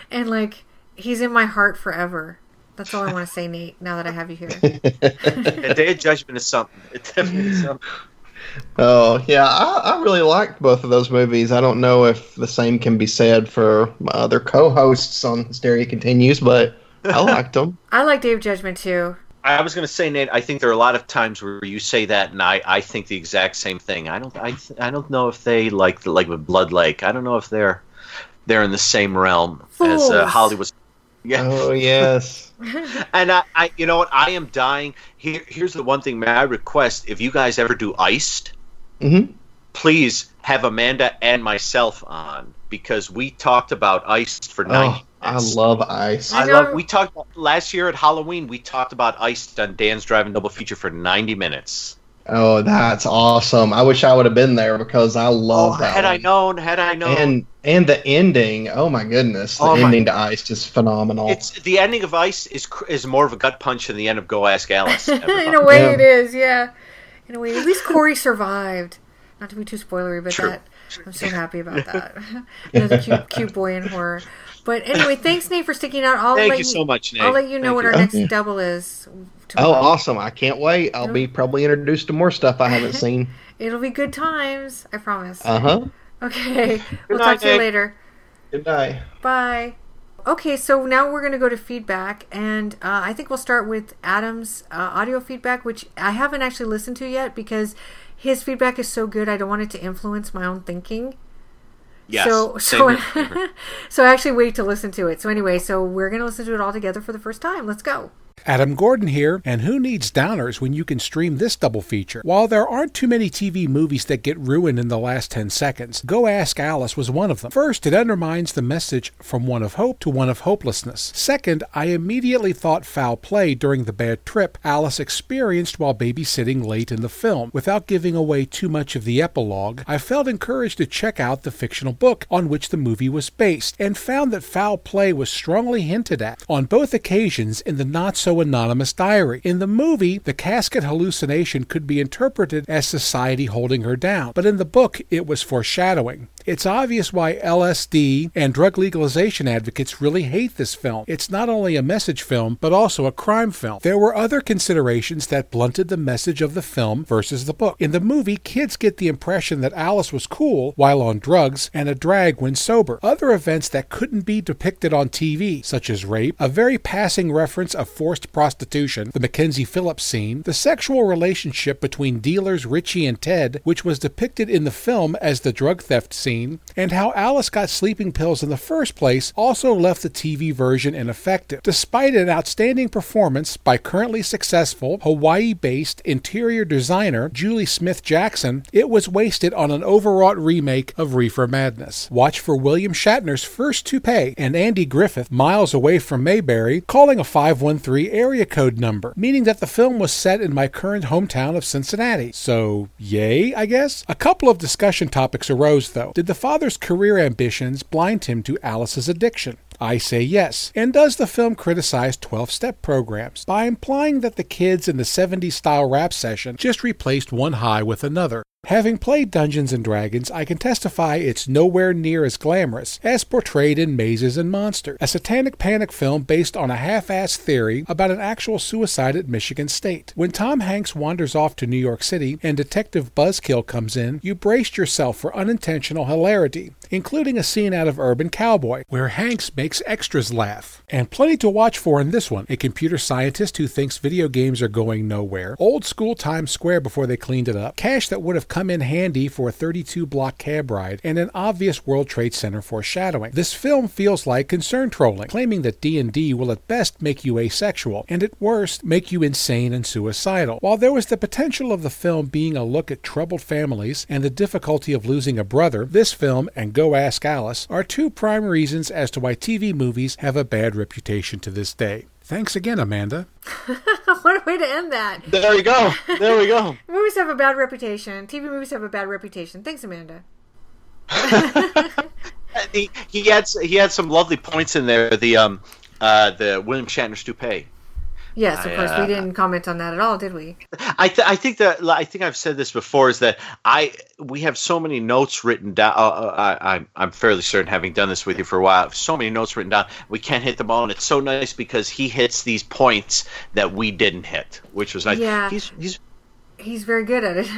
And, like, he's in my heart forever. That's all I want to say, Nate, now that I have you here. The Day of Judgment is something. It definitely is something. Oh, yeah. I, I really liked both of those movies. I don't know if the same can be said for my other co-hosts on Hysteria Continues, but I liked them. I like Day of Judgment, too. I was going to say, Nate, I think there are a lot of times where you say that, and I, I think the exact same thing. I don't I th- I don't know if they like like with Blood Lake. I don't know if they're they're in the same realm Fools. as uh, Hollywood. Yeah. Oh yes. And I, I, you know what? I am dying. Here, here's the one thing. May I request if you guys ever do Iced, mm-hmm. please have Amanda and myself on because we talked about Iced for oh. nine. I love Iced. I love. We talked last year at Halloween. We talked about Iced on Dan's Drive-In Double Feature for ninety minutes. Oh, that's awesome! I wish I would have been there because I love oh, that. Had one. I known, had I known, and and the ending. Oh my goodness, the oh, ending my. to Iced is phenomenal. It's the ending of Iced is is more of a gut punch than the end of Go Ask Alice. In a way, yeah. it is. Yeah, in a way, at least Corey survived. Not to be too spoilery, but True. that I'm so happy about that. Another cute, cute boy in horror. But anyway, thanks, Nate, for sticking out. I'll Thank you, you so much, Nate. I'll let you know Thank what you. our next okay. double is tomorrow. Oh, awesome. I can't wait. I'll be probably introduced to more stuff I haven't seen. It'll be good times. I promise. Uh-huh. Okay. Good we'll night, talk to Nate. you later. Good night. Bye. Okay, so now we're going to go to feedback, and uh, I think we'll start with Adam's uh, audio feedback, which I haven't actually listened to yet because his feedback is so good I don't want it to influence my own thinking. Yes, so so, so I actually wait to listen to it. So anyway, so we're going to listen to it all together for the first time. Let's go. Adam Gordon here, and who needs downers when you can stream this double feature? While there aren't too many T V movies that get ruined in the last ten seconds, Go Ask Alice was one of them. First, it undermines the message from one of hope to one of hopelessness. Second, I immediately thought foul play during the bad trip Alice experienced while babysitting late in the film. Without giving away too much of the epilogue, I felt encouraged to check out the fictional book on which the movie was based, and found that foul play was strongly hinted at on both occasions in the not-so anonymous diary. In the movie, the casket hallucination could be interpreted as society holding her down, but in the book, it was foreshadowing. It's obvious why L S D and drug legalization advocates really hate this film. It's not only a message film, but also a crime film. There were other considerations that blunted the message of the film versus the book. In the movie, kids get the impression that Alice was cool while on drugs and a drag when sober. Other events that couldn't be depicted on T V, such as rape, a very passing reference of forced prostitution, the Mackenzie Phillips scene, the sexual relationship between dealers Richie and Ted, which was depicted in the film as the drug theft scene, and how Alice got sleeping pills in the first place also left the T V version ineffective. Despite an outstanding performance by currently successful Hawaii-based interior designer Julie Smith Jackson, it was wasted on an overwrought remake of Reefer Madness. Watch for William Shatner's first toupee and Andy Griffith, miles away from Mayberry, calling a five one three area code number, meaning that the film was set in my current hometown of Cincinnati. So, yay, I guess? A couple of discussion topics arose, though. Did the father's career ambitions blind him to Alice's addiction? I say yes. And does the film criticize twelve-step programs by implying that the kids in the seventies-style rap session just replaced one high with another? Having played Dungeons and Dragons, I can testify it's nowhere near as glamorous as portrayed in Mazes and Monsters, a satanic panic film based on a half-assed theory about an actual suicide at Michigan State. When Tom Hanks wanders off to New York City and Detective Buzzkill comes in, you braced yourself for unintentional hilarity, including a scene out of Urban Cowboy, where Hanks makes extras laugh. And plenty to watch for in this one, a computer scientist who thinks video games are going nowhere, old school Times Square before they cleaned it up, cash that would have come in handy for a thirty-two block cab ride and an obvious World Trade Center foreshadowing. This film feels like concern trolling, claiming that D and D will at best make you asexual, and at worst make you insane and suicidal. While there was the potential of the film being a look at troubled families and the difficulty of losing a brother, this film and Go Ask Alice are two prime reasons as to why T V movies have a bad reputation to this day. Thanks again, Amanda. What a way to end that. There you go. There we go. Movies have a bad reputation. T V movies have a bad reputation. Thanks, Amanda. he, he had he had some lovely points in there. The um uh the William Shatner toupee. Yes, of I, course. Uh, we didn't comment on that at all, did we? I th- I think that I think I've said this before is that I we have so many notes written down. Uh, I, I'm I'm fairly certain, having done this with you for a while, so many notes written down. We can't hit them all, and it's so nice because he hits these points that we didn't hit, which was nice. Yeah, he's he's he's very good at it.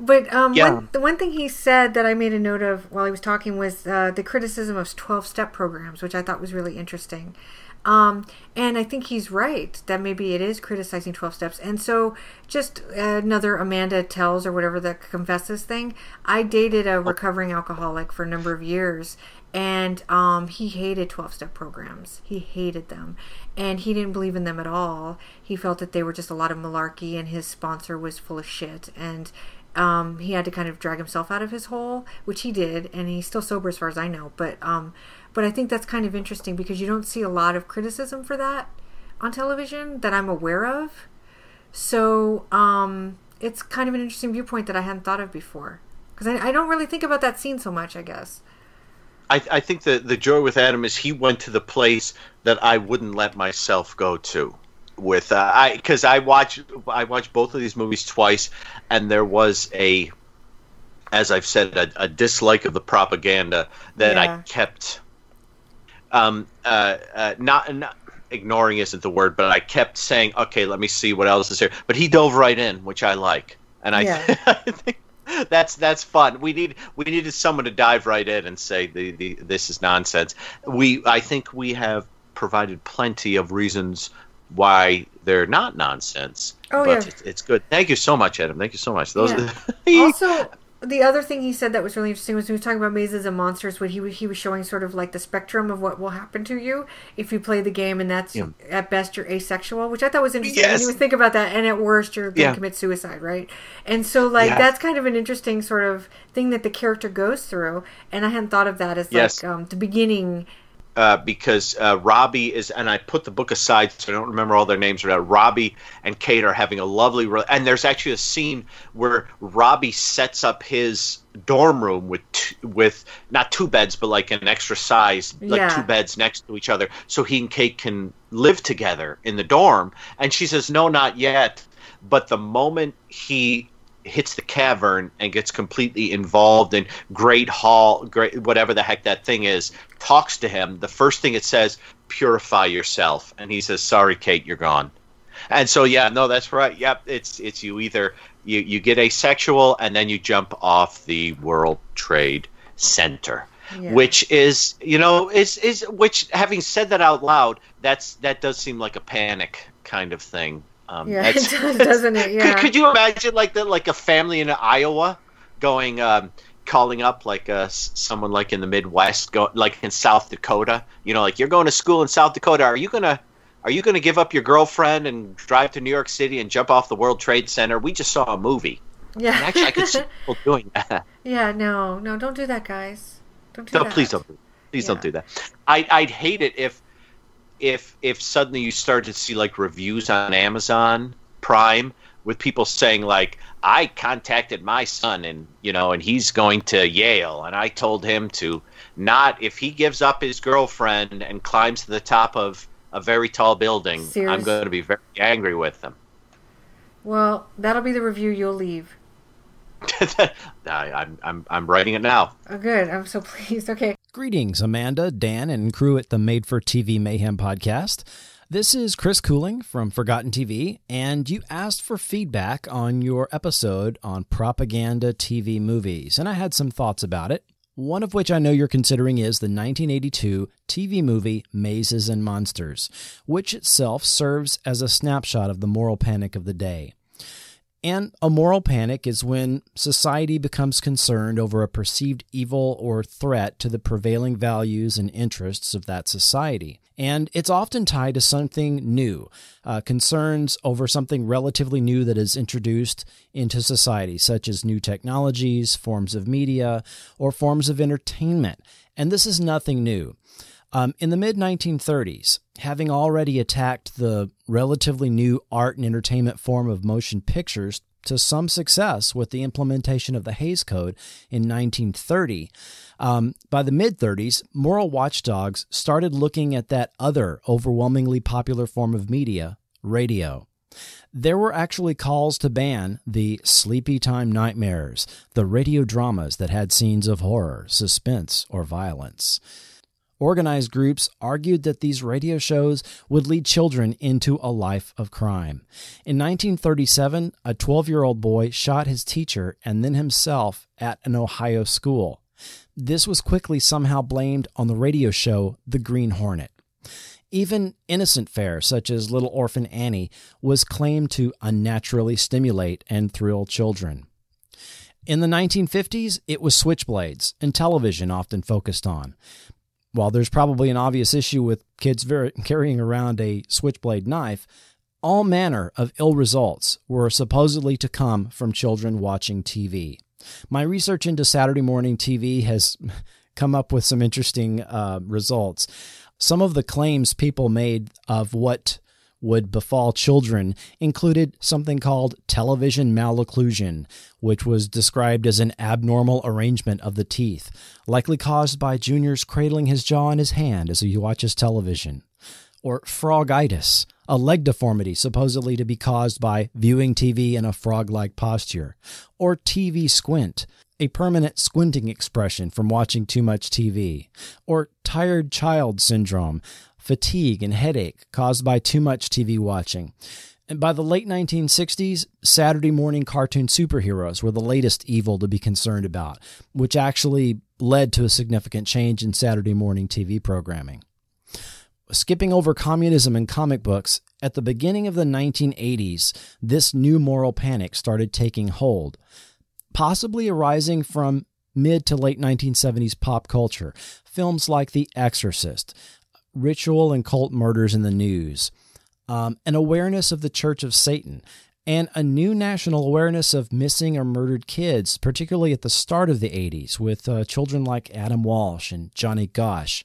But um, yeah. one, the one thing he said that I made a note of while he was talking was uh, the criticism of twelve-step programs, which I thought was really interesting. Um, and I think he's right that maybe it is criticizing twelve steps. And so just another Amanda tells or whatever the confesses thing. I dated a recovering alcoholic for a number of years, and um, he hated twelve-step programs. He hated them. And he didn't believe in them at all. He felt that they were just a lot of malarkey, and his sponsor was full of shit. And um, he had to kind of drag himself out of his hole, which he did. And he's still sober as far as I know. But, um... But I think that's kind of interesting because you don't see a lot of criticism for that on television that I'm aware of. So um, it's kind of an interesting viewpoint that I hadn't thought of before. Because I, I don't really think about that scene so much, I guess. I, I think the, the joy with Adam is he went to the place that I wouldn't let myself go to. With uh, I because I watch I watched both of these movies twice, and there was a, as I've said, a, a dislike of the propaganda that yeah. I kept... Um, uh, uh, not, not ignoring isn't the word, but I kept saying, okay, let me see what else is here. But he dove right in, which I like. And I, yeah. th- I think that's, that's fun. We need, we needed someone to dive right in and say, the, the, this is nonsense. We, I think we have provided plenty of reasons why they're not nonsense, oh, but yeah. it's, it's good. Thank you so much, Adam. Thank you so much. Those yeah. are- also, the other thing he said that was really interesting was he was talking about mazes and monsters, when he was, he was showing sort of like the spectrum of what will happen to you if you play the game, and that's yeah. at best you're asexual, which I thought was interesting. Yes. And he was thinking about that, and at worst you're going to yeah. commit suicide, right? And so like yeah. that's kind of an interesting sort of thing that the character goes through, and I hadn't thought of that as yes. like um, the beginning. Uh, because uh, Robbie is, and I put the book aside so I don't remember all their names right now. Robbie and Kate are having a lovely, re- and there's actually a scene where Robbie sets up his dorm room with t- with not two beds, but like an extra size, like yeah. two beds next to each other, so he and Kate can live together in the dorm. And she says, "No, not yet." But the moment he hits the cavern and gets completely involved in Great Hall, great whatever the heck that thing is, talks to him, the first thing it says, purify yourself. And he says, sorry, Kate, you're gone. And so, yeah, no, that's right. Yep, it's it's you either, you, you get asexual and then you jump off the World Trade Center. Yeah. Which is, you know, is is which, having said that out loud, that's that does seem like a panic kind of thing. Um, yeah, it does, doesn't it? Yeah. Could, could you imagine like the, like a family in Iowa going, um, calling up like uh, someone like in the Midwest, go, like in South Dakota? You know, like you're going to school in South Dakota. Are you gonna Are you gonna give up your girlfriend and drive to New York City and jump off the World Trade Center? We just saw a movie. Yeah, and actually, I could see people doing that. Yeah, no, no, don't do that, guys. Don't do no, that. Please don't. Please yeah. don't do that. I, I'd hate it if. If if suddenly you start to see like reviews on Amazon Prime with people saying like, I contacted my son and you know and he's going to Yale and I told him to not, if he gives up his girlfriend and climbs to the top of a very tall building, seriously? I'm going to be very angry with them. Well, that'll be the review you'll leave. I, I'm I'm I'm writing it now. Oh, good. I'm so pleased. Okay. Greetings, Amanda, Dan, and crew at the Made for T V Mayhem podcast. This is Chris Cooling from Forgotten T V, and you asked for feedback on your episode on propaganda T V movies, and I had some thoughts about it. One of which I know you're considering is the nineteen eighty-two T V movie Mazes and Monsters, which itself serves as a snapshot of the moral panic of the day. And a moral panic is when society becomes concerned over a perceived evil or threat to the prevailing values and interests of that society. And it's often tied to something new, uh, concerns over something relatively new that is introduced into society, such as new technologies, forms of media, or forms of entertainment. And this is nothing new. Um, in the mid nineteen thirties, having already attacked the relatively new art and entertainment form of motion pictures to some success with the implementation of the Hays Code in nineteen thirty, um, by the mid thirties, moral watchdogs started looking at that other overwhelmingly popular form of media, radio. There were actually calls to ban the sleepy time nightmares, the radio dramas that had scenes of horror, suspense, or violence. Organized groups argued that these radio shows would lead children into a life of crime. In nineteen thirty-seven, a twelve-year-old boy shot his teacher and then himself at an Ohio school. This was quickly somehow blamed on the radio show The Green Hornet. Even innocent fare, such as Little Orphan Annie, was claimed to unnaturally stimulate and thrill children. In the nineteen fifties, it was switchblades and television often focused on. While there's probably an obvious issue with kids ver- carrying around a switchblade knife, all manner of ill results were supposedly to come from children watching T V. My research into Saturday morning T V has come up with some interesting uh, results. Some of the claims people made of what would befall children included something called television malocclusion, which was described as an abnormal arrangement of the teeth, likely caused by Junior's cradling his jaw in his hand as he watches television, or frogitis, a leg deformity supposedly to be caused by viewing T V in a frog-like posture, or T V squint, a permanent squinting expression from watching too much T V, or tired child syndrome, fatigue and headache caused by too much T V watching. And by the late nineteen sixties, Saturday morning cartoon superheroes were the latest evil to be concerned about, which actually led to a significant change in Saturday morning T V programming. Skipping over communism and comic books, at the beginning of the nineteen eighties, this new moral panic started taking hold, possibly arising from mid to late nineteen seventies pop culture, films like The Exorcist, ritual and cult murders in the news, um, an awareness of the Church of Satan, and a new national awareness of missing or murdered kids, particularly at the start of the eighties with uh, children like Adam Walsh and Johnny Gosch.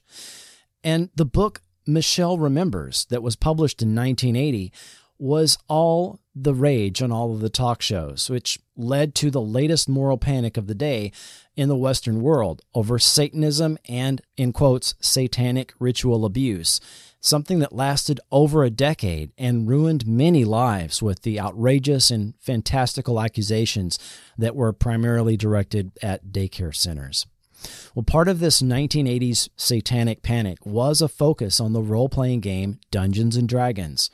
And the book Michelle Remembers that was published in nineteen eighty was all the rage on all of the talk shows, which led to the latest moral panic of the day in the Western world over Satanism and, in quotes, satanic ritual abuse, something that lasted over a decade and ruined many lives with the outrageous and fantastical accusations that were primarily directed at daycare centers. Well, part of this nineteen eighties satanic panic was a focus on the role-playing game Dungeons and Dragons.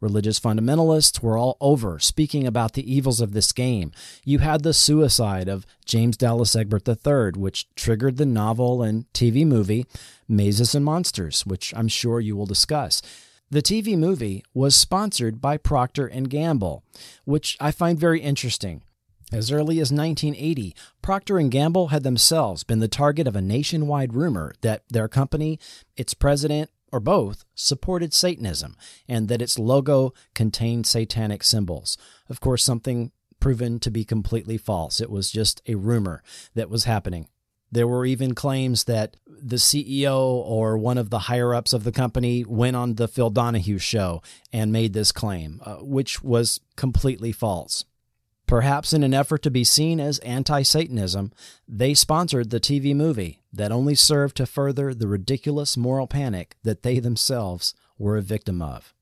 Religious fundamentalists were all over speaking about the evils of this game. You had the suicide of James Dallas Egbert the third, which triggered the novel and T V movie Mazes and Monsters, which I'm sure you will discuss. The T V movie was sponsored by Procter and Gamble, which I find very interesting. As early as nineteen eighty, Procter and Gamble had themselves been the target of a nationwide rumor that their company, its president, or both, supported Satanism, and that its logo contained satanic symbols. Of course, something proven to be completely false. It was just a rumor that was happening. There were even claims that the C E O or one of the higher-ups of the company went on the Phil Donahue show and made this claim, uh, which was completely false. Perhaps in an effort to be seen as anti-Satanism, they sponsored the T V movie that only served to further the ridiculous moral panic that they themselves were a victim of.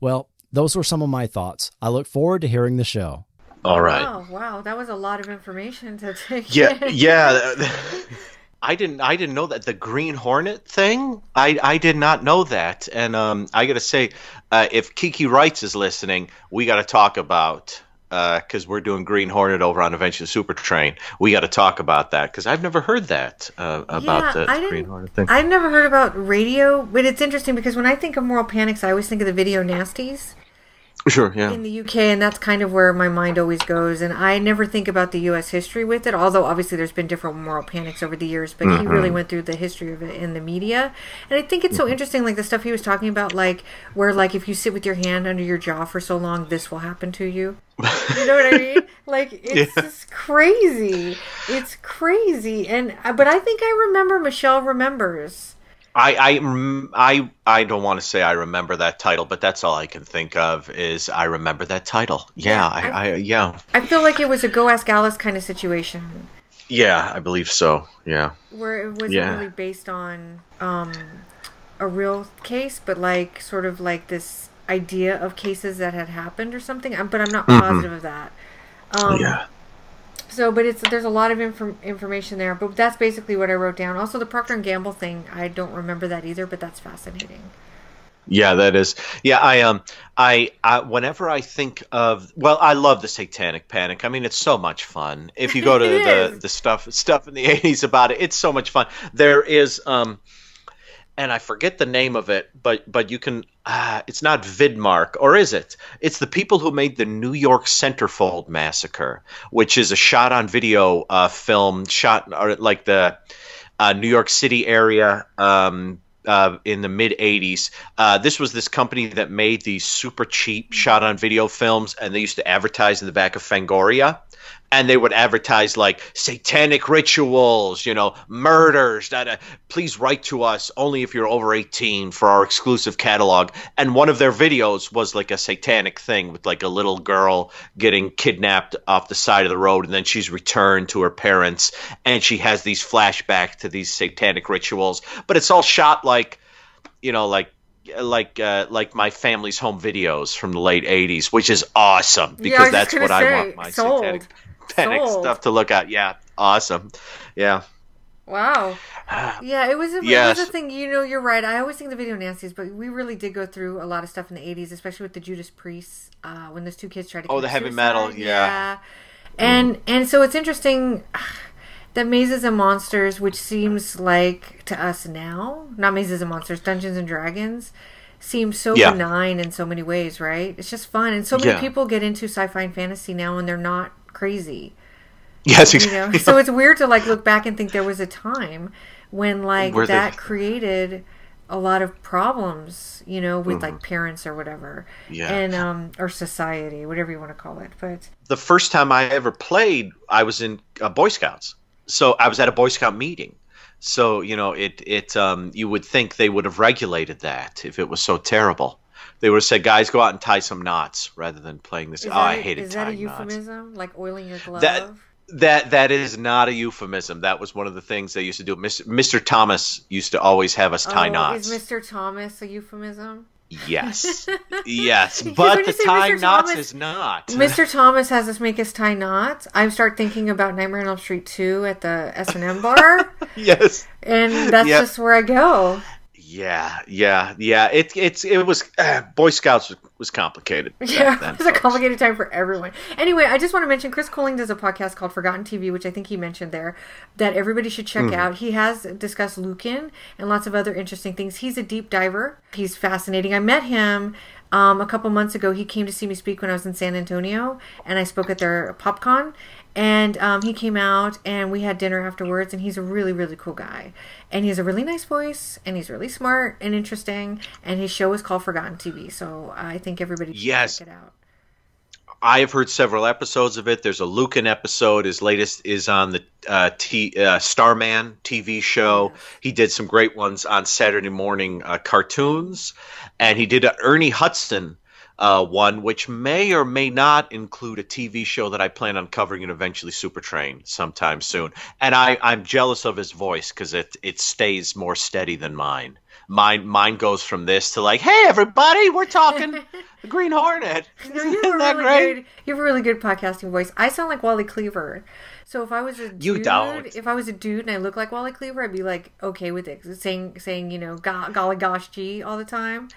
Well, those were some of my thoughts. I look forward to hearing the show. All right. Oh, wow. That was a lot of information to take yeah, in. Yeah. I didn't I didn't know that. The Green Hornet thing? I, I did not know that. And um, I got to say, uh, if Kiki Wrights is listening, we got to talk about... because uh, we're doing Green Hornet over on Invention Super Train. We got to talk about that because I've never heard that uh, about yeah, the Green Hornet thing. I've never heard about radio, but it's interesting because when I think of moral panics, I always think of the video nasties. Sure, yeah. In the U K, and that's kind of where my mind always goes. And I never think about the U S history with it, although obviously there's been different moral panics over the years, but mm-hmm. he really went through the history of it in the media. And I think it's so interesting, like the stuff he was talking about, like where like if you sit with your hand under your jaw for so long, this will happen to you. You know what I mean? Like, it's yeah. just crazy. It's crazy. And but I think I remember Michelle Remembers. I, I, I, I don't want to say I remember that title, but that's all I can think of is I remember that title. Yeah, I, I, I yeah. I feel like it was a Go Ask Alice kind of situation. Yeah, I believe so. Yeah. Where it wasn't yeah. really based on um, a real case, but like sort of like this idea of cases that had happened or something. But I'm not positive mm-hmm. of that. Um, yeah. So, but it's there's a lot of inform, information there, but that's basically what I wrote down. Also, the Procter and Gamble thing, I don't remember that either, but that's fascinating. Yeah, that is. Yeah, I um, I, I whenever I think of, well, I love the Satanic Panic. I mean, it's so much fun. If you go to the, the stuff stuff in the eighties about it, it's so much fun. There is um, and I forget the name of it, but but you can. Uh, it's not Vidmark, or is it? It's the people who made the New York Centerfold Massacre, which is a shot-on video uh, film shot or like the uh, New York City area um, uh, in the mid eighties. Uh, this was this company that made these super cheap shot-on video films, and they used to advertise in the back of Fangoria. And they would advertise like satanic rituals, you know, murders. That, uh, please write to us only if you're over eighteen for our exclusive catalog. And one of their videos was like a satanic thing with like a little girl getting kidnapped off the side of the road. And then she's returned to her parents and she has these flashbacks to these satanic rituals. But it's all shot like, you know, like. like uh, like my family's home videos from the late eighties, which is awesome because yeah, that's what say, I want my sold. satanic panic sold. stuff to look at. Yeah, awesome. Yeah. Wow. Yeah, it was a, yes. it was a thing. You know, you're right. I always think the video nasties, but we really did go through a lot of stuff in the eighties, especially with the Judas Priests uh, when those two kids tried to Oh, the heavy suicide. metal. Yeah. yeah. And, mm. and so it's interesting that Mazes and Monsters, which seems like to us now, not Mazes and Monsters, Dungeons and Dragons, seems so yeah. benign in so many ways, right? It's just fun. And so many yeah. people get into sci-fi and fantasy now and they're not crazy. Yes, exactly. You know? So it's weird to like look back and think there was a time when like Where that they... created a lot of problems, you know, with mm-hmm. like parents or whatever. Yeah. And um or society, whatever you want to call it. But the first time I ever played, I was in uh, Boy Scouts. So I was at a Boy Scout meeting. So, you know, it it um, you would think they would have regulated that if it was so terrible. They would have said, guys, go out and tie some knots rather than playing this. Oh, a, I hated tying knots. Is that a euphemism? Like oiling your glove? That, that, that is not a euphemism. That was one of the things they used to do. Mister Thomas used to always have us tie oh, knots. Is Mister Thomas a euphemism? Yes. Yes. But the tie knots is not. Mister Thomas has us make us tie knots. I start thinking about Nightmare on Elm Street two at the S and M bar. Yes. And that's yep. just where I go. Yeah. Yeah. Yeah. It, it's, it was, uh, Boy Scouts was complicated. Yeah. Then, it was folks. a complicated time for everyone. Anyway, I just want to mention Chris Colling does a podcast called Forgotten T V, which I think he mentioned there, that everybody should check mm. out. He has discussed Lucan and lots of other interesting things. He's a deep diver. He's fascinating. I met him um, a couple months ago. He came to see me speak when I was in San Antonio, and I spoke at their PopCon. And um, he came out, and we had dinner afterwards, and he's a really, really cool guy. And he has a really nice voice, and he's really smart and interesting, and his show is called Forgotten T V, so I think everybody should yes. check it out. I have heard several episodes of it. There's a Lucan episode. His latest is on the uh, T, uh, Starman T V show. Yes. He did some great ones on Saturday morning uh, cartoons, and he did an Ernie Hudson Uh, one which may or may not include a T V show that I plan on covering and eventually Supertrain sometime soon. And I, I'm jealous of his voice because it it stays more steady than mine. Mine mine goes from this to like, hey, everybody, we're talking the Green Hornet. Isn't that really great? Good, you have a really good podcasting voice. I sound like Wally Cleaver. So if I was a dude, you don't. if I was a dude and I looked like Wally Cleaver, I'd be like, okay with it. Saying, saying you know, go- golly gosh gee all the time.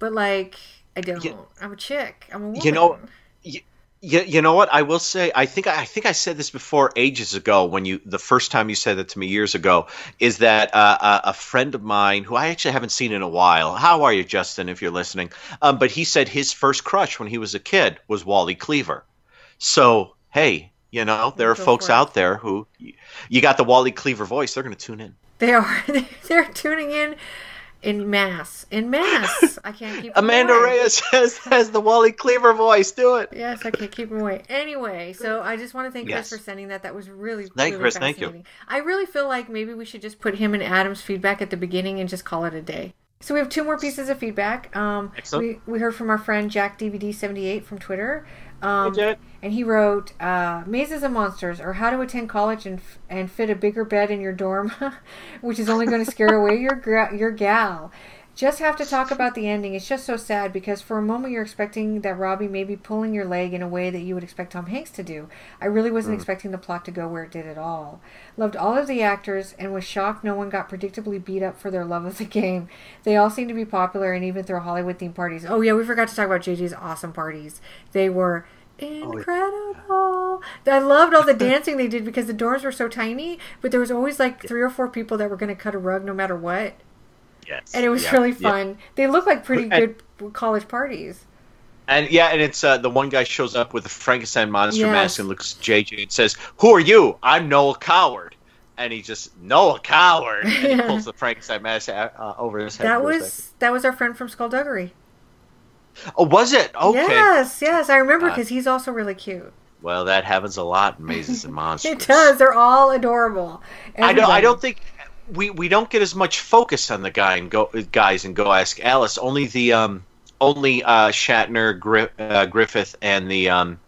But like... I don't. You, I'm a chick. I'm a woman. You know, you, You, you know what? I will say, I think I think I said this before ages ago when you the first time you said it to me years ago, is that uh, a friend of mine who I actually haven't seen in a while. How are you, Justin, if you're listening? Um, but he said his first crush when he was a kid was Wally Cleaver. So, hey, you know, there are Go folks out there who you got the Wally Cleaver voice. They're going to tune in. They are. They're tuning in. In mass. In mass. I can't keep Amanda away. Reyes has, has the Wally Cleaver voice. Do it. Yes, I can't keep him away. Anyway, so I just want to thank yes. Chris for sending that. That was really, thank really Chris, fascinating. Thank you. I really feel like maybe we should just put him and Adam's feedback at the beginning and just call it a day. So we have two more pieces of feedback. Um, Excellent. We, we heard from our friend Jack D V D seventy-eight from Twitter. Um, hey, and he wrote, uh, Mazes and Monsters, or How to Attend College and f- and Fit a Bigger Bed in Your Dorm, which is only going to scare away your gra- your gal. Just have to talk about the ending. It's just so sad because for a moment you're expecting that Robbie may be pulling your leg in a way that you would expect Tom Hanks to do. I really wasn't mm. expecting the plot to go where it did at all. Loved all of the actors and was shocked no one got predictably beat up for their love of the game. They all seem to be popular and even throw Hollywood themed parties. Oh yeah, we forgot to talk about J J's awesome parties. They were incredible. I loved all the dancing they did because the dorms were so tiny, but there was always like three or four people that were going to cut a rug no matter what. Yes. And it was yeah, really fun. Yeah. They look like pretty good and, college parties. And yeah, and it's uh, the one guy shows up with a Frankenstein monster yes. mask and looks at J J and says, "Who are you? I'm Noel Coward." And he just Noel Coward and yeah. he pulls the Frankenstein mask uh, over his head. That was that was our friend from Skullduggery. Oh, was it? Okay. Yes, yes, I remember because uh, he's also really cute. Well, that happens a lot in Mazes and Monsters. It does. They're all adorable. Everybody. I don't. I don't think. We we don't get as much focus on the guy and go guys and Go Ask Alice. Only the um only uh, Shatner, Gri- uh, Griffith, and the um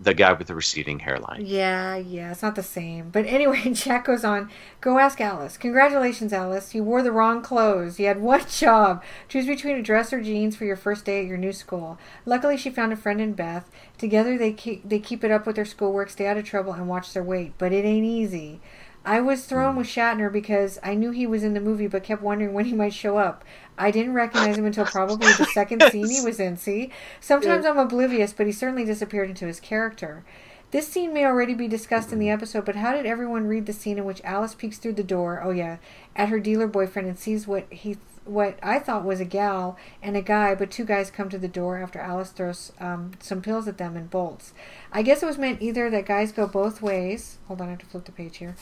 the guy with the receding hairline. Yeah, yeah, it's not the same. But anyway, Jack goes on. Go Ask Alice. Congratulations, Alice. You wore the wrong clothes. You had one job. Choose between a dress or jeans for your first day at your new school. Luckily, she found a friend in Beth. Together, they keep they keep it up with their schoolwork, stay out of trouble, and watch their weight. But it ain't easy. I was thrown with Shatner because I knew he was in the movie but kept wondering when he might show up. I didn't recognize him until probably the second yes. scene he was in, see? Sometimes I'm oblivious, but he certainly disappeared into his character. This scene may already be discussed in the episode, but how did everyone read the scene in which Alice peeks through the door, oh yeah, at her dealer boyfriend and sees what he, what I thought was a gal and a guy, but two guys come to the door after Alice throws um, some pills at them and bolts? I guess it was meant either that guys go both ways. Hold on, I have to flip the page here.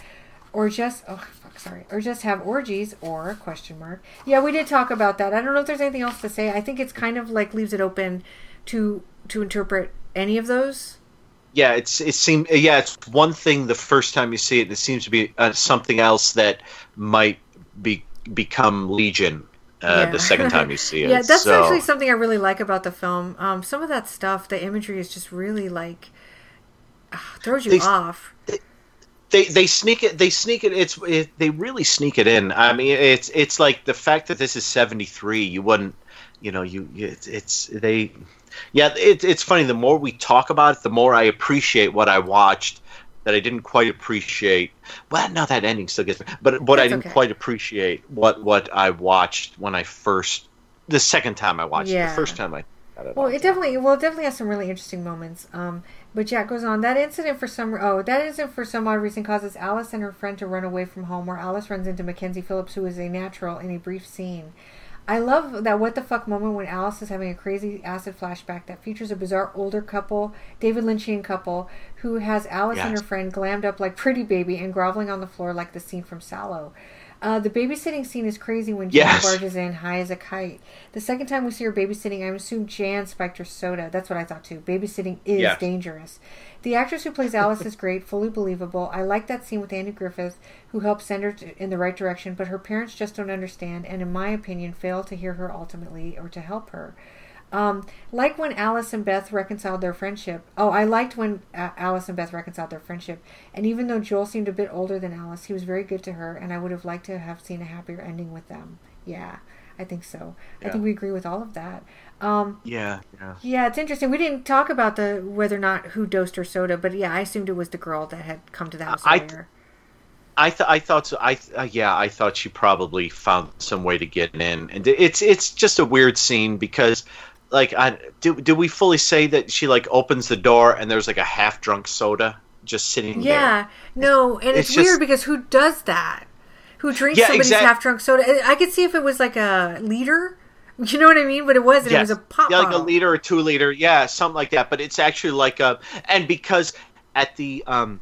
Or just, oh, fuck, sorry. Or just have orgies, or, question mark. Yeah, we did talk about that. I don't know if there's anything else to say. I think it's kind of like leaves it open to to interpret any of those. Yeah, it's it seem, yeah, it's one thing the first time you see it, and it seems to be uh, something else that might be become Legion uh, yeah. the second time you see it. Yeah, that's so. Actually something I really like about the film. Um, some of that stuff, the imagery is just really, like, ugh, throws you they, off. They, They they sneak it. They sneak it. It's it, they really sneak it in. I mean, it's it's like the fact that this is seventy-three. You wouldn't, you know, you it, it's they, yeah. It, it's funny. The more we talk about it, the more I appreciate what I watched that I didn't quite appreciate. Well, now that ending still gets me. But what That's I didn't okay. quite appreciate what what I watched when I first the second time I watched yeah. it. The first time I. Well, it definitely well it definitely has some really interesting moments. Um, but Jack goes on. That incident for some oh that incident for some odd reason causes Alice and her friend to run away from home, where Alice runs into Mackenzie Phillips, who is a natural in a brief scene. I love that what the fuck moment when Alice is having a crazy acid flashback that features a bizarre older couple, David Lynchian couple, who has Alice yes. and her friend glammed up like Pretty Baby and groveling on the floor like the scene from Sallow. Uh, the babysitting scene is crazy when Jan yes. barges in high as a kite. The second time we see her babysitting, I assume Jan spiked her soda. That's what I thought too. Babysitting is yes. dangerous. The actress who plays Alice is great, fully believable. I like that scene with Andy Griffith, who helped send her to, in the right direction, but her parents just don't understand and, in my opinion, fail to hear her ultimately or to help her. Um, like when Alice and Beth reconciled their friendship. Oh, I liked when uh, Alice and Beth reconciled their friendship. And even though Joel seemed a bit older than Alice, he was very good to her, and I would have liked to have seen a happier ending with them. Yeah, I think so. Yeah. I think we agree with all of that. Um, yeah, yeah. Yeah, it's interesting. We didn't talk about the whether or not who dosed her soda, but yeah, I assumed it was the girl that had come to the house earlier. Th- I, th- I thought so. I th- uh, yeah, I thought she probably found some way to get in. And it's it's just a weird scene because like, I do. Do we fully say that she like opens the door and there's like a half drunk soda just sitting yeah, there? Yeah, no, and it's, it's weird just, because who does that? Who drinks yeah, somebody's exact- half drunk soda? I could see if it was like a liter. You know what I mean? But it wasn't. Yes. It was a pop yeah, like bottle. A liter or two liter. Yeah, something like that. But it's actually like a and because at the um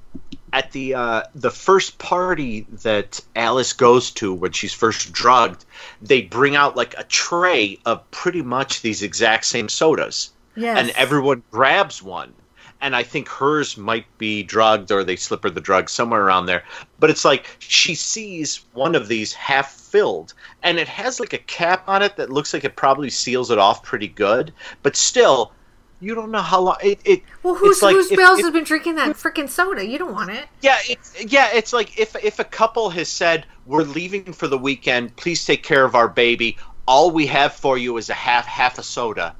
at the uh, the first party that Alice goes to when she's first drugged, they bring out like a tray of pretty much these exact same sodas. Yes. And everyone grabs one. And I think hers might be drugged or they slip her the drug somewhere around there. But it's like she sees one of these half filled and it has like a cap on it that looks like it probably seals it off pretty good. But still, you don't know how long it. it well, who's, like, whose bells has been drinking that freaking soda? You don't want it. Yeah, it's, yeah. It's like if if a couple has said, we're leaving for the weekend. Please take care of our baby. All we have for you is a half half a soda.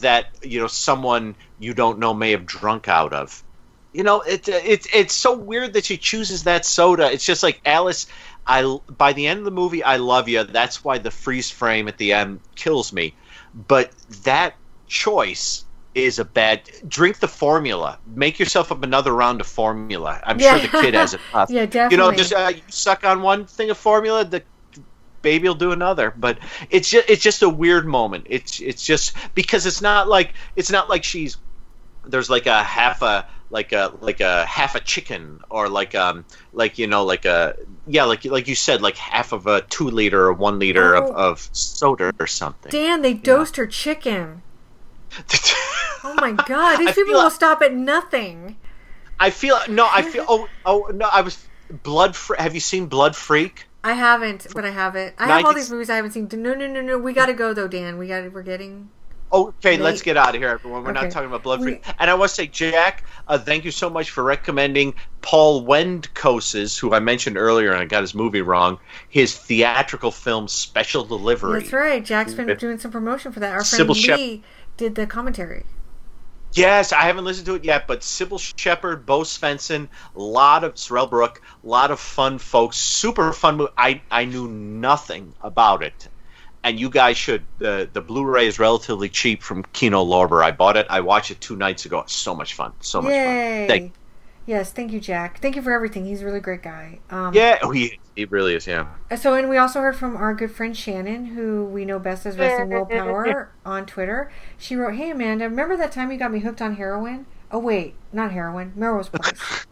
That you know someone you don't know may have drunk out of. You know, it's it's it's so weird that she chooses that soda. It's just like, Alice, I by the end of the movie, I love you. That's why the freeze frame at the end kills me. But that choice is a bad. Drink the formula. Make yourself up another round of formula. I'm yeah. sure the kid has enough. Yeah, definitely. You know, just uh, you suck on one thing of formula. The baby will do another, but it's just, it's just a weird moment. It's it's just because it's not like it's not like she's there's like a half a like a like a half a chicken or like um like you know like a yeah like like you said like half of a two liter or one liter oh. of, of soda or something. Dan, they dosed yeah. her chicken. Oh my God, these I people will like, stop at nothing. I feel no, I feel oh oh no, I was blood. Fre- have you seen Blood Freak? I haven't, but I have it. I have all these movies I haven't seen. No, no, no, no. We got to go, though, Dan. We got. We're getting... Okay, let's get out of here, everyone. We're okay. not talking about Blood Freak. We... And I want to say, Jack, uh, thank you so much for recommending Paul Wendkos's, who I mentioned earlier, and I got his movie wrong, his theatrical film Special Delivery. That's right. Jack's been doing some promotion for that. Our friend Lee Shep- did the commentary. Yes, I haven't listened to it yet, but Sybil Shepherd, Bo Svensson, a lot of Sorrel Brook, a lot of fun folks, super fun movie. I, I knew nothing about it, and you guys should. Uh, the Blu-ray is relatively cheap from Kino Lorber. I bought it. I watched it two nights ago. It's so much fun. So much Yay. fun. Thank you. Yes, thank you, Jack. Thank you for everything. He's a really great guy. Um, yeah, oh, he, he really is, yeah. So, and we also heard from our good friend Shannon, who we know best as Wrestling World Power on Twitter. She wrote, "Hey, Amanda, remember that time you got me hooked on heroin? Oh, wait, not heroin. Melrose Place."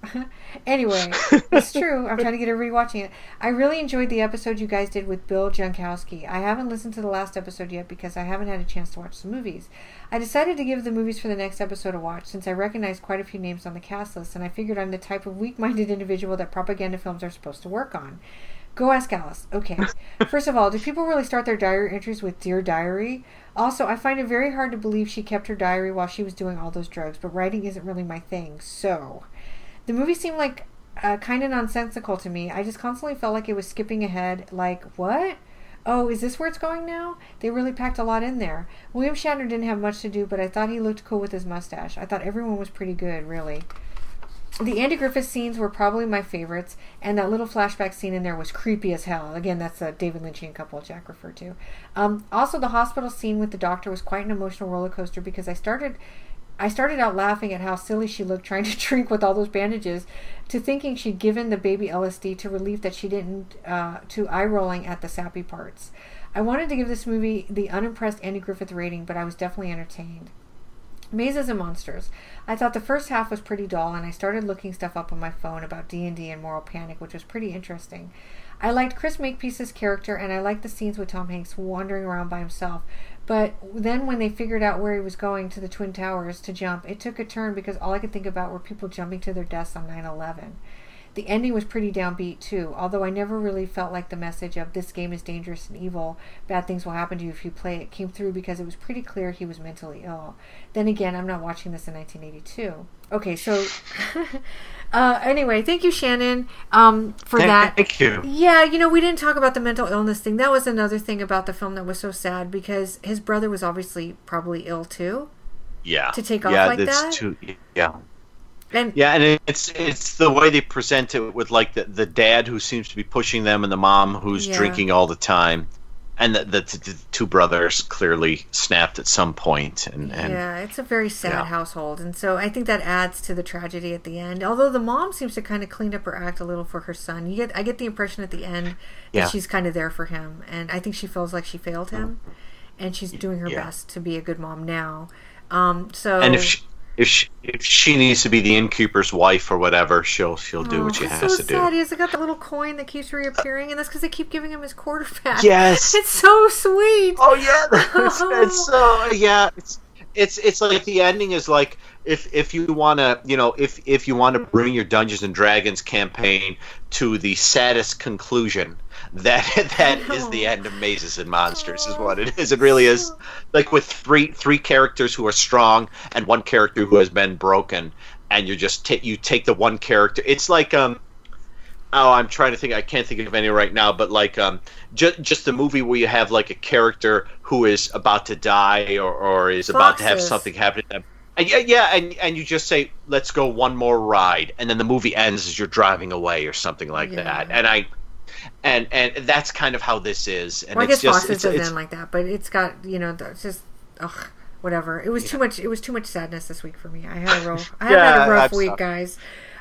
Anyway, it's true. I'm trying to get everybody watching it. I really enjoyed the episode you guys did with Bill Jankowski. I haven't listened to the last episode yet because I haven't had a chance to watch some movies. I decided to give the movies for the next episode a watch since I recognized quite a few names on the cast list, and I figured I'm the type of weak-minded individual that propaganda films are supposed to work on. Go ask Alice. Okay. First of all, do people really start their diary entries with "Dear Diary"? Also, I find it very hard to believe she kept her diary while she was doing all those drugs, but writing isn't really my thing, so. The movie seemed like uh, kind of nonsensical to me. I just constantly felt like it was skipping ahead, like, what? Oh, is this where it's going now? They really packed a lot in there. William Shatner didn't have much to do, but I thought he looked cool with his mustache. I thought everyone was pretty good, really. The Andy Griffith scenes were probably my favorites, and that little flashback scene in there was creepy as hell. Again, that's the David Lynchian couple Jack referred to. Um, also, the hospital scene with the doctor was quite an emotional roller coaster because I started, I started out laughing at how silly she looked trying to drink with all those bandages, to thinking she'd given the baby L S D to relief that she didn't, uh, to eye rolling at the sappy parts. I wanted to give this movie the unimpressed Andy Griffith rating, but I was definitely entertained. Mazes and Monsters. I thought the first half was pretty dull, and I started looking stuff up on my phone about D and D and Moral Panic, which was pretty interesting. I liked Chris Makepeace's character, and I liked the scenes with Tom Hanks wandering around by himself. But then when they figured out where he was going, to the Twin Towers to jump, it took a turn because all I could think about were people jumping to their deaths on nine eleven. The ending was pretty downbeat too, although I never really felt like the message of "this game is dangerous and evil, bad things will happen to you if you play it" came through because it was pretty clear he was mentally ill. Then again, I'm not watching this in nineteen eighty-two. Okay, so uh, anyway, thank you, Shannon, um, for thank, that. Thank you. Yeah, you know, we didn't talk about the mental illness thing. That was another thing about the film that was so sad because his brother was obviously probably ill too. Yeah. To take off yeah, like that. Too, yeah. And, yeah, and it's it's the way they present it with like the, the dad who seems to be pushing them and the mom who's yeah. drinking all the time. and the, the, the two brothers clearly snapped at some point. And, and yeah, it's a very sad yeah. household, and so I think that adds to the tragedy at the end. Although the mom seems to kind of clean up her act a little for her son. You get, I get the impression at the end that yeah. she's kind of there for him, and I think she feels like she failed him, and she's doing her yeah. best to be a good mom now. Um, so and if she, if she if she needs to be the innkeeper's wife or whatever, she'll she'll do oh, what she has so to sad. do. He hasn't got that little coin that keeps reappearing, and that's because they keep giving him his quarter back. Yes, it's so sweet. Oh yeah, it's, it's so yeah. It's it's it's like the ending is like if if you wanna you know if if you wanna bring your Dungeons and Dragons campaign to the saddest conclusion. That that is the end of Mazes and Monsters, is what it is. It really is, like with three three characters who are strong and one character who has been broken, and you just t- you take the one character. It's like um, oh, I'm trying to think. I can't think of any right now, but like um, just just the movie where you have like a character who is about to die or, or is Foxes. about to have something happen to them. And yeah, yeah, and and you just say, "Let's go one more ride," and then the movie ends as you're driving away or something like yeah. that. And I. And and that's kind of how this is. And well, I guess Foxes doesn't end like that, but it's got, you know, it's just ugh, whatever. It was yeah. too much. It was too much sadness this week for me. I had a rough. I yeah, had a rough I'm week, sorry. guys.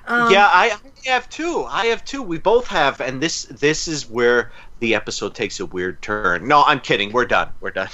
Um, yeah, I, I have too. I have too. We both have, and this this is where the episode takes a weird turn. No, I'm kidding. We're done. We're done.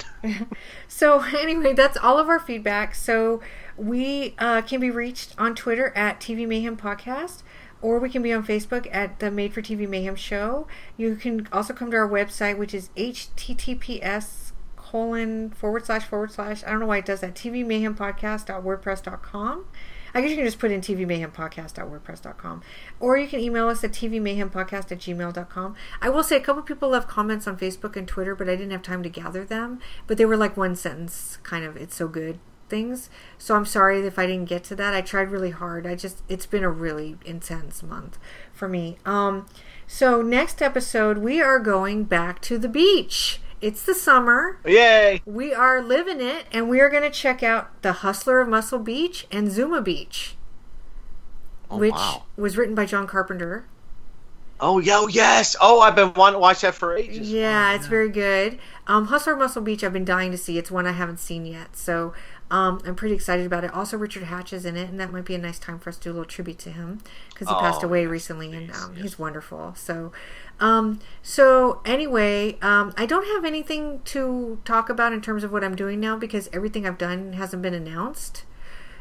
So anyway, that's all of our feedback. So we uh, can be reached on Twitter at T V Mayhem Podcast. Or we can be on Facebook at the Made for T V Mayhem Show. You can also come to our website, which is https colon forward slash forward slash. I don't know why it does that. T V Mayhem Podcast dot wordpress dot com. I guess you can just put in T V Mayhem Podcast dot wordpress dot com. Or you can email us at T V Mayhem Podcast at gmail dot com. I will say a couple people left comments on Facebook and Twitter, but I didn't have time to gather them. But they were like one sentence kind of, it's so good. Things, so I'm sorry if I didn't get to that. I tried really hard. I just it's been a really intense month for me. Um so next episode we are going back to the beach. It's the summer. Yay! We are living it, and we are going to check out The Hustler of Muscle Beach and Zuma Beach, oh, which wow. was written by John Carpenter. Oh, yo, yes. Oh, I've been wanting to watch that for ages. Yeah, it's very good. Um, Hustler Muscle Beach, I've been dying to see. It's one I haven't seen yet. So um, I'm pretty excited about it. Also, Richard Hatch is in it, and that might be a nice time for us to do a little tribute to him because he oh, passed away recently, and um, yes. he's wonderful. So, um, so anyway, um, I don't have anything to talk about in terms of what I'm doing now because everything I've done hasn't been announced,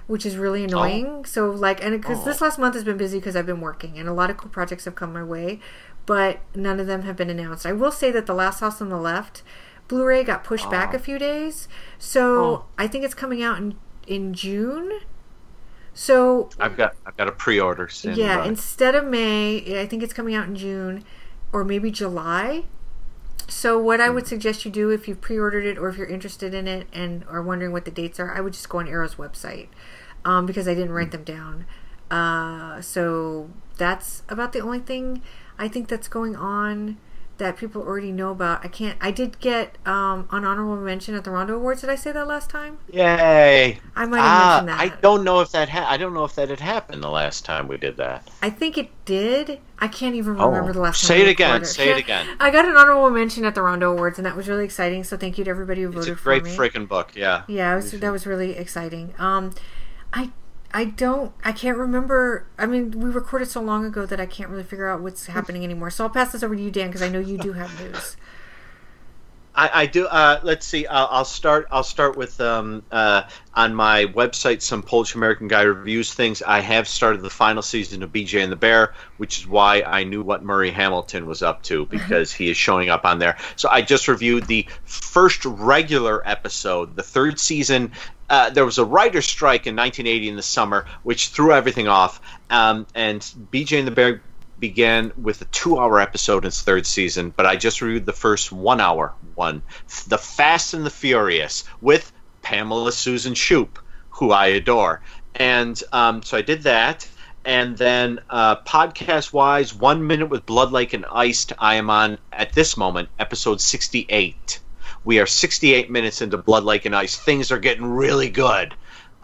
which is really annoying. Oh. So like, and because oh. this last month has been busy because I've been working, and a lot of cool projects have come my way, but none of them have been announced. I will say that The Last House on the Left Blu-ray got pushed oh. back a few days. So oh. I think it's coming out in, in June. So I've got, I've got a pre-order. Yeah. By. Instead of May, I think it's coming out in June or maybe July. So what I would suggest you do if you've pre-ordered it or if you're interested in it and are wondering what the dates are, I would just go on Arrow's website um, because I didn't write them down. Uh, so that's about the only thing I think that's going on that people already know about. I can't. I did get um, an honorable mention at the Rondo Awards. Did I say that last time? Yay! I might have uh, mentioned that. I don't know if that. Ha- I don't know if that had happened the last time we did that. I think it did. I can't even remember oh, the last time. Say it again. Say it again. I got an honorable mention at the Rondo Awards, and that was really exciting. So thank you to everybody who voted for me. It's a great freaking book. Yeah. Yeah, it was, that was really exciting. Um, I. I don't, I can't remember. I mean, we recorded so long ago that I can't really figure out what's happening anymore. So I'll pass this over to you, Dan, because I know you do have news. I, I do. Uh, let's see. I'll, I'll start. I'll start with um, uh, on my website, some Polish American guy reviews things. I have started the final season of B J and the Bear, which is why I knew what Murray Hamilton was up to because he is showing up on there. So I just reviewed the first regular episode, the third season. Uh, there was a writer's strike in nineteen eighty in the summer, which threw everything off. Um, and B J and the Bear began with a two-hour episode in its third season, but I just reviewed the first one-hour one, The Fast and the Furious, with Pamela Susan Shoop, who I adore. And um, so I did that. And then uh, podcast-wise, One Minute with Blood, Lake, and Iced, I am on, at this moment, episode sixty-eight. We are sixty-eight minutes into Blood, Lake, and Iced. Things are getting really good.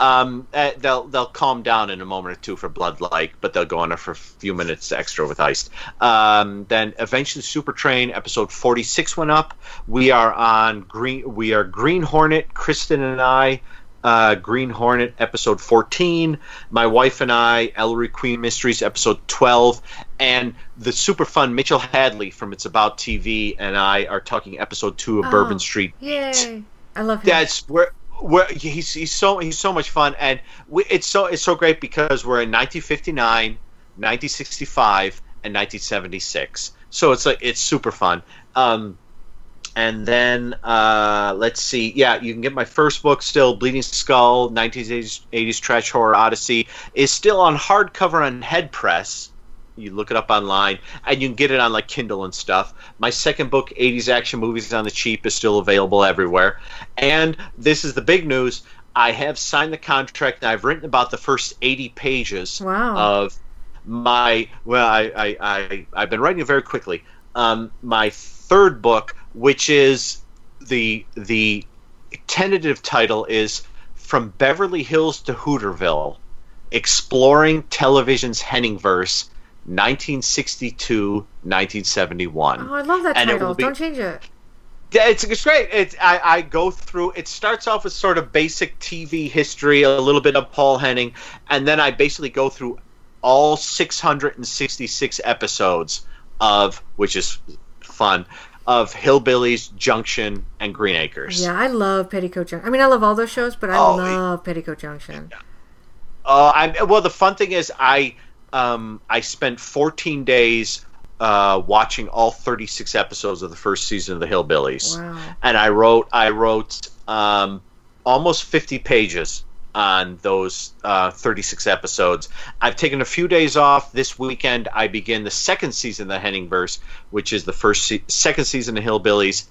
Um, they'll they'll calm down in a moment or two for Blood-like, but they'll go on for a few minutes extra with Iced. Um, then Eventually Supertrain episode forty-six went up. We are on Green. We are Green Hornet. Kristen and I. Uh, Green Hornet episode fourteen, my wife and I, Ellery Queen Mysteries episode twelve, and the super fun Mitchell Hadley from It's About T V and I are talking episode two of oh, Bourbon Street. Yay! I love him. That's where where he's he's so he's so much fun, and we, it's so it's so great because we're in nineteen fifty-nine, nineteen sixty-five, and nineteen seventy-six. So it's like it's super fun. Um, And then, uh, let's see, yeah, you can get my first book still, Bleeding Skull, nineteen eighties Trash Horror Odyssey, is still on hardcover and head press. You look it up online, and you can get it on, like, Kindle and stuff. My second book, eighties Action Movies on the Cheap, is still available everywhere. And this is the big news. I have signed the contract, and I've written about the first eighty pages wow. of my, well, I, I, I, I've been writing it very quickly, um, my third book, which is the the tentative title is From Beverly Hills to Hooterville, Exploring Television's Henningverse, nineteen sixty-two to nineteen seventy-one. Oh, I love that and title. It will be, Don't change it. It's, it's great. It's, I, I go through, it starts off with sort of basic T V history, a little bit of Paul Henning, and then I basically go through all six hundred sixty-six episodes of, which is fun, of Hillbillies, Junction, and Green Acres. Yeah, I love Petticoat Junction. I mean, I love all those shows, but I oh, love it, Petticoat Junction. Oh, yeah. uh, well, the fun thing is I um, I spent fourteen days uh, watching all thirty-six episodes of the first season of the Hillbillies. Wow. And I wrote I wrote um, almost fifty pages on those uh, thirty-six episodes. I've taken a few days off. This weekend, I begin the second season of the Henningverse, which is the first, se- second season of Hillbillies,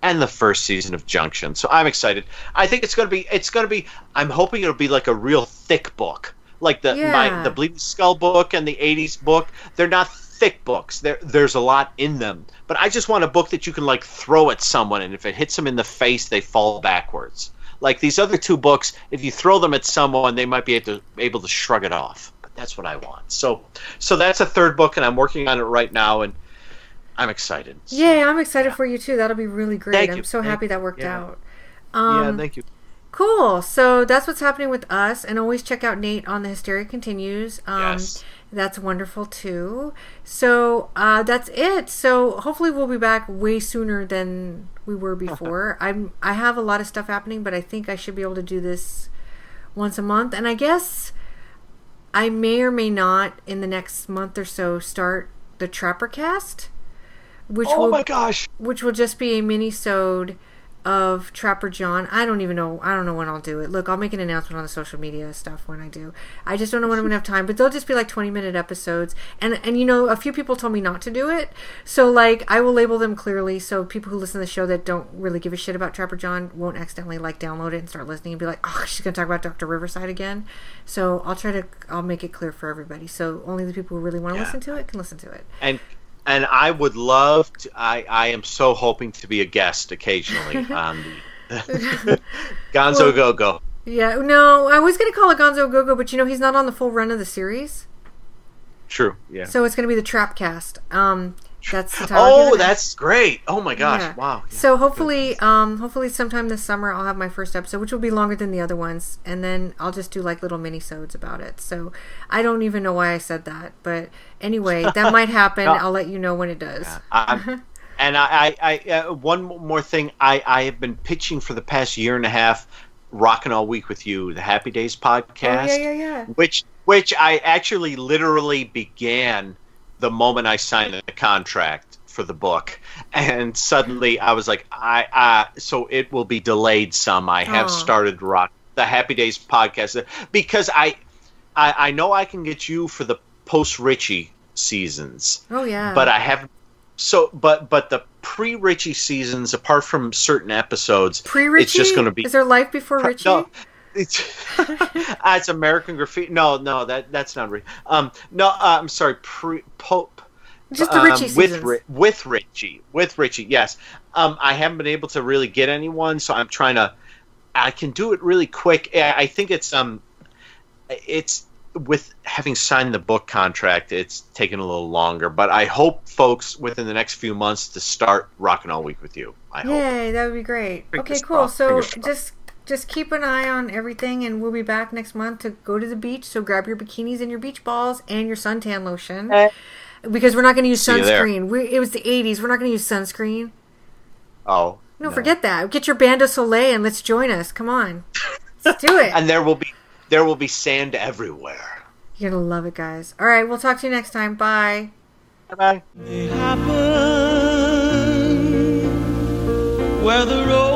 and the first season of Junction. So I'm excited. I think it's going to be. It's going to be. I'm hoping it'll be like a real thick book, like the yeah. my, the Bleeding Skull book and the eighties book. They're not thick books. There, there's a lot in them. But I just want a book that you can like throw at someone, and if it hits them in the face, they fall backwards. Like these other two books, if you throw them at someone, they might be able to, able to shrug it off. But that's what I want. So so that's a third book, and I'm working on it right now, and I'm excited. So, yeah, I'm excited yeah. for you, too. That'll be really great. Thank I'm you. so thank happy that worked yeah. out. Um, yeah, thank you. Cool. So that's what's happening with us, and always check out Nate on The Hysteria Continues. Um, yes. That's wonderful, too. So uh, that's it. So hopefully we'll be back way sooner than we were before. I'm I have a lot of stuff happening, but I think I should be able to do this once a month. And I guess I may or may not in the next month or so start the Trappercast, which oh will, my gosh, which will just be a mini-sode of Trapper John. I don't even know. I don't know when I'll do it. Look, I'll make an announcement on the social media stuff when I do. I just don't know when I'm gonna have time, but they'll just be like twenty minute episodes. And and you know, a few people told me not to do it, so like I will label them clearly, so people who listen to the show that don't really give a shit about Trapper John won't accidentally like download it and start listening and be like, oh, she's gonna talk about Doctor Riverside again. So I'll try to I'll make it clear for everybody, so only the people who really want to yeah. listen to it can listen to it. And. And I would love to. I, I am so hoping to be a guest occasionally on the Gonzo well, Go Go. Yeah, no, I was going to call it Gonzo Go Go, but you know he's not on the full run of the series. True. Yeah. So it's going to be the Trapcast. Um, that's the title. Oh, that's great! Oh my gosh! Yeah. Wow. Yeah. So hopefully, um, hopefully sometime this summer I'll have my first episode, which will be longer than the other ones, and then I'll just do like little mini-sodes about it. So I don't even know why I said that, but anyway, that might happen. no. I'll let you know when it does. Yeah. Um, and I, I, I uh, one more thing. I, I have been pitching for the past year and a half, Rockin' All Week With You, the Happy Days podcast. Oh, yeah, yeah, yeah. Which, which I actually literally began the moment I signed the contract for the book, and suddenly I was like, I, I so it will be delayed some. I have Aww. started rock the Happy Days podcast because I, I, I know I can get you for the post Richie seasons. Oh yeah. But I haven't. So, but but the pre Richie seasons, apart from certain episodes, pre Richie, it's just going to be. Is there life before Richie? No. It's, it's American Graffiti. No, no, that that's not Richie. Um, no, uh, I'm sorry. Pre, Pope. Just the Richie um, with Ri- with Richie, with Richie. Yes. Um, I haven't been able to really get anyone, so I'm trying to. I can do it really quick. I think it's um, it's with having signed the book contract, it's taken a little longer. But I hope folks within the next few months to start Rockin' All Week with you. I Yay, hope. Yay, that would be great. Bring okay, cool. Cross, so just just keep an eye on everything, and we'll be back next month to go to the beach. So grab your bikinis and your beach balls and your suntan lotion, hey. because we're not going to use See sunscreen. We, it was the eighties. We're not going to use sunscreen. Oh. No, no, forget that. Get your Band of Soleil and let's join us. Come on. Let's do it. And there will be there will be sand everywhere. You're going to love it, guys. All right, we'll talk to you next time. Bye. Bye-bye. It happened where the road